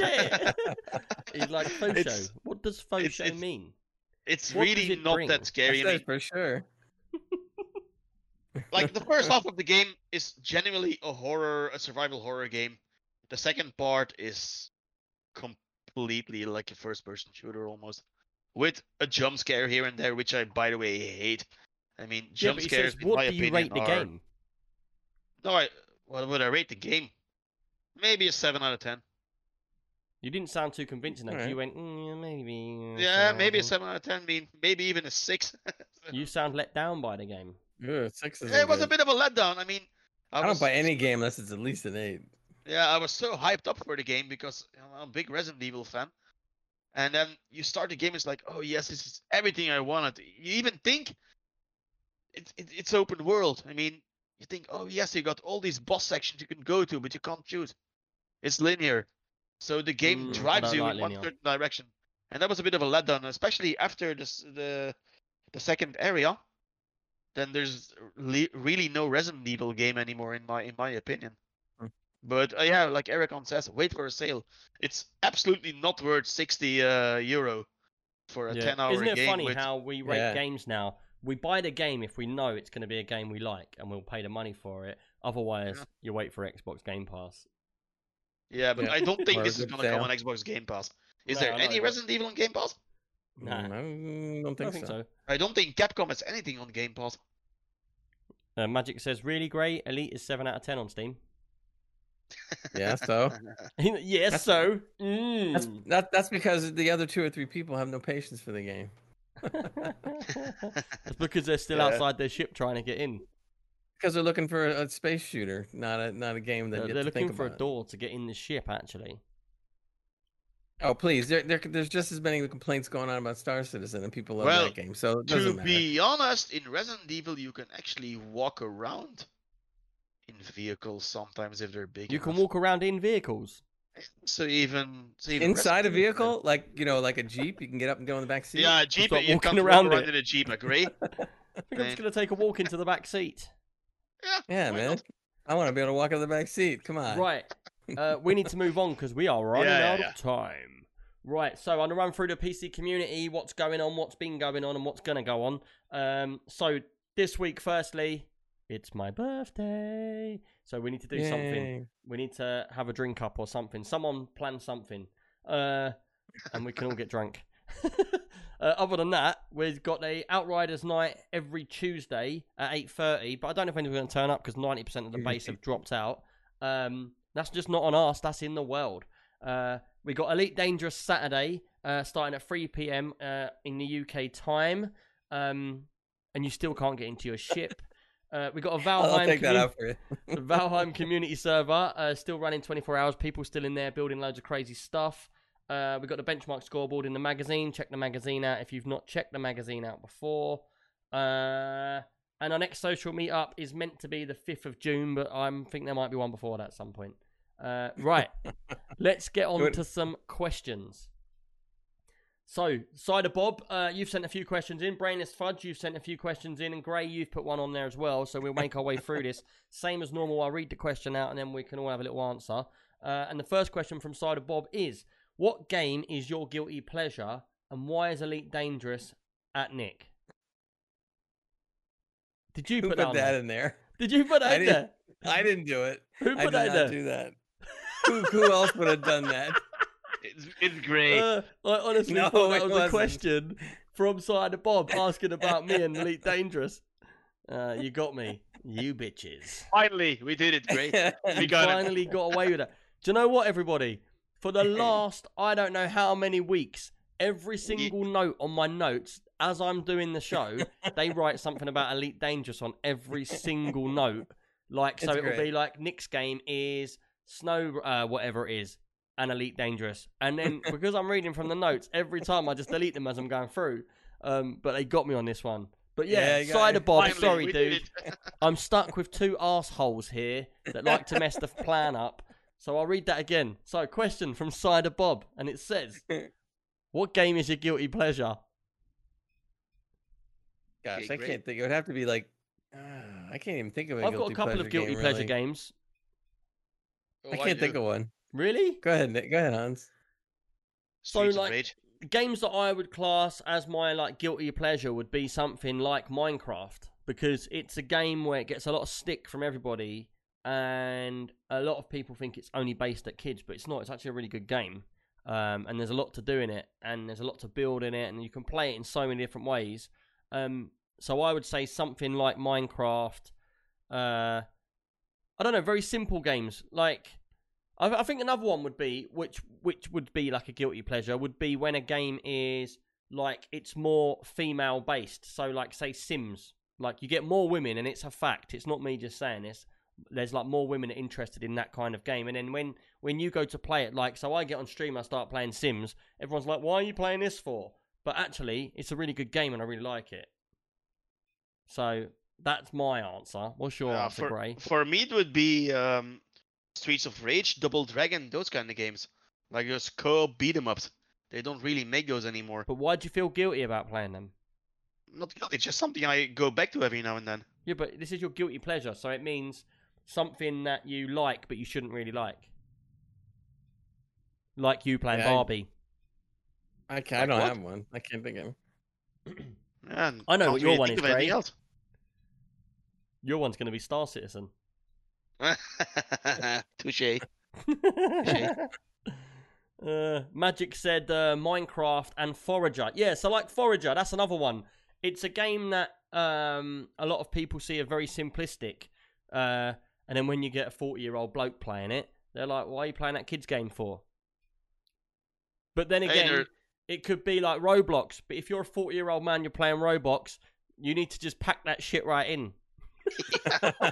He's like, faux it's, show. What does faux it's, show it's, mean? It's what really it not bring? That scary. I mean, for sure. Like, the first half of the game is generally a horror, a survival horror game. The second part is... Com- completely like a first-person shooter almost, with a jump scare here and there, which I, by the way, hate. I mean, jump yeah, scares, says, in my opinion, are... What do you rate the are... game? No, I... What would I rate the game? Maybe a seven out of ten. You didn't sound too convincing, though. Right. You went, mm, maybe... Yeah, seven maybe a seven out of ten, maybe even a six. You sound let down by the game. Yeah, six is yeah, it was good. A bit of a letdown. I mean... I, I was... don't buy any game unless it's at least an eight. Yeah, I was so hyped up for the game because I'm a big Resident Evil fan. And then you start the game, it's like, oh yes, this is everything I wanted. You even think it, it, it's open world. I mean, you think, oh yes, you got all these boss sections you can go to, but you can't choose. It's linear. So the game mm, drives you in linear. One certain direction. And that was a bit of a letdown, especially after this, the the second area. Then there's le- really no Resident Evil game anymore, in my in my opinion. But uh, yeah, like Eric on says, wait for a sale. It's absolutely not worth sixty uh, euro for a yeah. ten hour game. Isn't it game funny with... how we rate yeah. games now? We buy the game if we know it's going to be a game we like, and we'll pay the money for it. Otherwise, yeah. you wait for Xbox Game Pass. Yeah, but yeah. I don't think this is going to come on Xbox Game Pass. Is no, there any know, Resident but... Evil on Game Pass? No, no I don't think, I think so. so. I don't think Capcom has anything on Game Pass. Uh, Magic says, really great. Elite is seven out of ten on Steam. Yeah, so. yeah, that's, so. Mm. That's, that, that's because the other two or three people have no patience for the game. That's because they're still yeah. outside their ship trying to get in. Because they're looking for a, a space shooter, not a not a game that. No, you they're to looking think for about. A door to get in the ship, actually. Oh please! There, there, there's just as many complaints going on about Star Citizen, and people love well, that game. So it doesn't to matter. Be honest, in Resident Evil, you can actually walk around. in vehicles sometimes if they're big. You enough. Can walk around in vehicles. So even, so even inside a vehicle, and... like you know, like a Jeep, you can get up and go in the back seat. Yeah, a Jeep. You can around, around in a Jeep. Agree? I think and... I'm just gonna take a walk into the back seat. Yeah, yeah, man. Not? I want to be able to walk out the back seat. Come on. Right. Uh, we need to move on because we are running yeah, yeah, out yeah. of time. Right. So I'm gonna run through the P C community. What's going on? What's been going on? And what's gonna go on? Um. So this week, firstly, it's my birthday. So we need to do Yay. something. We need to have a drink up or something. Someone plan something. Uh, and we can all get drunk. uh, other than that, we've got a Outriders night every Tuesday at eight thirty. But I don't know if anyone's going to turn up because ninety percent of the base have dropped out. Um, that's just not on us. That's in the world. Uh, we got Elite Dangerous Saturday uh, starting at three p.m. Uh, in the U K time. Um, and you still can't get into your ship. Uh, we got a Valheim, commun- a Valheim community server, uh, still running twenty-four hours. People still in there building loads of crazy stuff. Uh, we got the benchmark scoreboard in the magazine. Check the magazine out if you've not checked the magazine out before. Uh, and our next social meetup is meant to be the fifth of June, but I think there might be one before that at some point. Uh, right, let's get on Good. to some questions. So, Cider Bob, uh, you've sent a few questions in. Brainless Fudge, you've sent a few questions in. And Grey, you've put one on there as well. So we'll make our way through this. Same as normal, I'll read the question out and then we can all have a little answer. Uh, and the first question from Cider Bob is, what game is your guilty pleasure and why is Elite Dangerous at Nick? Did you Who put, put that, that in there? Did you put that I in there? I didn't do it. Who put that in there? I did not there? do that. who, who else would have done that? It's, it's great. Uh, I honestly no, thought that was wasn't. a question from Cider Bob asking about me and Elite Dangerous. Uh, you got me, you bitches. Finally, we did it, Great. We got finally it. got away with it. Do you know what, everybody? For the last, I don't know how many weeks, every single note on my notes, as I'm doing the show, they write something about Elite Dangerous on every single note. Like, so it'll be like, Nick's game is Snow, uh, whatever it is. And Elite Dangerous. And then because I'm reading from the notes, every time I just delete them as I'm going through. Um, but they got me on this one. But yeah, yeah Cider Bob, Finally, sorry, dude. I'm stuck with two assholes here that like to mess the plan up. So I'll read that again. So question from Cider Bob. And it says, what game is your guilty pleasure? Gosh, I can't think. It would have to be like, uh, I can't even think of it. I've got a couple of guilty game, pleasure really. games. Well, I can't I think of one. Really? Go ahead, Nick. Go ahead, Hans. So, Streets like, games that I would class as my, like, guilty pleasure would be something like Minecraft, because it's a game where it gets a lot of stick from everybody, and a lot of people think it's only based at kids, but it's not. It's actually a really good game, um, and there's a lot to do in it, and there's a lot to build in it, and you can play it in so many different ways. Um, so I would say something like Minecraft. Uh, I don't know, very simple games, like... I think another one would be, which which would be like a guilty pleasure, would be when a game is like, it's more female based. So like, say Sims, like you get more women, and it's a fact. It's not me just saying this. There's like more women interested in that kind of game. And then when, when you go to play it, like, so I get on stream, I start playing Sims. Everyone's like, why are you playing this for? But actually, it's a really good game and I really like it. So that's my answer. What's your uh, answer, for, Gray? For me, it would be... Um... Streets of Rage, Double Dragon, those kind of games. Like those co-op beat-em-ups. They don't really make those anymore. But why do you feel guilty about playing them? Not guilty, it's just something I go back to every now and then. Yeah, but this is your guilty pleasure, so it means something that you like, but you shouldn't really like. Like you playing yeah, Barbie. I, I, can't, like I don't what? have one. I can't think of one. Man, I know what your one is, Ray. Your one's going to be Star Citizen. Touche. Touche. uh, Magic said uh, Minecraft and Forager. Yeah, so like Forager, that's another one. It's a game that um, a lot of people see are very simplistic. Uh, and then when you get a forty-year-old bloke playing it, they're like, why are you playing that kid's game for? But then again, hey, it could be like Roblox. But if you're a forty-year-old man, you're playing Roblox, you need to just pack that shit right in. yeah. Yeah.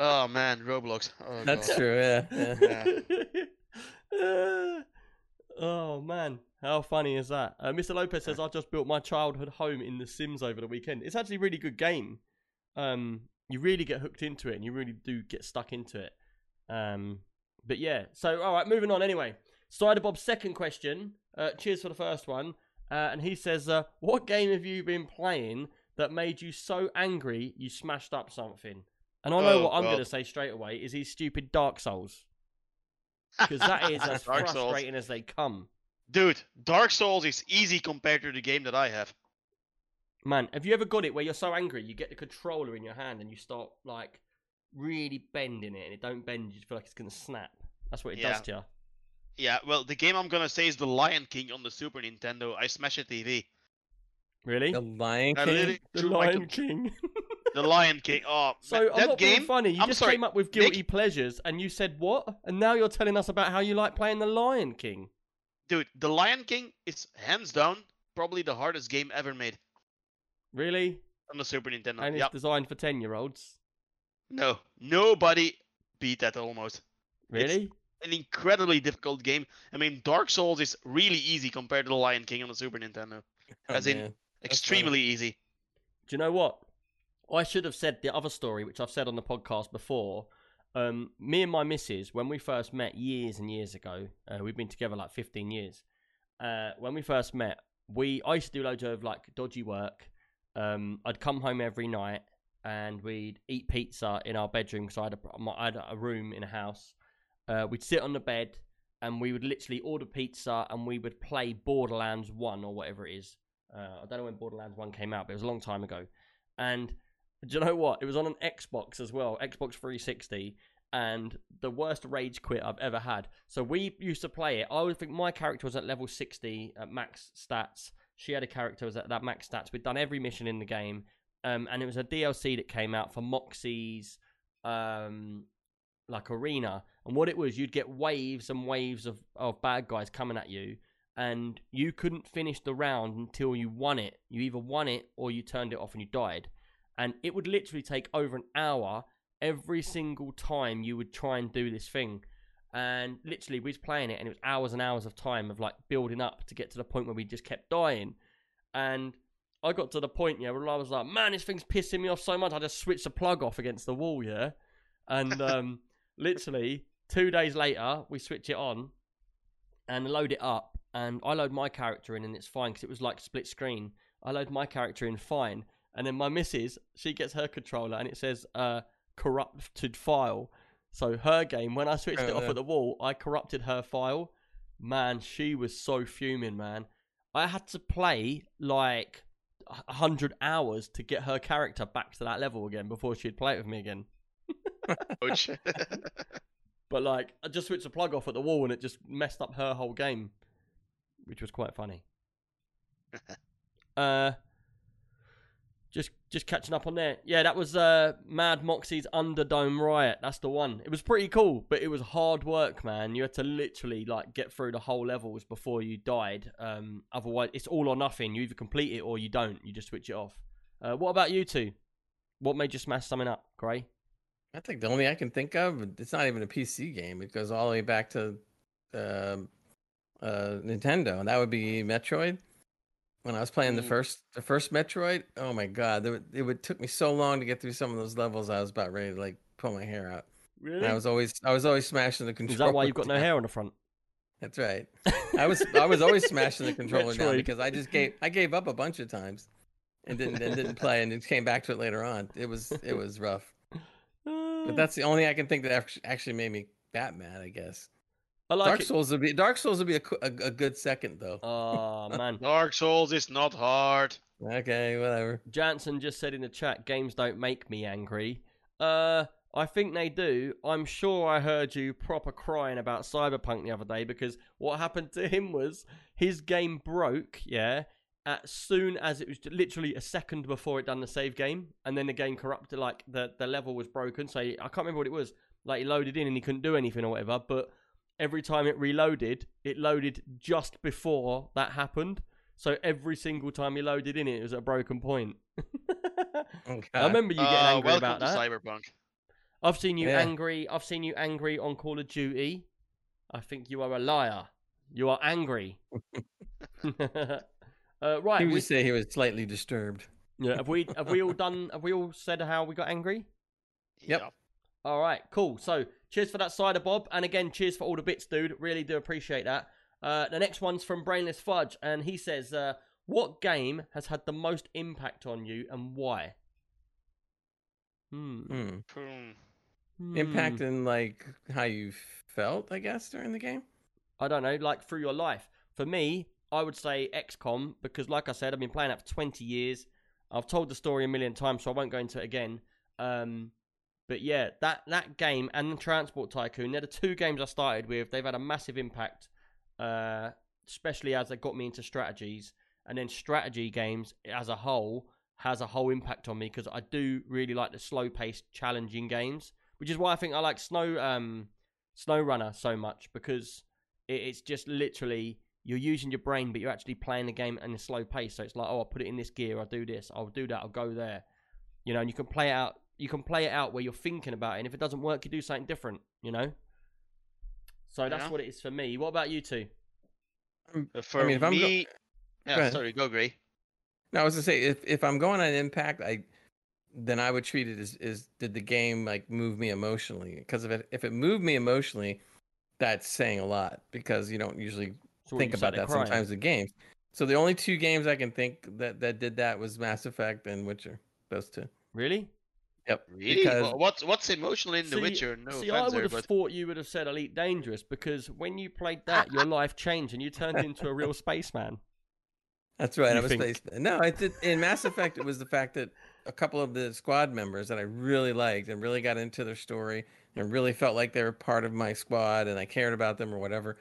Oh man, Roblox. Oh, That's God. true, yeah. yeah. yeah. Uh, oh man, how funny is that? Uh, Mister Lopez says I just built my childhood home in The Sims over the weekend. It's actually a really good game. Um, you really get hooked into it, and you really do get stuck into it. Um, but yeah, so all right, moving on. Anyway, Cider Bob's second question. Uh, cheers for the first one. Uh, and he says, uh, what game have you been playing that made you so angry you smashed up something? And I know oh, what I'm going to say straight away is these stupid Dark Souls. Because that is as Dark frustrating Souls. As they come. Dude, Dark Souls is easy compared to the game that I have. Man, have you ever got it where you're so angry, you get the controller in your hand and you start, like, really bending it, and it don't bend, you feel like it's going to snap. That's what it yeah. does to you. Yeah, well, the game I'm going to say is The Lion King on the Super Nintendo. I smashed a T V. Really? The Lion King? The Lion King. The Lion King. Oh, so that, I'm not game, being funny. You I'm just sorry, came up with guilty Nick, pleasures, and you said what? And now you're telling us about how you like playing The Lion King. Dude, The Lion King is hands down probably the hardest game ever made. Really? On the Super Nintendo. And it's yep. designed for ten-year-olds. No, nobody beat that almost. Really? It's an incredibly difficult game. I mean, Dark Souls is really easy compared to The Lion King on the Super Nintendo. Oh, As in, yeah. extremely easy. Do you know what? I should have said the other story, which I've said on the podcast before. Um, me and my missus, when we first met years and years ago, uh, we've been together like fifteen years. Uh, when we first met, we I used to do loads of like dodgy work. Um, I'd come home every night and we'd eat pizza in our bedroom because I had a, I had a room in a house. Uh, we'd sit on the bed and we would literally order pizza and we would play Borderlands one or whatever it is. Uh, I don't know when Borderlands one came out, but it was a long time ago. And do you know what? It was on an Xbox as well, Xbox three sixty, and the worst rage quit I've ever had. So we used to play it. I would think my character was at level sixty at max stats. She had a character was at that max stats. We'd done every mission in the game, um, and it was a D L C that came out for Moxie's um, like arena. And what it was, you'd get waves and waves of, of bad guys coming at you, and you couldn't finish the round until you won it. You either won it or you turned it off and you died. And it would literally take over an hour every single time you would try and do this thing. And literally, we was playing it, and it was hours and hours of time of, like, building up to get to the point where we just kept dying. And I got to the point, yeah, where I was like, man, this thing's pissing me off so much, I just switched the plug off against the wall, yeah? And um, literally, two days later, we switch it on and load it up. And I load my character in, and it's fine, because it was, like, split screen. I load my character in, fine. And then my missus, she gets her controller and it says uh, corrupted file. So her game, when I switched oh, it off yeah. at the wall, I corrupted her file. Man, she was so fuming, man. I had to play like one hundred hours to get her character back to that level again before she'd play it with me again. But like, I just switched the plug off at the wall and it just messed up her whole game, which was quite funny. uh... Just just catching up on there. Yeah, that was uh, Mad Moxie's Underdome Riot. That's the one. It was pretty cool, but it was hard work, man. You had to literally like get through the whole levels before you died. Um, otherwise, it's all or nothing. You either complete it or you don't. You just switch it off. Uh, what about you two? What made you smash something up, Gray? I think the only I can think of, it's not even a P C game. It goes all the way back to uh, uh, Nintendo, and that would be Metroid. When I was playing the first the first Metroid, oh my god, it would, it would took me so long to get through some of those levels. I was about ready to like pull my hair out. Really? And I was always I was always smashing the controller. Is that why you've got down. No hair on the front? That's right. I was I was always smashing the controller down because I just gave I gave up a bunch of times and didn't and didn't play and came back to it later on. It was it was rough. But that's the only I can think that actually made me that mad, I guess. I like Dark it. Souls would be Dark Souls would be a, a, a good second though. Oh man, Dark Souls is not hard. Okay, whatever. Jansen just said in the chat, games don't make me angry. Uh, I think they do. I'm sure I heard you proper crying about Cyberpunk the other day because what happened to him was his game broke. Yeah, as soon as it was literally a second before it done the save game, and then the game corrupted. Like the the level was broken. So he, I can't remember what it was. Like he loaded in and he couldn't do anything or whatever, but every time it reloaded, it loaded just before that happened. So every single time he loaded in, it was at a broken point. Okay. I remember you getting uh, angry about that. Welcome to Cyberpunk. I've seen you yeah. angry. I've seen you angry on Call of Duty. I think you are a liar. You are angry. uh, right. He would we... say he was slightly disturbed. Yeah. Have we? Have we all done? Have we all said how we got angry? Yep. Yeah. All right, cool. So cheers for that, Cider Bob. And again, cheers for all the bits, dude. Really do appreciate that. Uh, the next one's from Brainless Fudge. And he says, uh, what game has had the most impact on you and why? Hmm. Mm. Mm. Impact in, like, how you felt, I guess, during the game? I don't know, like, through your life. For me, I would say X COM, because, like I said, I've been playing that for twenty years. I've told the story a million times, so I won't go into it again. Um... But yeah, that, that game and Transport Tycoon, they're the two games I started with. They've had a massive impact, uh, especially as they got me into strategies. And then strategy games as a whole has a whole impact on me because I do really like the slow-paced, challenging games, which is why I think I like Snow um, SnowRunner so much, because it, it's just literally you're using your brain, but you're actually playing the game in a slow pace. So it's like, oh, I'll put it in this gear. I'll do this. I'll do that. I'll go there. You know, and you can play it out. You can play it out where you're thinking about it. And if it doesn't work, you do something different, you know? So that's yeah. what it is for me. What about you two? For I mean, if I'm me... Go... Yeah, go sorry, go Grey. No, I was going to say, if, if I'm going on impact, I then I would treat it as, as did the game like move me emotionally? Because if it, if it moved me emotionally, that's saying a lot. Because you don't usually so think about that crying. Sometimes in games. So the only two games I can think that, that did that was Mass Effect and Witcher. Those two. Really? Yep. Really? Because... Well, what's what's emotional in see, The Witcher? No see, offense I would have but... thought you would have said Elite Dangerous because when you played that, your life changed and you turned into a real spaceman. That's right. You I was think? spaceman. No, I did. In Mass Effect, it was the fact that a couple of the squad members that I really liked and really got into their story and really felt like they were part of my squad and I cared about them or whatever.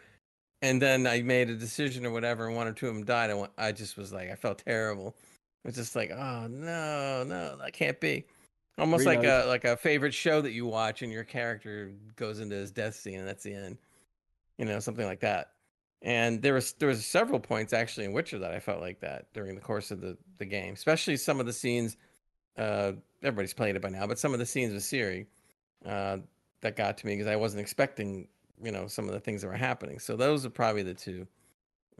And then I made a decision or whatever, and one or two of them died. And I just was like, I felt terrible. It was just like, oh no, no, that can't be. Almost Reload. like a like a favorite show that you watch and your character goes into his death scene and that's the end, you know, something like that. And there was there was several points actually in Witcher that I felt like that during the course of the, the game, especially some of the scenes. Uh, everybody's played it by now, but some of the scenes with Ciri uh, that got to me because I wasn't expecting, you know, some of the things that were happening. So those are probably the two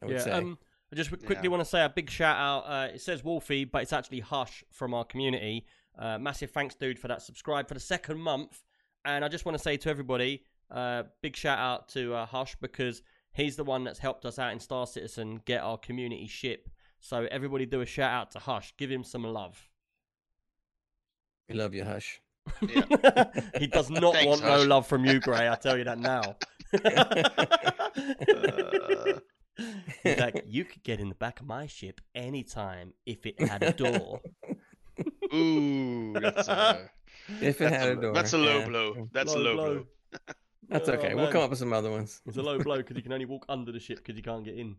I would yeah, say. Um, I just quickly yeah. want to say a big shout out. Uh, it says Wolfie, but it's actually Hush from our community. Uh, massive thanks, dude, for that subscribe for the second month. And I just want to say to everybody, uh, big shout out to uh, Hush because he's the one that's helped us out in Star Citizen get our community ship. So everybody do a shout out to Hush. Give him some love. We love you, Hush. Yeah. He does not thanks, want Hush. No love from you, Grey. I tell you that now. uh... He's like, you could get in the back of my ship anytime if it had a door. Ooh, that's a, if it that's had a, a door. That's a low yeah. blow. That's low a low blow. blow. That's okay. Oh, we'll come up with some other ones. It's a low blow because you can only walk under the ship because you can't get in.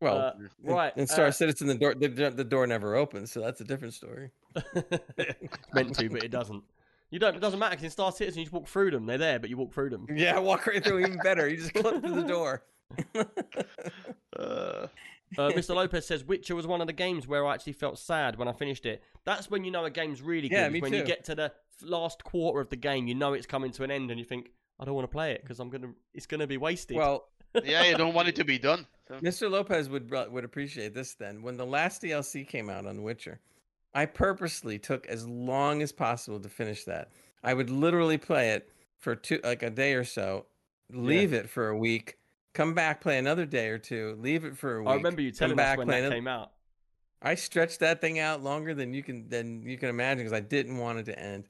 Well, uh, in, right. In Star uh, Citizen, the door the, the door never opens, so that's a different story. It's meant to, but it doesn't. You don't. It doesn't matter because in Star Citizen, you just walk through them. They're there, but you walk through them. Yeah, walk right through. Even better. You just clip through the door. uh... Uh, Mister Lopez says Witcher was one of the games where I actually felt sad when I finished it. That's when you know a game's really good. Yeah, me when too. You get to the last quarter of the game, you know it's coming to an end, and you think, I don't want to play it because I'm gonna, it's gonna be wasted. Well, yeah, you don't want it to be done. So. Mister Lopez would would appreciate this. Then, when the last D L C came out on The Witcher, I purposely took as long as possible to finish that. I would literally play it for two, like a day or so, leave yeah. it for a week. Come back, play another day or two. Leave it for a week. I remember you telling us when that came out. I stretched that thing out longer than you can than you can imagine because I didn't want it to end.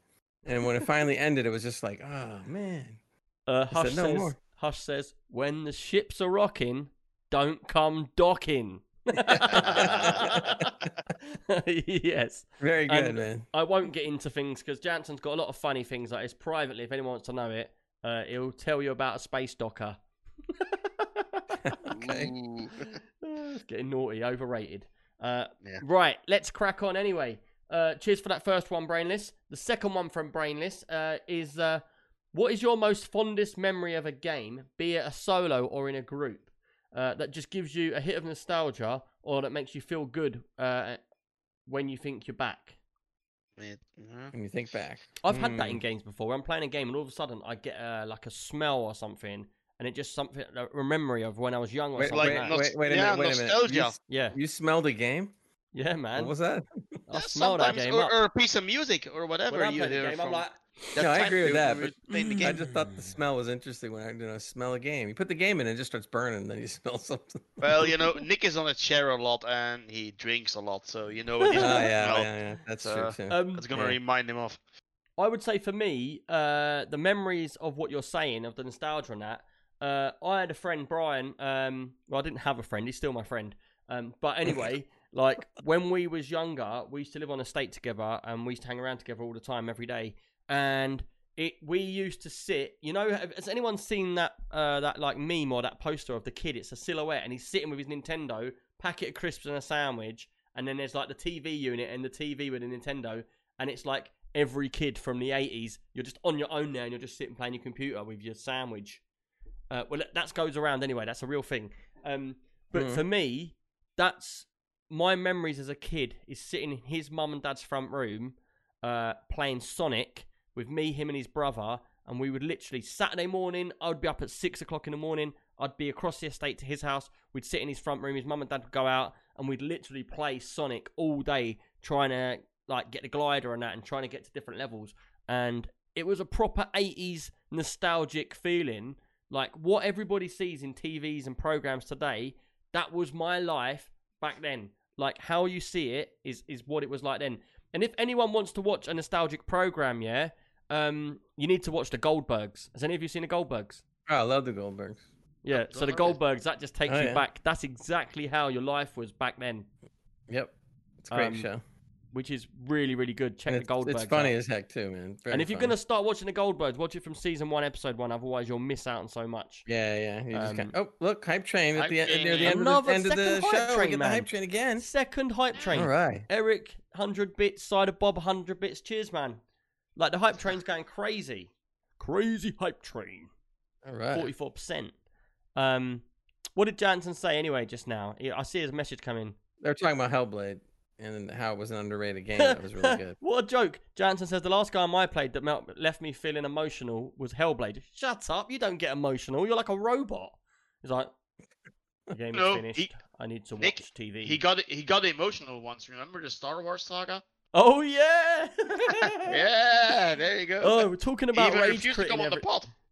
And when it finally ended, it was just like, oh man. Uh, Hush, said, no says, more. Hush says, when the ships are rocking, don't come docking. Yes. Very good, and man. I won't get into things because Jansen's got a lot of funny things like this privately. If anyone wants to know it, uh, he'll tell you about a space docker. Okay. It's getting naughty, overrated. Uh, yeah. Right, let's crack on anyway. Uh, cheers for that first one, Brainless. The second one from Brainless uh, is, uh, what is your most fondest memory of a game, be it a solo or in a group, uh, that just gives you a hit of nostalgia or that makes you feel good uh, when you think you're back? When you think back. I've mm. had that in games before. I'm playing a game and all of a sudden I get uh, like a smell or something. And it just something a memory of when I was young or wait, something. Like, wait, wait, wait a yeah, minute, wait nostalgia. a minute. You, yeah, you smelled a game. Yeah, man. What was that? I smelled that game. Or, or a piece of music or whatever. When you I play the game, from... I'm like, That's no, I agree with that. But the game. I just thought the smell was interesting when I, you know, smell a game. You put the game in and it just starts burning, and then you smell something. Well, you know, Nick is on a chair a lot and he drinks a lot, so you know what he's going to smell. Yeah, yeah, that's so, true. Too. Um, that's going to yeah. remind him of. I would say for me, uh, the memories of what you're saying, of the nostalgia and that, uh, I had a friend, Brian, um, well, I didn't have a friend, he's still my friend, um, but anyway, like, when we was younger, we used to live on an estate together, and we used to hang around together all the time, every day, and it we used to sit, you know, has anyone seen that, uh, that like, meme or that poster of the kid? It's a silhouette, and he's sitting with his Nintendo, packet of crisps and a sandwich, and then there's, like, the T V unit, and the T V with a Nintendo, and it's, like, every kid from the eighties, you're just on your own there and you're just sitting playing your computer with your sandwich. Uh, well, that goes around anyway. That's a real thing. Um, but mm. for me, that's my memories as a kid is sitting in his mum and dad's front room uh, playing Sonic with me, him and his brother. And we would literally Saturday morning, I would be up at six o'clock in the morning. I'd be across the estate to his house. We'd sit in his front room. His mum and dad would go out and we'd literally play Sonic all day trying to like get the glider and that and trying to get to different levels. And it was a proper eighties nostalgic feeling. Like what everybody sees in T Vs and programs today, that was my life back then. Like how you see it is, is what it was like then. And if anyone wants to watch a nostalgic program, yeah, um, you need to watch The Goldbergs. Has any of you seen The Goldbergs? Oh, I love The Goldbergs. Yeah, so The Goldbergs, that just takes oh, you yeah. back. That's exactly how your life was back then. Yep. It's a great um, show. Which is really, really good. Check The Goldbergs. It's funny out. As heck too, man. Very and if funny. You're going to start watching The Goldbergs, watch it from season one, episode one. Otherwise, you'll miss out on so much. Yeah, yeah. You um, just oh, look, hype train at hype the, train. Near the end Another of the, end of the show. Train, we get man. The hype train again. Second hype train. All right. Eric, one hundred bits. Cider Bob, one hundred bits. Cheers, man. Like, the hype train's going crazy. Crazy hype train. All right. forty-four percent. Um, what did Jansen say anyway just now? I see his message coming. They're talking about Hellblade. And how it was an underrated game. That was really good. What a joke. Jansen says, the last game I played that left me feeling emotional was Hellblade. Shut up. You don't get emotional. You're like a robot. He's like, the game no, is finished. He, I need to Nick, watch T V. He got he got emotional once. Remember the Star Wars saga? Oh, yeah. Yeah, there you go. Oh, we're talking about Even rage quitting. Every,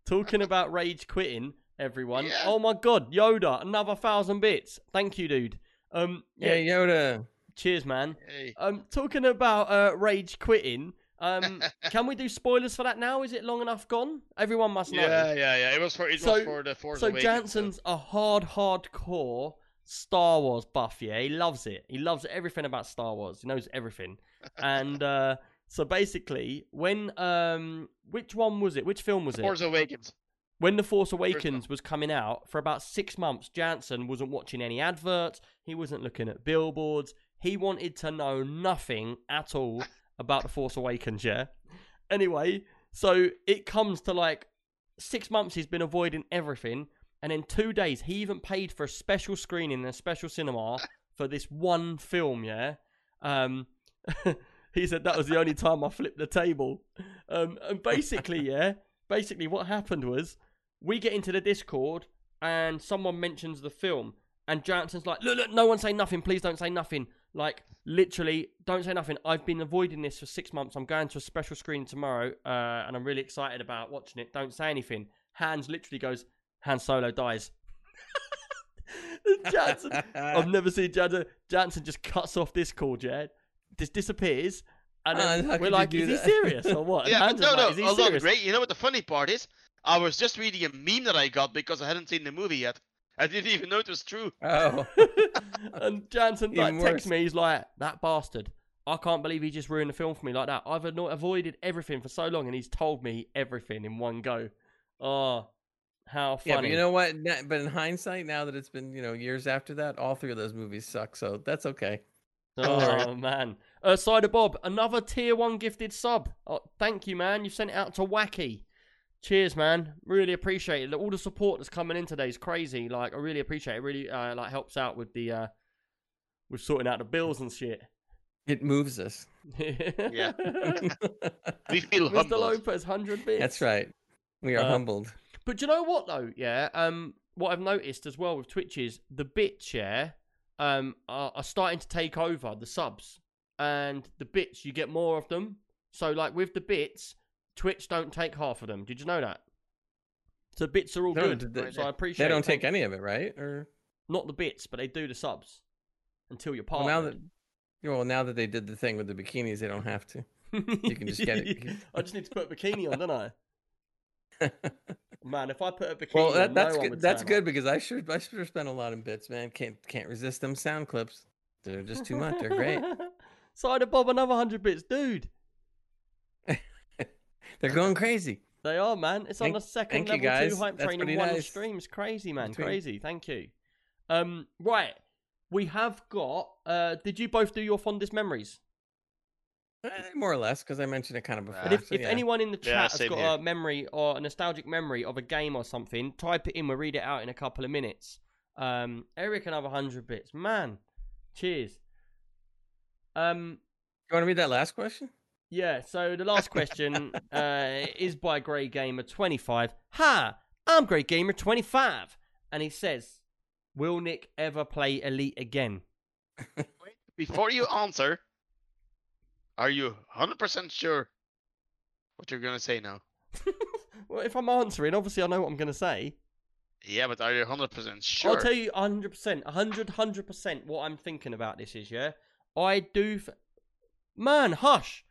talking about rage quitting, everyone. Yeah. Oh, my God. Yoda, another thousand bits. Thank you, dude. Um, yeah, yeah Yoda. Cheers, man. Hey. Um, talking about uh, rage quitting, um, can we do spoilers for that now? Is it long enough gone? Everyone must know. Yeah, yeah, yeah. It was for, it so, was for the Force Awakens. So Jansen's a hard, hardcore Star Wars buff, yeah? He loves it. He loves everything about Star Wars. He knows everything. And uh, so basically, when... Um, which one was it? Which film was the it? Force Awakens. When The Force Awakens was coming out, for about six months, Jansen wasn't watching any adverts. He wasn't looking at billboards. He wanted to know nothing at all about The Force Awakens, yeah? Anyway, so it comes to like six months he's been avoiding everything. And in two days, he even paid for a special screening in a special cinema for this one film, yeah? Um, he said that was the only time I flipped the table. Um, and basically, yeah, basically what happened was we get into the Discord and someone mentions the film. And Jansen's like, look, look, no one say nothing. Please don't say nothing. Like, literally, don't say nothing. I've been avoiding this for six months. I'm going to a special screening tomorrow, uh, and I'm really excited about watching it. Don't say anything. Hans literally goes, Han Solo dies. Jansen, I've never seen Jansen. Jansen just cuts off Discord, yeah? Just disappears. And then uh, we're like, is that? He serious or what? Yeah, no, like, no, is he although serious? Great. You know what the funny part is? I was just reading a meme that I got because I hadn't seen the movie yet. I didn't even know it was true. Oh. And Jansen like, texts me. He's like, that bastard. I can't believe he just ruined the film for me like that. I've avoided everything for so long, and he's told me everything in one go. Oh, how funny. Yeah, but you know what? But in hindsight, now that it's been you know years after that, all three of those movies suck, so that's okay. Oh, man. Uh, Cider Bob, another tier one gifted sub. Oh, thank you, man. You've sent it out to Wacky. Cheers, man. Really appreciate it. All the support that's coming in today is crazy. Like, I really appreciate it. It really uh, like helps out with the uh, with sorting out the bills and shit. It moves us. Yeah. We feel humbled. Mister Lopez, one hundred bits. That's right. We are uh, humbled. But you know what, though? Yeah. Um, what I've noticed as well with Twitch is the bits, yeah, um, are, are starting to take over the subs. And the bits, you get more of them. So, like, with the bits... Twitch don't take half of them. Did you know that? So bits are all no, good. They, so I appreciate. They don't take any of it, right? Or not the bits, but they do the subs until you're part. Well, now that well, now that they did the thing with the bikinis, they don't have to. You can just get it. I just need to put a bikini on, don't I? Man, if I put a bikini well, that, on, that's no good. That's good up. Because I should I should spend a lot in bits, man. Can't can't resist them sound clips. They're just too much. They're great. Cider Bob, another hundred bits, dude. They're going crazy. They are, man. It's thank, on the second level guys. two hype that's train in one nice. Streams. Crazy, man. Between. Crazy. Thank you. Um, right, we have got. Uh, did you both do your fondest memories? Uh, more or less, because I mentioned it kind of before. But if, so, if yeah. anyone in the chat yeah, has got here. a memory or a nostalgic memory of a game or something, type it in. We'll read it out in a couple of minutes. Um, Eric, another hundred bits, man. Cheers. Um, you want to read that last question? Yeah, so the last question uh, is by Grey Gamer twenty-five. Hi, I'm Grey Gamer twenty-five, and he says, "Will Nick ever play Elite again?" Wait, before you answer, are you one hundred percent sure what you're gonna say now? Well, if I'm answering, obviously I know what I'm gonna say. Yeah, but are you one hundred percent sure? I'll tell you one hundred percent, one hundred percent what I'm thinking about this is. Yeah, I do. F Man, hush.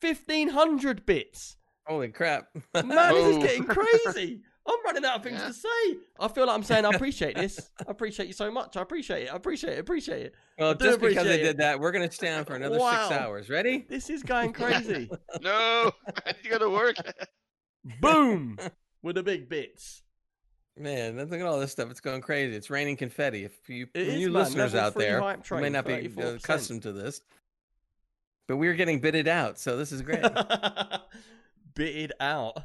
fifteen hundred bits. Holy crap. Man, oh. This is getting crazy. I'm running out of things yeah. to say. I feel like I'm saying, I appreciate this. I appreciate you so much. I appreciate it. I appreciate it. appreciate it. Well, just because I did that, we're going to stand for another wow. six hours. Ready? This is going crazy. No, I need to go to work. Boom. With the big bits. Man, look at all this stuff. It's going crazy. It's raining confetti. If you, you listeners out there train, you may not be accustomed to this. But we were getting bitted out, so this is great. Bitted out.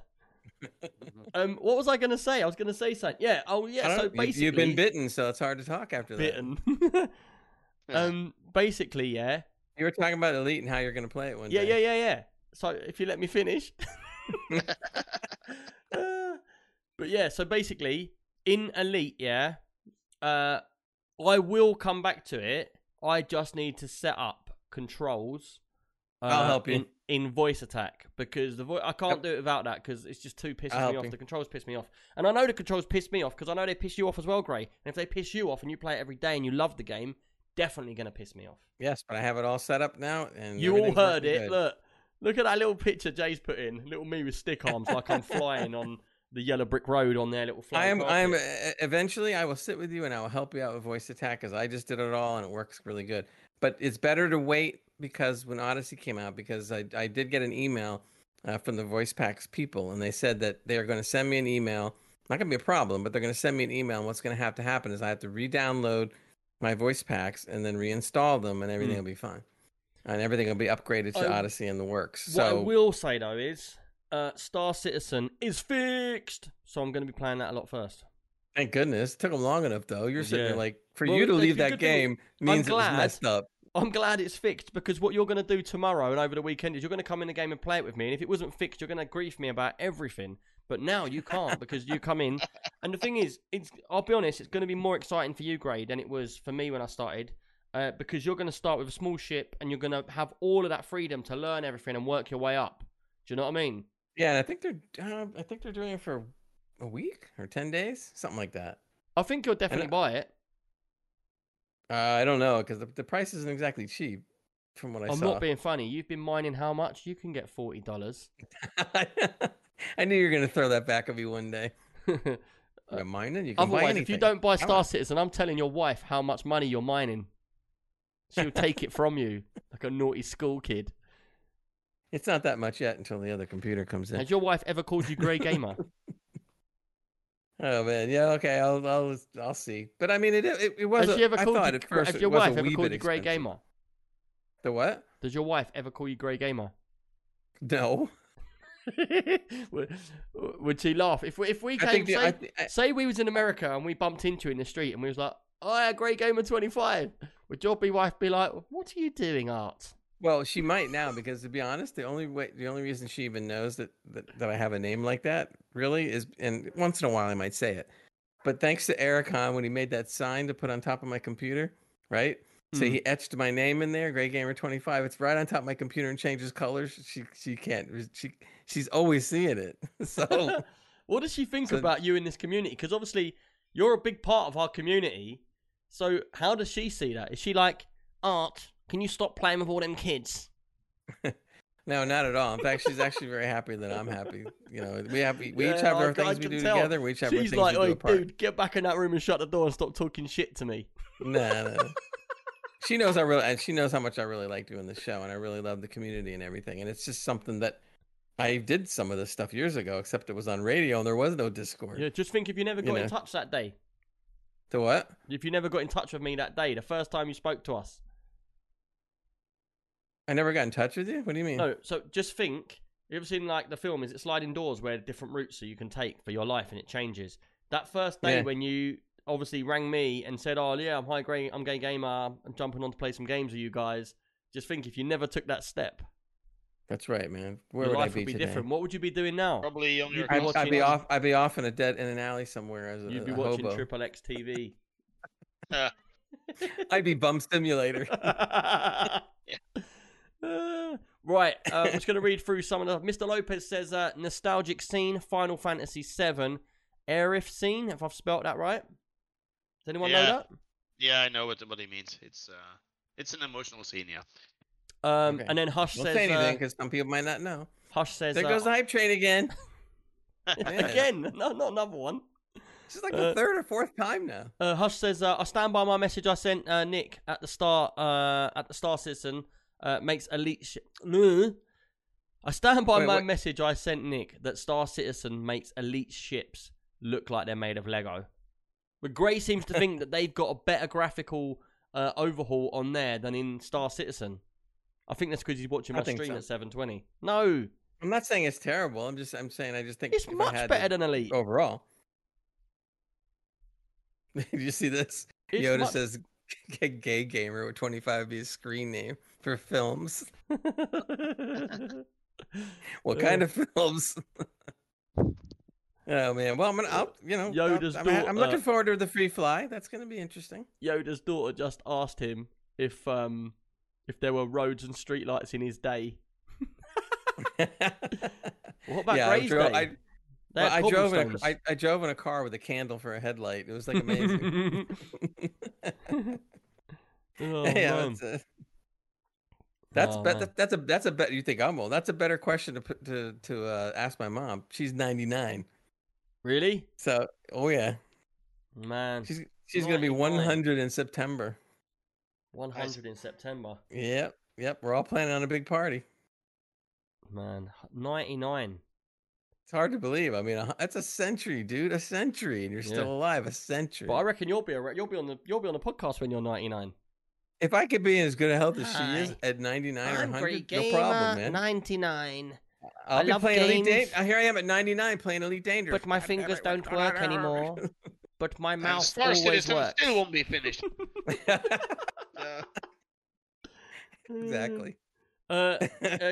um, what was I going to say? I was going to say something. Yeah. Oh, yeah. So basically, you've been bitten, so it's hard to talk after bitten. that. Bitten. um, basically, yeah. You were talking about Elite and how you're going to play it one yeah, day. Yeah, yeah, yeah, yeah. So if you let me finish. uh, but yeah, so basically, in Elite, yeah, uh, I will come back to it. I just need to set up controls. Uh, I'll help you in, in voice attack because the vo I can't yep. do it without that because it's just too pissing I'll me off. You. The controls piss me off, and I know the controls piss me off because I know they piss you off as well, Grey. And if they piss you off and you play it every day and you love the game, definitely gonna piss me off. Yes, but I have it all set up now, and you all heard it. Good. Look, look at that little picture Jay's put in. Little me with stick arms like I'm flying on the yellow brick road on their little flying I am. Carpet. I am. Uh, eventually, I will sit with you and I will help you out with voice attack because I just did it all and it works really good. But it's better to wait. Because when Odyssey came out, because I, I did get an email uh, from the Voice Packs people, and they said that they are going to send me an email. Not going to be a problem, but they're going to send me an email. And what's going to have to happen is I have to re-download my Voice Packs and then reinstall them, and everything mm. will be fine. And everything will be upgraded to I, Odyssey and the works. What so, I will say, though, is uh, Star Citizen is fixed. So I'm going to be playing that a lot first. Thank goodness. It took them long enough, though. You're sitting yeah. there like, for well, you to leave that game do, means it was messed up. I'm glad it's fixed because what you're going to do tomorrow and over the weekend is you're going to come in the game and play it with me. And if it wasn't fixed, you're going to grief me about everything. But now you can't because you come in. And the thing is, it's, I'll be honest, it's going to be more exciting for you, Grey, than it was for me when I started uh, because you're going to start with a small ship and you're going to have all of that freedom to learn everything and work your way up. Do you know what I mean? Yeah, and I think they're, uh, I think they're doing it for a week or ten days, something like that. I think you'll definitely buy it. Uh, I don't know, because the, the price isn't exactly cheap from what I I'm saw. I'm not being funny. You've been mining how much? You can get forty dollars. I knew you were going to throw that back at me one day. You're mining? You can Otherwise, buy anything. If you don't buy Star Citizen, I'm telling your wife how much money you're mining. She'll take it from you like a naughty school kid. It's not that much yet until the other computer comes in. Has your wife ever called you Grey Gamer? Oh man, yeah, okay, I'll, I'll, I'll see. But I mean, it, it, it was. Has she ever called you? Has your wife ever called you Grey Gamer? The what? Does your wife ever call you Grey Gamer? No. would, would she laugh if we, if we came? The, say, I, I, say we was in America and we bumped into you in the street and we was like, "Oh, yeah, Grey Gamer twenty-five." Would your be wife be like, "What are you doing, Art?" Well, she might now because to be honest, the only way, the only reason she even knows that, that that I have a name like that really is, and once in a while I might say it, but thanks to Eric Hahn when he made that sign to put on top of my computer, right? So mm-hmm. he etched my name in there, Grey Gamer twenty-five. It's right on top of my computer and changes colors. She she can't. She she's always seeing it. So what does she think so, about you in this community? Because obviously you're a big part of our community. So how does she see that? Is she like, Art, can you stop playing with all them kids? No, not at all. In fact, she's actually very happy that I'm happy. You know, we have we, we yeah, each have our I, things I we do tell. together. We each have she's our things like, we do apart. She's like, dude, get back in that room and shut the door and stop talking shit to me. Nah, no. She knows I really, and she knows how much I really like doing this show, and I really love the community and everything. And it's just something that I did some of this stuff years ago, except it was on radio and there was no Discord. Yeah, just think if you never got you know. in touch that day. To what? If you never got in touch with me that day, the first time you spoke to us. I never got in touch with you? What do you mean? No, so just think, you ever seen like the film, is it Sliding Doors, where different routes that you can take for your life and it changes? That first day yeah. when you obviously rang me and said, oh yeah, I'm high grade, I'm Gay Gamer, I'm jumping on to play some games with you guys. Just think if you never took that step. That's right, man. Where your would life I be would be today? different. What would you be doing now? Probably on your I'd, watching... I'd be off. I'd be off in a dead in an alley somewhere as a You'd be a watching hobo. Triple X T V. I'd be Bum Simulator. uh, right, uh, I'm just gonna read through some of the. Mister Lopez says, uh, "Nostalgic scene, Final Fantasy seven, Aerith scene." If I've spelt that right, does anyone yeah. know that? Yeah, I know what what he means. It's uh, it's an emotional scene, yeah. Um, okay. And then Hush Don't says... Don't say anything, because uh, some people might not know. Hush says... There goes uh, the hype train again. Again? No, not another one. This is like uh, the third or fourth time now. Uh, Hush says, uh, I stand by my message I sent uh, Nick at the Star uh, at the Star Citizen. Uh, makes Elite... Sh I stand by Wait, my what? message I sent Nick that Star Citizen makes Elite ships look like they're made of Lego. But Grey seems to think that they've got a better graphical uh, overhaul on there than in Star Citizen. I think that's because he's watching my stream so. at seven twenty. No, I'm not saying it's terrible. I'm just, I'm saying I just think it's much better than Elite overall. Did you see this? It's Yoda much... says, "Gay Gamer" with twenty-five be his screen name for films. What kind of films? Oh man! Well, I'm gonna, I'll, you know, Yoda's I'm, daughter... I'm looking forward to the free fly. That's gonna be interesting. Yoda's daughter just asked him if, um. if there were roads and streetlights in his day. What about yeah, Gray's day? I, well, I, drove in a, I, I drove in a car with a candle for a headlight. It was like amazing. Oh, yeah, that's a, that's, oh, bet, that, that's a that's a better. You think I'm old? That's a better question to to to uh, ask my mom. She's ninety-nine. Really? So, oh yeah, man. She's she's ninety-nine. Gonna be one hundred in September. one hundred in September. Yep, yep. We're all planning on a big party. Man, ninety-nine. It's hard to believe. I mean, that's a century, dude. A century, and you're yeah. still alive. A century. But I reckon you'll be a, you'll be on the you'll be on the podcast when you're ninety-nine. If I could be in as good a health as she is at ninety-nine I'm or one hundred, no problem, man. ninety-nine. I'll I be love playing games. Elite. Da Here I am at ninety-nine playing Elite Dangerous. But my fingers don't work anymore. But my mouth Star always Citizen works. Still won't be finished. uh. Exactly. Uh, uh,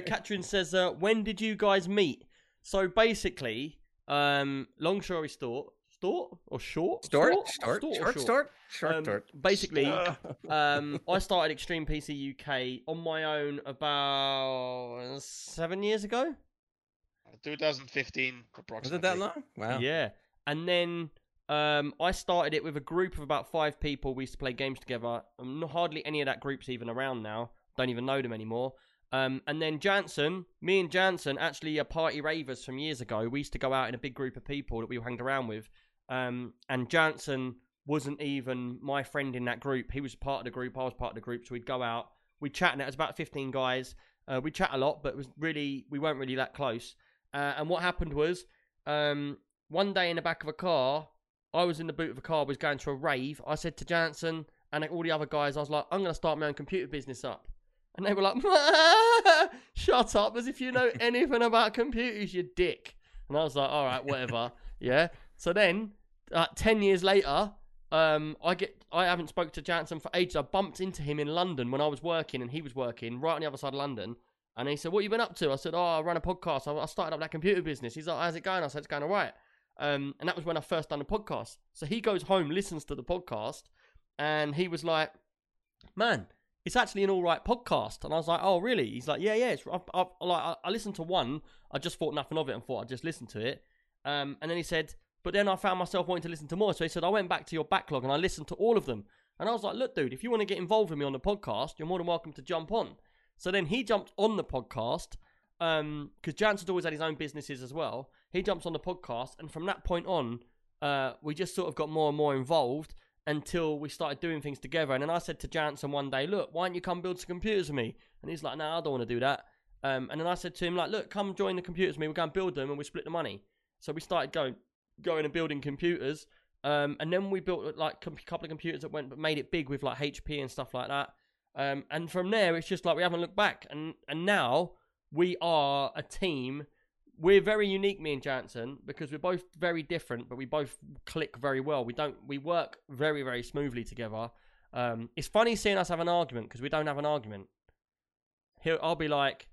Catrin says, uh, "When did you guys meet?" So basically, um, long story short, short or short, short, short, short, short, short, short, um, short. Basically, um, I started Extreme P C U K on my own about seven years ago. twenty fifteen, approximately. Was it that long? Wow. Yeah, and then. Um, I started it with a group of about five people. We used to play games together. Um, hardly any of that group's even around now. Don't even know them anymore. Um, and then Jansen, me and Jansen, actually are party ravers from years ago. We used to go out in a big group of people that we hanged around with. Um, and Jansen wasn't even my friend in that group. He was part of the group. I was part of the group. So we'd go out. We'd chat. And it was about fifteen guys. Uh, we chat a lot, but it was really we weren't really that close. Uh, and what happened was um, one day in the back of a car... I was in the boot of a car, was going to a rave. I said to Jansen and all the other guys, I was like, I'm going to start my own computer business up. And they were like, shut up, as if you know anything about computers, you dick. And I was like, all right, whatever. Yeah. So then, uh, ten years later, um, I get I haven't spoke to Jansen for ages. I bumped into him in London when I was working and he was working right on the other side of London. And he said, what have you been up to? I said, oh, I run a podcast. I started up that computer business. He's like, how's it going? I said, it's going all right. Um, and that was when I first done the podcast. So he goes home, listens to the podcast, and he was like, man, it's actually an all right podcast. And I was like, oh, really? He's like, yeah, yeah. It's, I, I, like, I listened to one. I just thought nothing of it and thought I'd just listen to it. Um, and then he said, but then I found myself wanting to listen to more. So he said, I went back to your backlog and I listened to all of them. And I was like, look, dude, if you want to get involved with me on the podcast, you're more than welcome to jump on. So then he jumped on the podcast because um, Jansen's always had his own businesses as well. He jumps on the podcast. And from that point on, uh, we just sort of got more and more involved until we started doing things together. And then I said to Jansen one day, look, why don't you come build some computers with me? And he's like, no, nah, I don't want to do that. Um, and then I said to him, like, look, come join the computers with me. We'll go and build them and we split the money. So we started going, going and building computers. Um, and then we built like a couple of computers that went, but made it big with like H P and stuff like that. Um, and from there, it's just like we haven't looked back. And and now we are a team. We're very unique, me and Jansen, because we're both very different, but we both click very well. We don't. We work very, very smoothly together. Um, it's funny seeing us have an argument because we don't have an argument. He'll, I'll be like,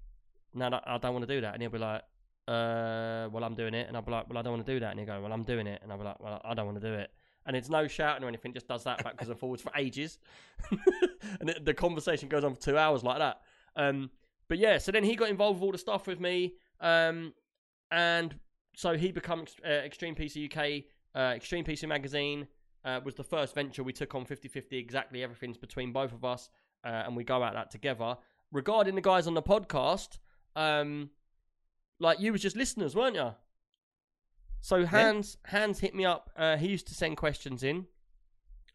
no, no, I don't want to do that, and he'll be like, uh well I'm doing it, and I'll be like, well I don't want to do that, and he'll go, well I'm doing it, and I'll be like, well I don't want to do it. And it's no shouting or anything, just does that backwards and forwards for ages. And it, the conversation goes on for two hours like that. Um but yeah, so then he got involved with all the stuff with me, um and so he became uh, Extreme P C U K. uh Extreme P C magazine uh was the first venture we took on fifty fifty, exactly, everything's between both of us, uh, and we go at that together. Regarding the guys on the podcast, um like, you was just listeners, weren't you? So Hans, yeah. Hans hit me up. Uh, he used to send questions in.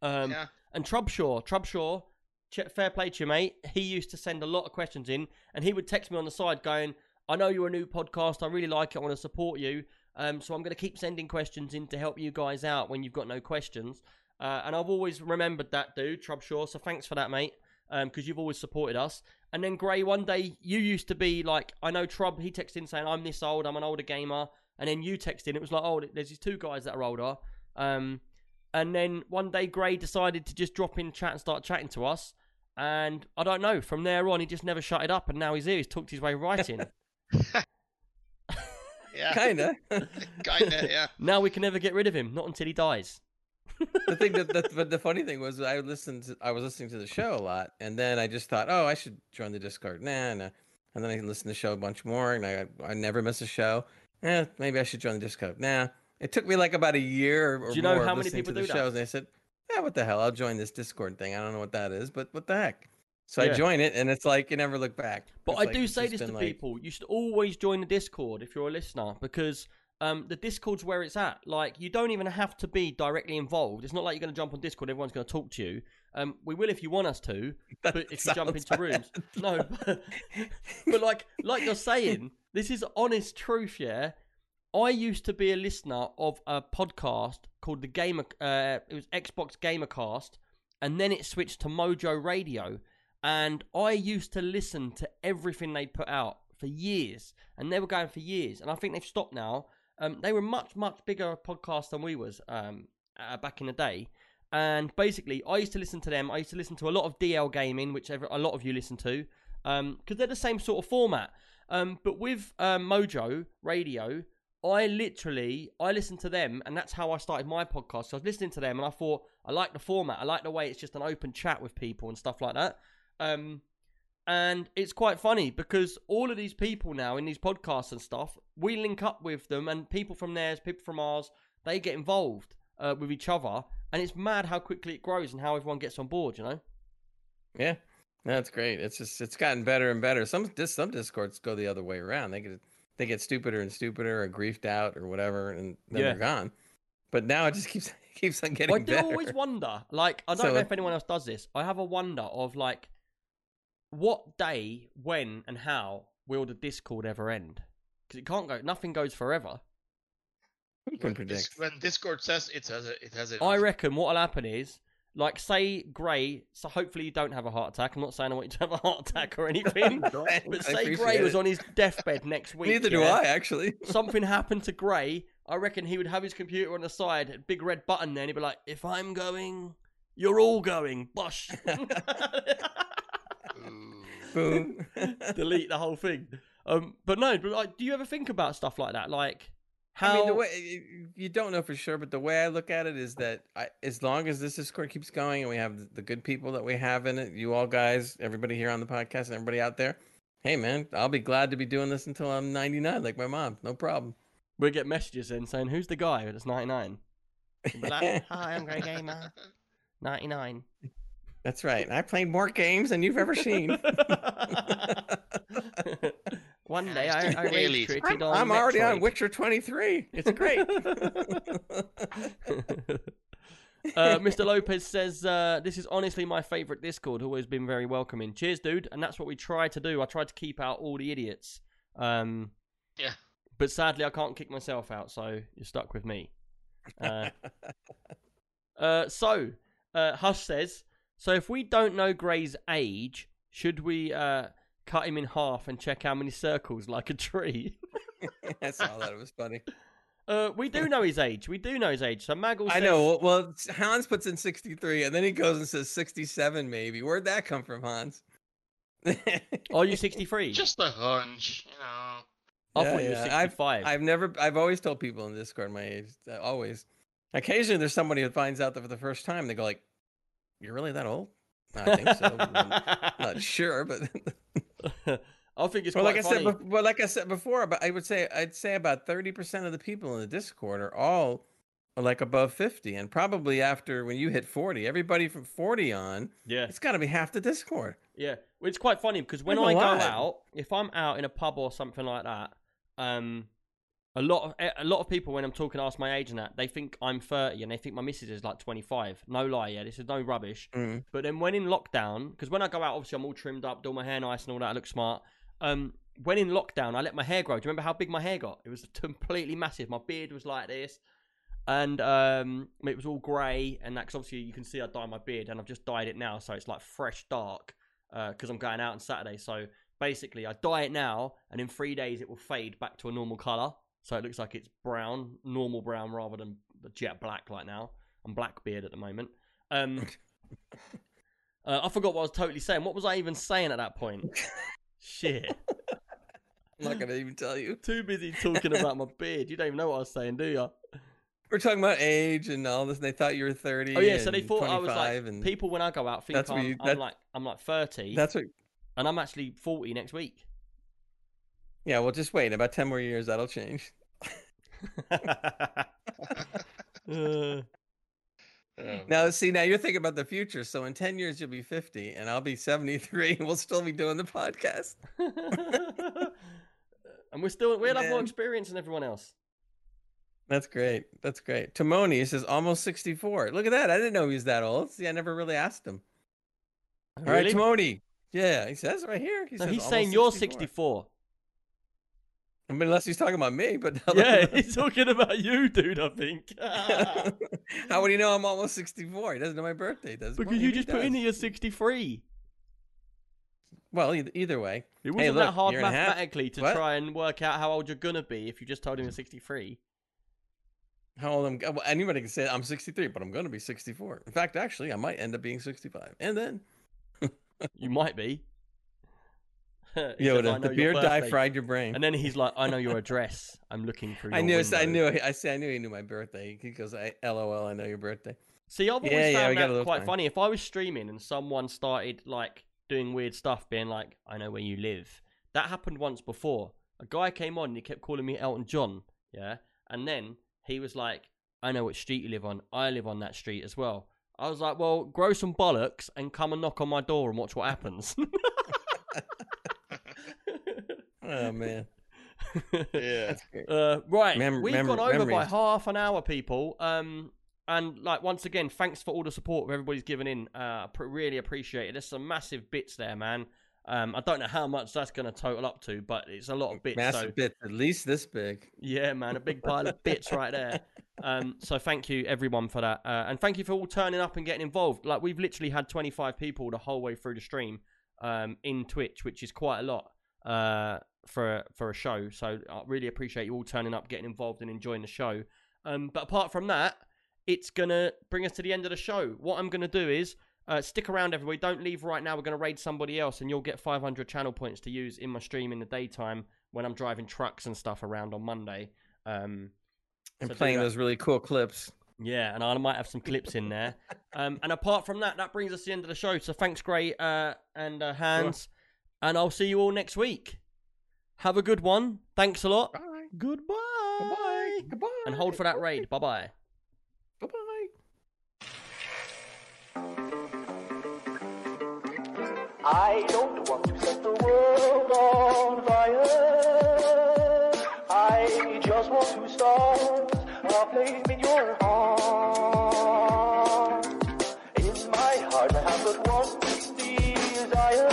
Um, yeah. And Trubshaw, Trubshaw, fair play to you, mate. He used to send a lot of questions in, and he would text me on the side going, I know you're a new podcast. I really like it. I want to support you. Um, so I'm going to keep sending questions in to help you guys out when you've got no questions. Uh, and I've always remembered that, dude, Trubshaw. So thanks for that, mate, um, because you've always supported us. And then, Grey, one day, you used to be like, I know Trub, he texted in saying, I'm this old, I'm an older gamer. And then you texted in, it was like, oh, there's these two guys that are older. Um, and then one day, Grey decided to just drop in chat and start chatting to us. And I don't know, from there on, he just never shut it up. And now he's here, he's talked his way right in. Yeah. Kinda. Kinda, yeah. Now we can never get rid of him, not until he dies. The thing that the, the, the funny thing was, I listened. To, I was listening to the show a lot, and then I just thought, oh, I should join the Discord. Nah, nah. And then I listened to the show a bunch more, and I I never miss a show. Eh, maybe I should join the Discord. Nah. It took me like about a year or more. Do you know how many people do that? Shows, and I said, yeah, what the hell? I'll join this Discord thing. I don't know what that is, but what the heck? So yeah. I join it, and it's like you never look back. But it's I like, do say this to like... people: you should always join the Discord if you're a listener, because. Um, the Discord's where it's at. Like, you don't even have to be directly involved. It's not like you're going to jump on Discord, everyone's going to talk to you. Um, we will if you want us to, that but if you jump into bad. rooms. No, but, but like like you're saying, this is honest truth, yeah? I used to be a listener of a podcast called the Gamer... Uh, it was Xbox Gamercast, and then it switched to Mojo Radio, and I used to listen to everything they put out for years, and they were going for years, and I think they've stopped now. Um, they were much, much bigger podcast than we was um, uh, back in the day. And basically, I used to listen to them. I used to listen to a lot of D L Gaming, which every, a lot of you listen to, because um, they're the same sort of format. Um, but with uh, Mojo Radio, I literally, I listened to them, and that's how I started my podcast. So I was listening to them, and I thought, I like the format. I like the way it's just an open chat with people and stuff like that. Um And it's quite funny because all of these people now in these podcasts and stuff, we link up with them, and people from theirs, people from ours, they get involved uh, with each other. And it's mad how quickly it grows and how everyone gets on board, you know? Yeah, that's great. It's just, it's gotten better and better. Some dis- some Discords go the other way around. They get, they get stupider and stupider or griefed out or whatever, and then yeah. they're gone. But now it just keeps, keeps on getting I better. I do always wonder, like, I don't so, know if anyone else does this. I have a wonder of, like, what day, when, and how will the Discord ever end? Because it can't go. Nothing goes forever. Who can predict? When Discord says it has it, it has it. I reckon what'll happen is, like, say Grey. So hopefully you don't have a heart attack. I'm not saying I want you to have a heart attack or anything. But say Grey was on his deathbed next week. Neither do I, actually. Something happened to Grey. I reckon he would have his computer on the side, big red button there, and he'd be like, "If I'm going, you're all going." Bosh. Boom. Delete the whole thing. Um, but no, but like, do you ever think about stuff like that? Like, How... I mean, the way you don't know for sure, but the way I look at it is that I, as long as this Discord keeps going and we have the good people that we have in it, you all guys, everybody here on the podcast and everybody out there, hey man, I'll be glad to be doing this until I'm ninety-nine, like my mom. No problem. We get messages in saying, "Who's the guy that's ninety-nine?" Like, hi, I'm Grey Gamer, ninety-nine. That's right. I played more games than you've ever seen. One day I, I really I'm, on I'm already on Witcher twenty-three. It's great. uh, Mister Lopez says, uh, this is honestly my favourite Discord. Always been very welcoming. Cheers, dude. And that's what we try to do. I tried to keep out all the idiots. Um, yeah. But sadly, I can't kick myself out, so you're stuck with me. Uh, uh, so, uh, Hush says, so if we don't know Grey's age, should we... Uh, cut him in half and check how many circles like a tree. I saw that. It was funny. Uh, we do know his age. We do know his age. So Maggle says... I know. Well, Hans puts in sixty-three, and then he goes and says sixty-seven, maybe. Where'd that come from, Hans? Are you sixty-three? Just a hunch, you know. I yeah, thought you yeah. were sixty-five. I've, I've never... I've always told people in Discord my age. Uh, always. Occasionally, there's somebody who finds out that for the first time, they go like, you're really that old? No, I think so. Not sure, but... I think it's well, quite like funny. I said, well, like I said before, but I would say I'd say about thirty percent of the people in the Discord are all like above fifty, and probably after when you hit forty, everybody from forty on, yeah, it's got to be half the Discord. Yeah, well, it's quite funny because when I go out, if I'm out in a pub or something like that, um, a lot of a lot of people when I'm talking, ask my age and that, they think I'm thirty and they think my missus is like twenty-five. No lie, yeah, this is no rubbish. Mm. But then when in lockdown, because when I go out, obviously I'm all trimmed up, do all my hair nice and all that, I look smart. Um, when in lockdown, I let my hair grow. Do you remember how big my hair got? It was completely massive. My beard was like this, and um, it was all grey and that. Because obviously you can see I dye my beard, and I've just dyed it now, so it's like fresh dark. Because uh, I'm going out on Saturday, so basically I dye it now, and in three days it will fade back to a normal colour. So it looks like it's brown, normal brown, rather than jet black like now. I'm Blackbeard at the moment. Um, uh, I forgot what I was totally saying. What was I even saying at that point? Shit. I'm not going to even tell you. Too busy talking about my beard. You don't even know what I was saying, do you? We're talking about age and all this, and they thought you were thirty. Oh, yeah, so they thought I was like, and... people when I go out think I'm, you, I'm, like, I'm like thirty. That's what... And I'm actually forty next week. Yeah, well, just wait. About ten more years, that'll change. uh, now, see, now you're thinking about the future. So in ten years, you'll be fifty, and I'll be seventy-three, and we'll still be doing the podcast. And we're still we'll have more experience than everyone else. That's great. That's great. Timoni says almost sixty-four. Look at that. I didn't know he was that old. See, I never really asked him. Really? All right, Timoni. Yeah, he says right here. He no, says he's saying you're sixty-four. I mean, unless he's talking about me, but... Yeah, he's talking about you, dude, I think. How would he know I'm almost sixty-four? He doesn't know my birthday, does he? Because you just put in that you're sixty-three. Well, either way. It wasn't hey, look, that hard mathematically to what? try and work out how old you're going to be if you just told him you're sixty-three. How old I'm... Well, anybody can say I'm sixty-three, but I'm going to be sixty-four. In fact, actually, I might end up being sixty-five. And then... You might be. Yoda, the beard dye fried your brain. And then he's like, I know your address. I'm looking through your I knew, window. I knew, I say, I knew he knew my birthday. He goes, LOL, I know your birthday. See, I've always yeah, found yeah, that quite time. funny. If I was streaming and someone started like doing weird stuff, being like, I know where you live. That happened once before. A guy came on and he kept calling me Elton John. Yeah. And then he was like, I know what street you live on. I live on that street as well. I was like, well, grow some bollocks and come and knock on my door and watch what happens. Oh man. Yeah. Uh, right. Mem We've gone over memories. by half an hour, people. Um, and like once again, thanks for all the support everybody's given in. Uh, really appreciate it. There's some massive bits there, man. Um, I don't know how much that's going to total up to, but it's a lot of bits. Massive so... bits, at least this big. Yeah, man, a big pile of bits right there. Um, so thank you everyone for that, uh, and thank you for all turning up and getting involved. Like we've literally had twenty-five people the whole way through the stream, um, in Twitch, which is quite a lot. Uh, for for a show, so I really appreciate you all turning up, getting involved and enjoying the show. Um, but apart from that, it's gonna bring us to the end of the show. What I'm gonna do is uh, stick around, everybody. Don't leave right now. We're gonna raid somebody else, and you'll get five hundred channel points to use in my stream in the daytime when I'm driving trucks and stuff around on Monday. Um, and so playing those really cool clips. Yeah, and I might have some clips in there. Um, and apart from that, that brings us to the end of the show. So thanks, Grey uh, and uh, Hans. Right. And I'll see you all next week. Have a good one. Thanks a lot. Bye. Goodbye. Goodbye. Goodbye. And hold for that raid. Bye-bye. Bye-bye. I don't want to set the world on fire. I just want to start a flame in your heart. In my heart I have but one desire,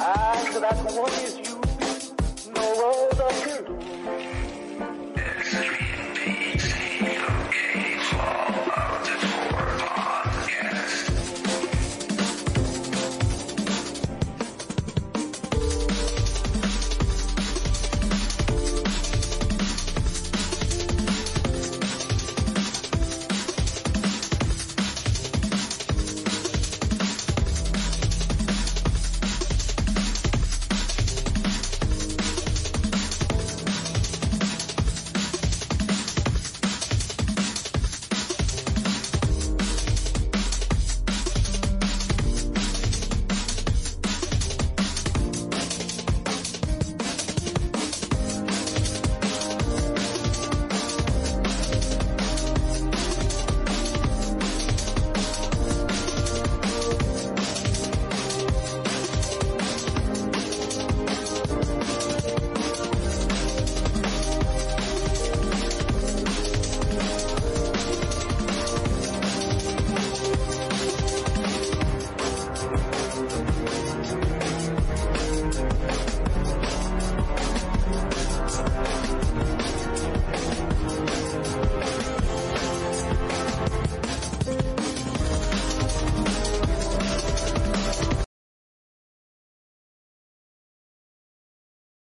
and that one is you.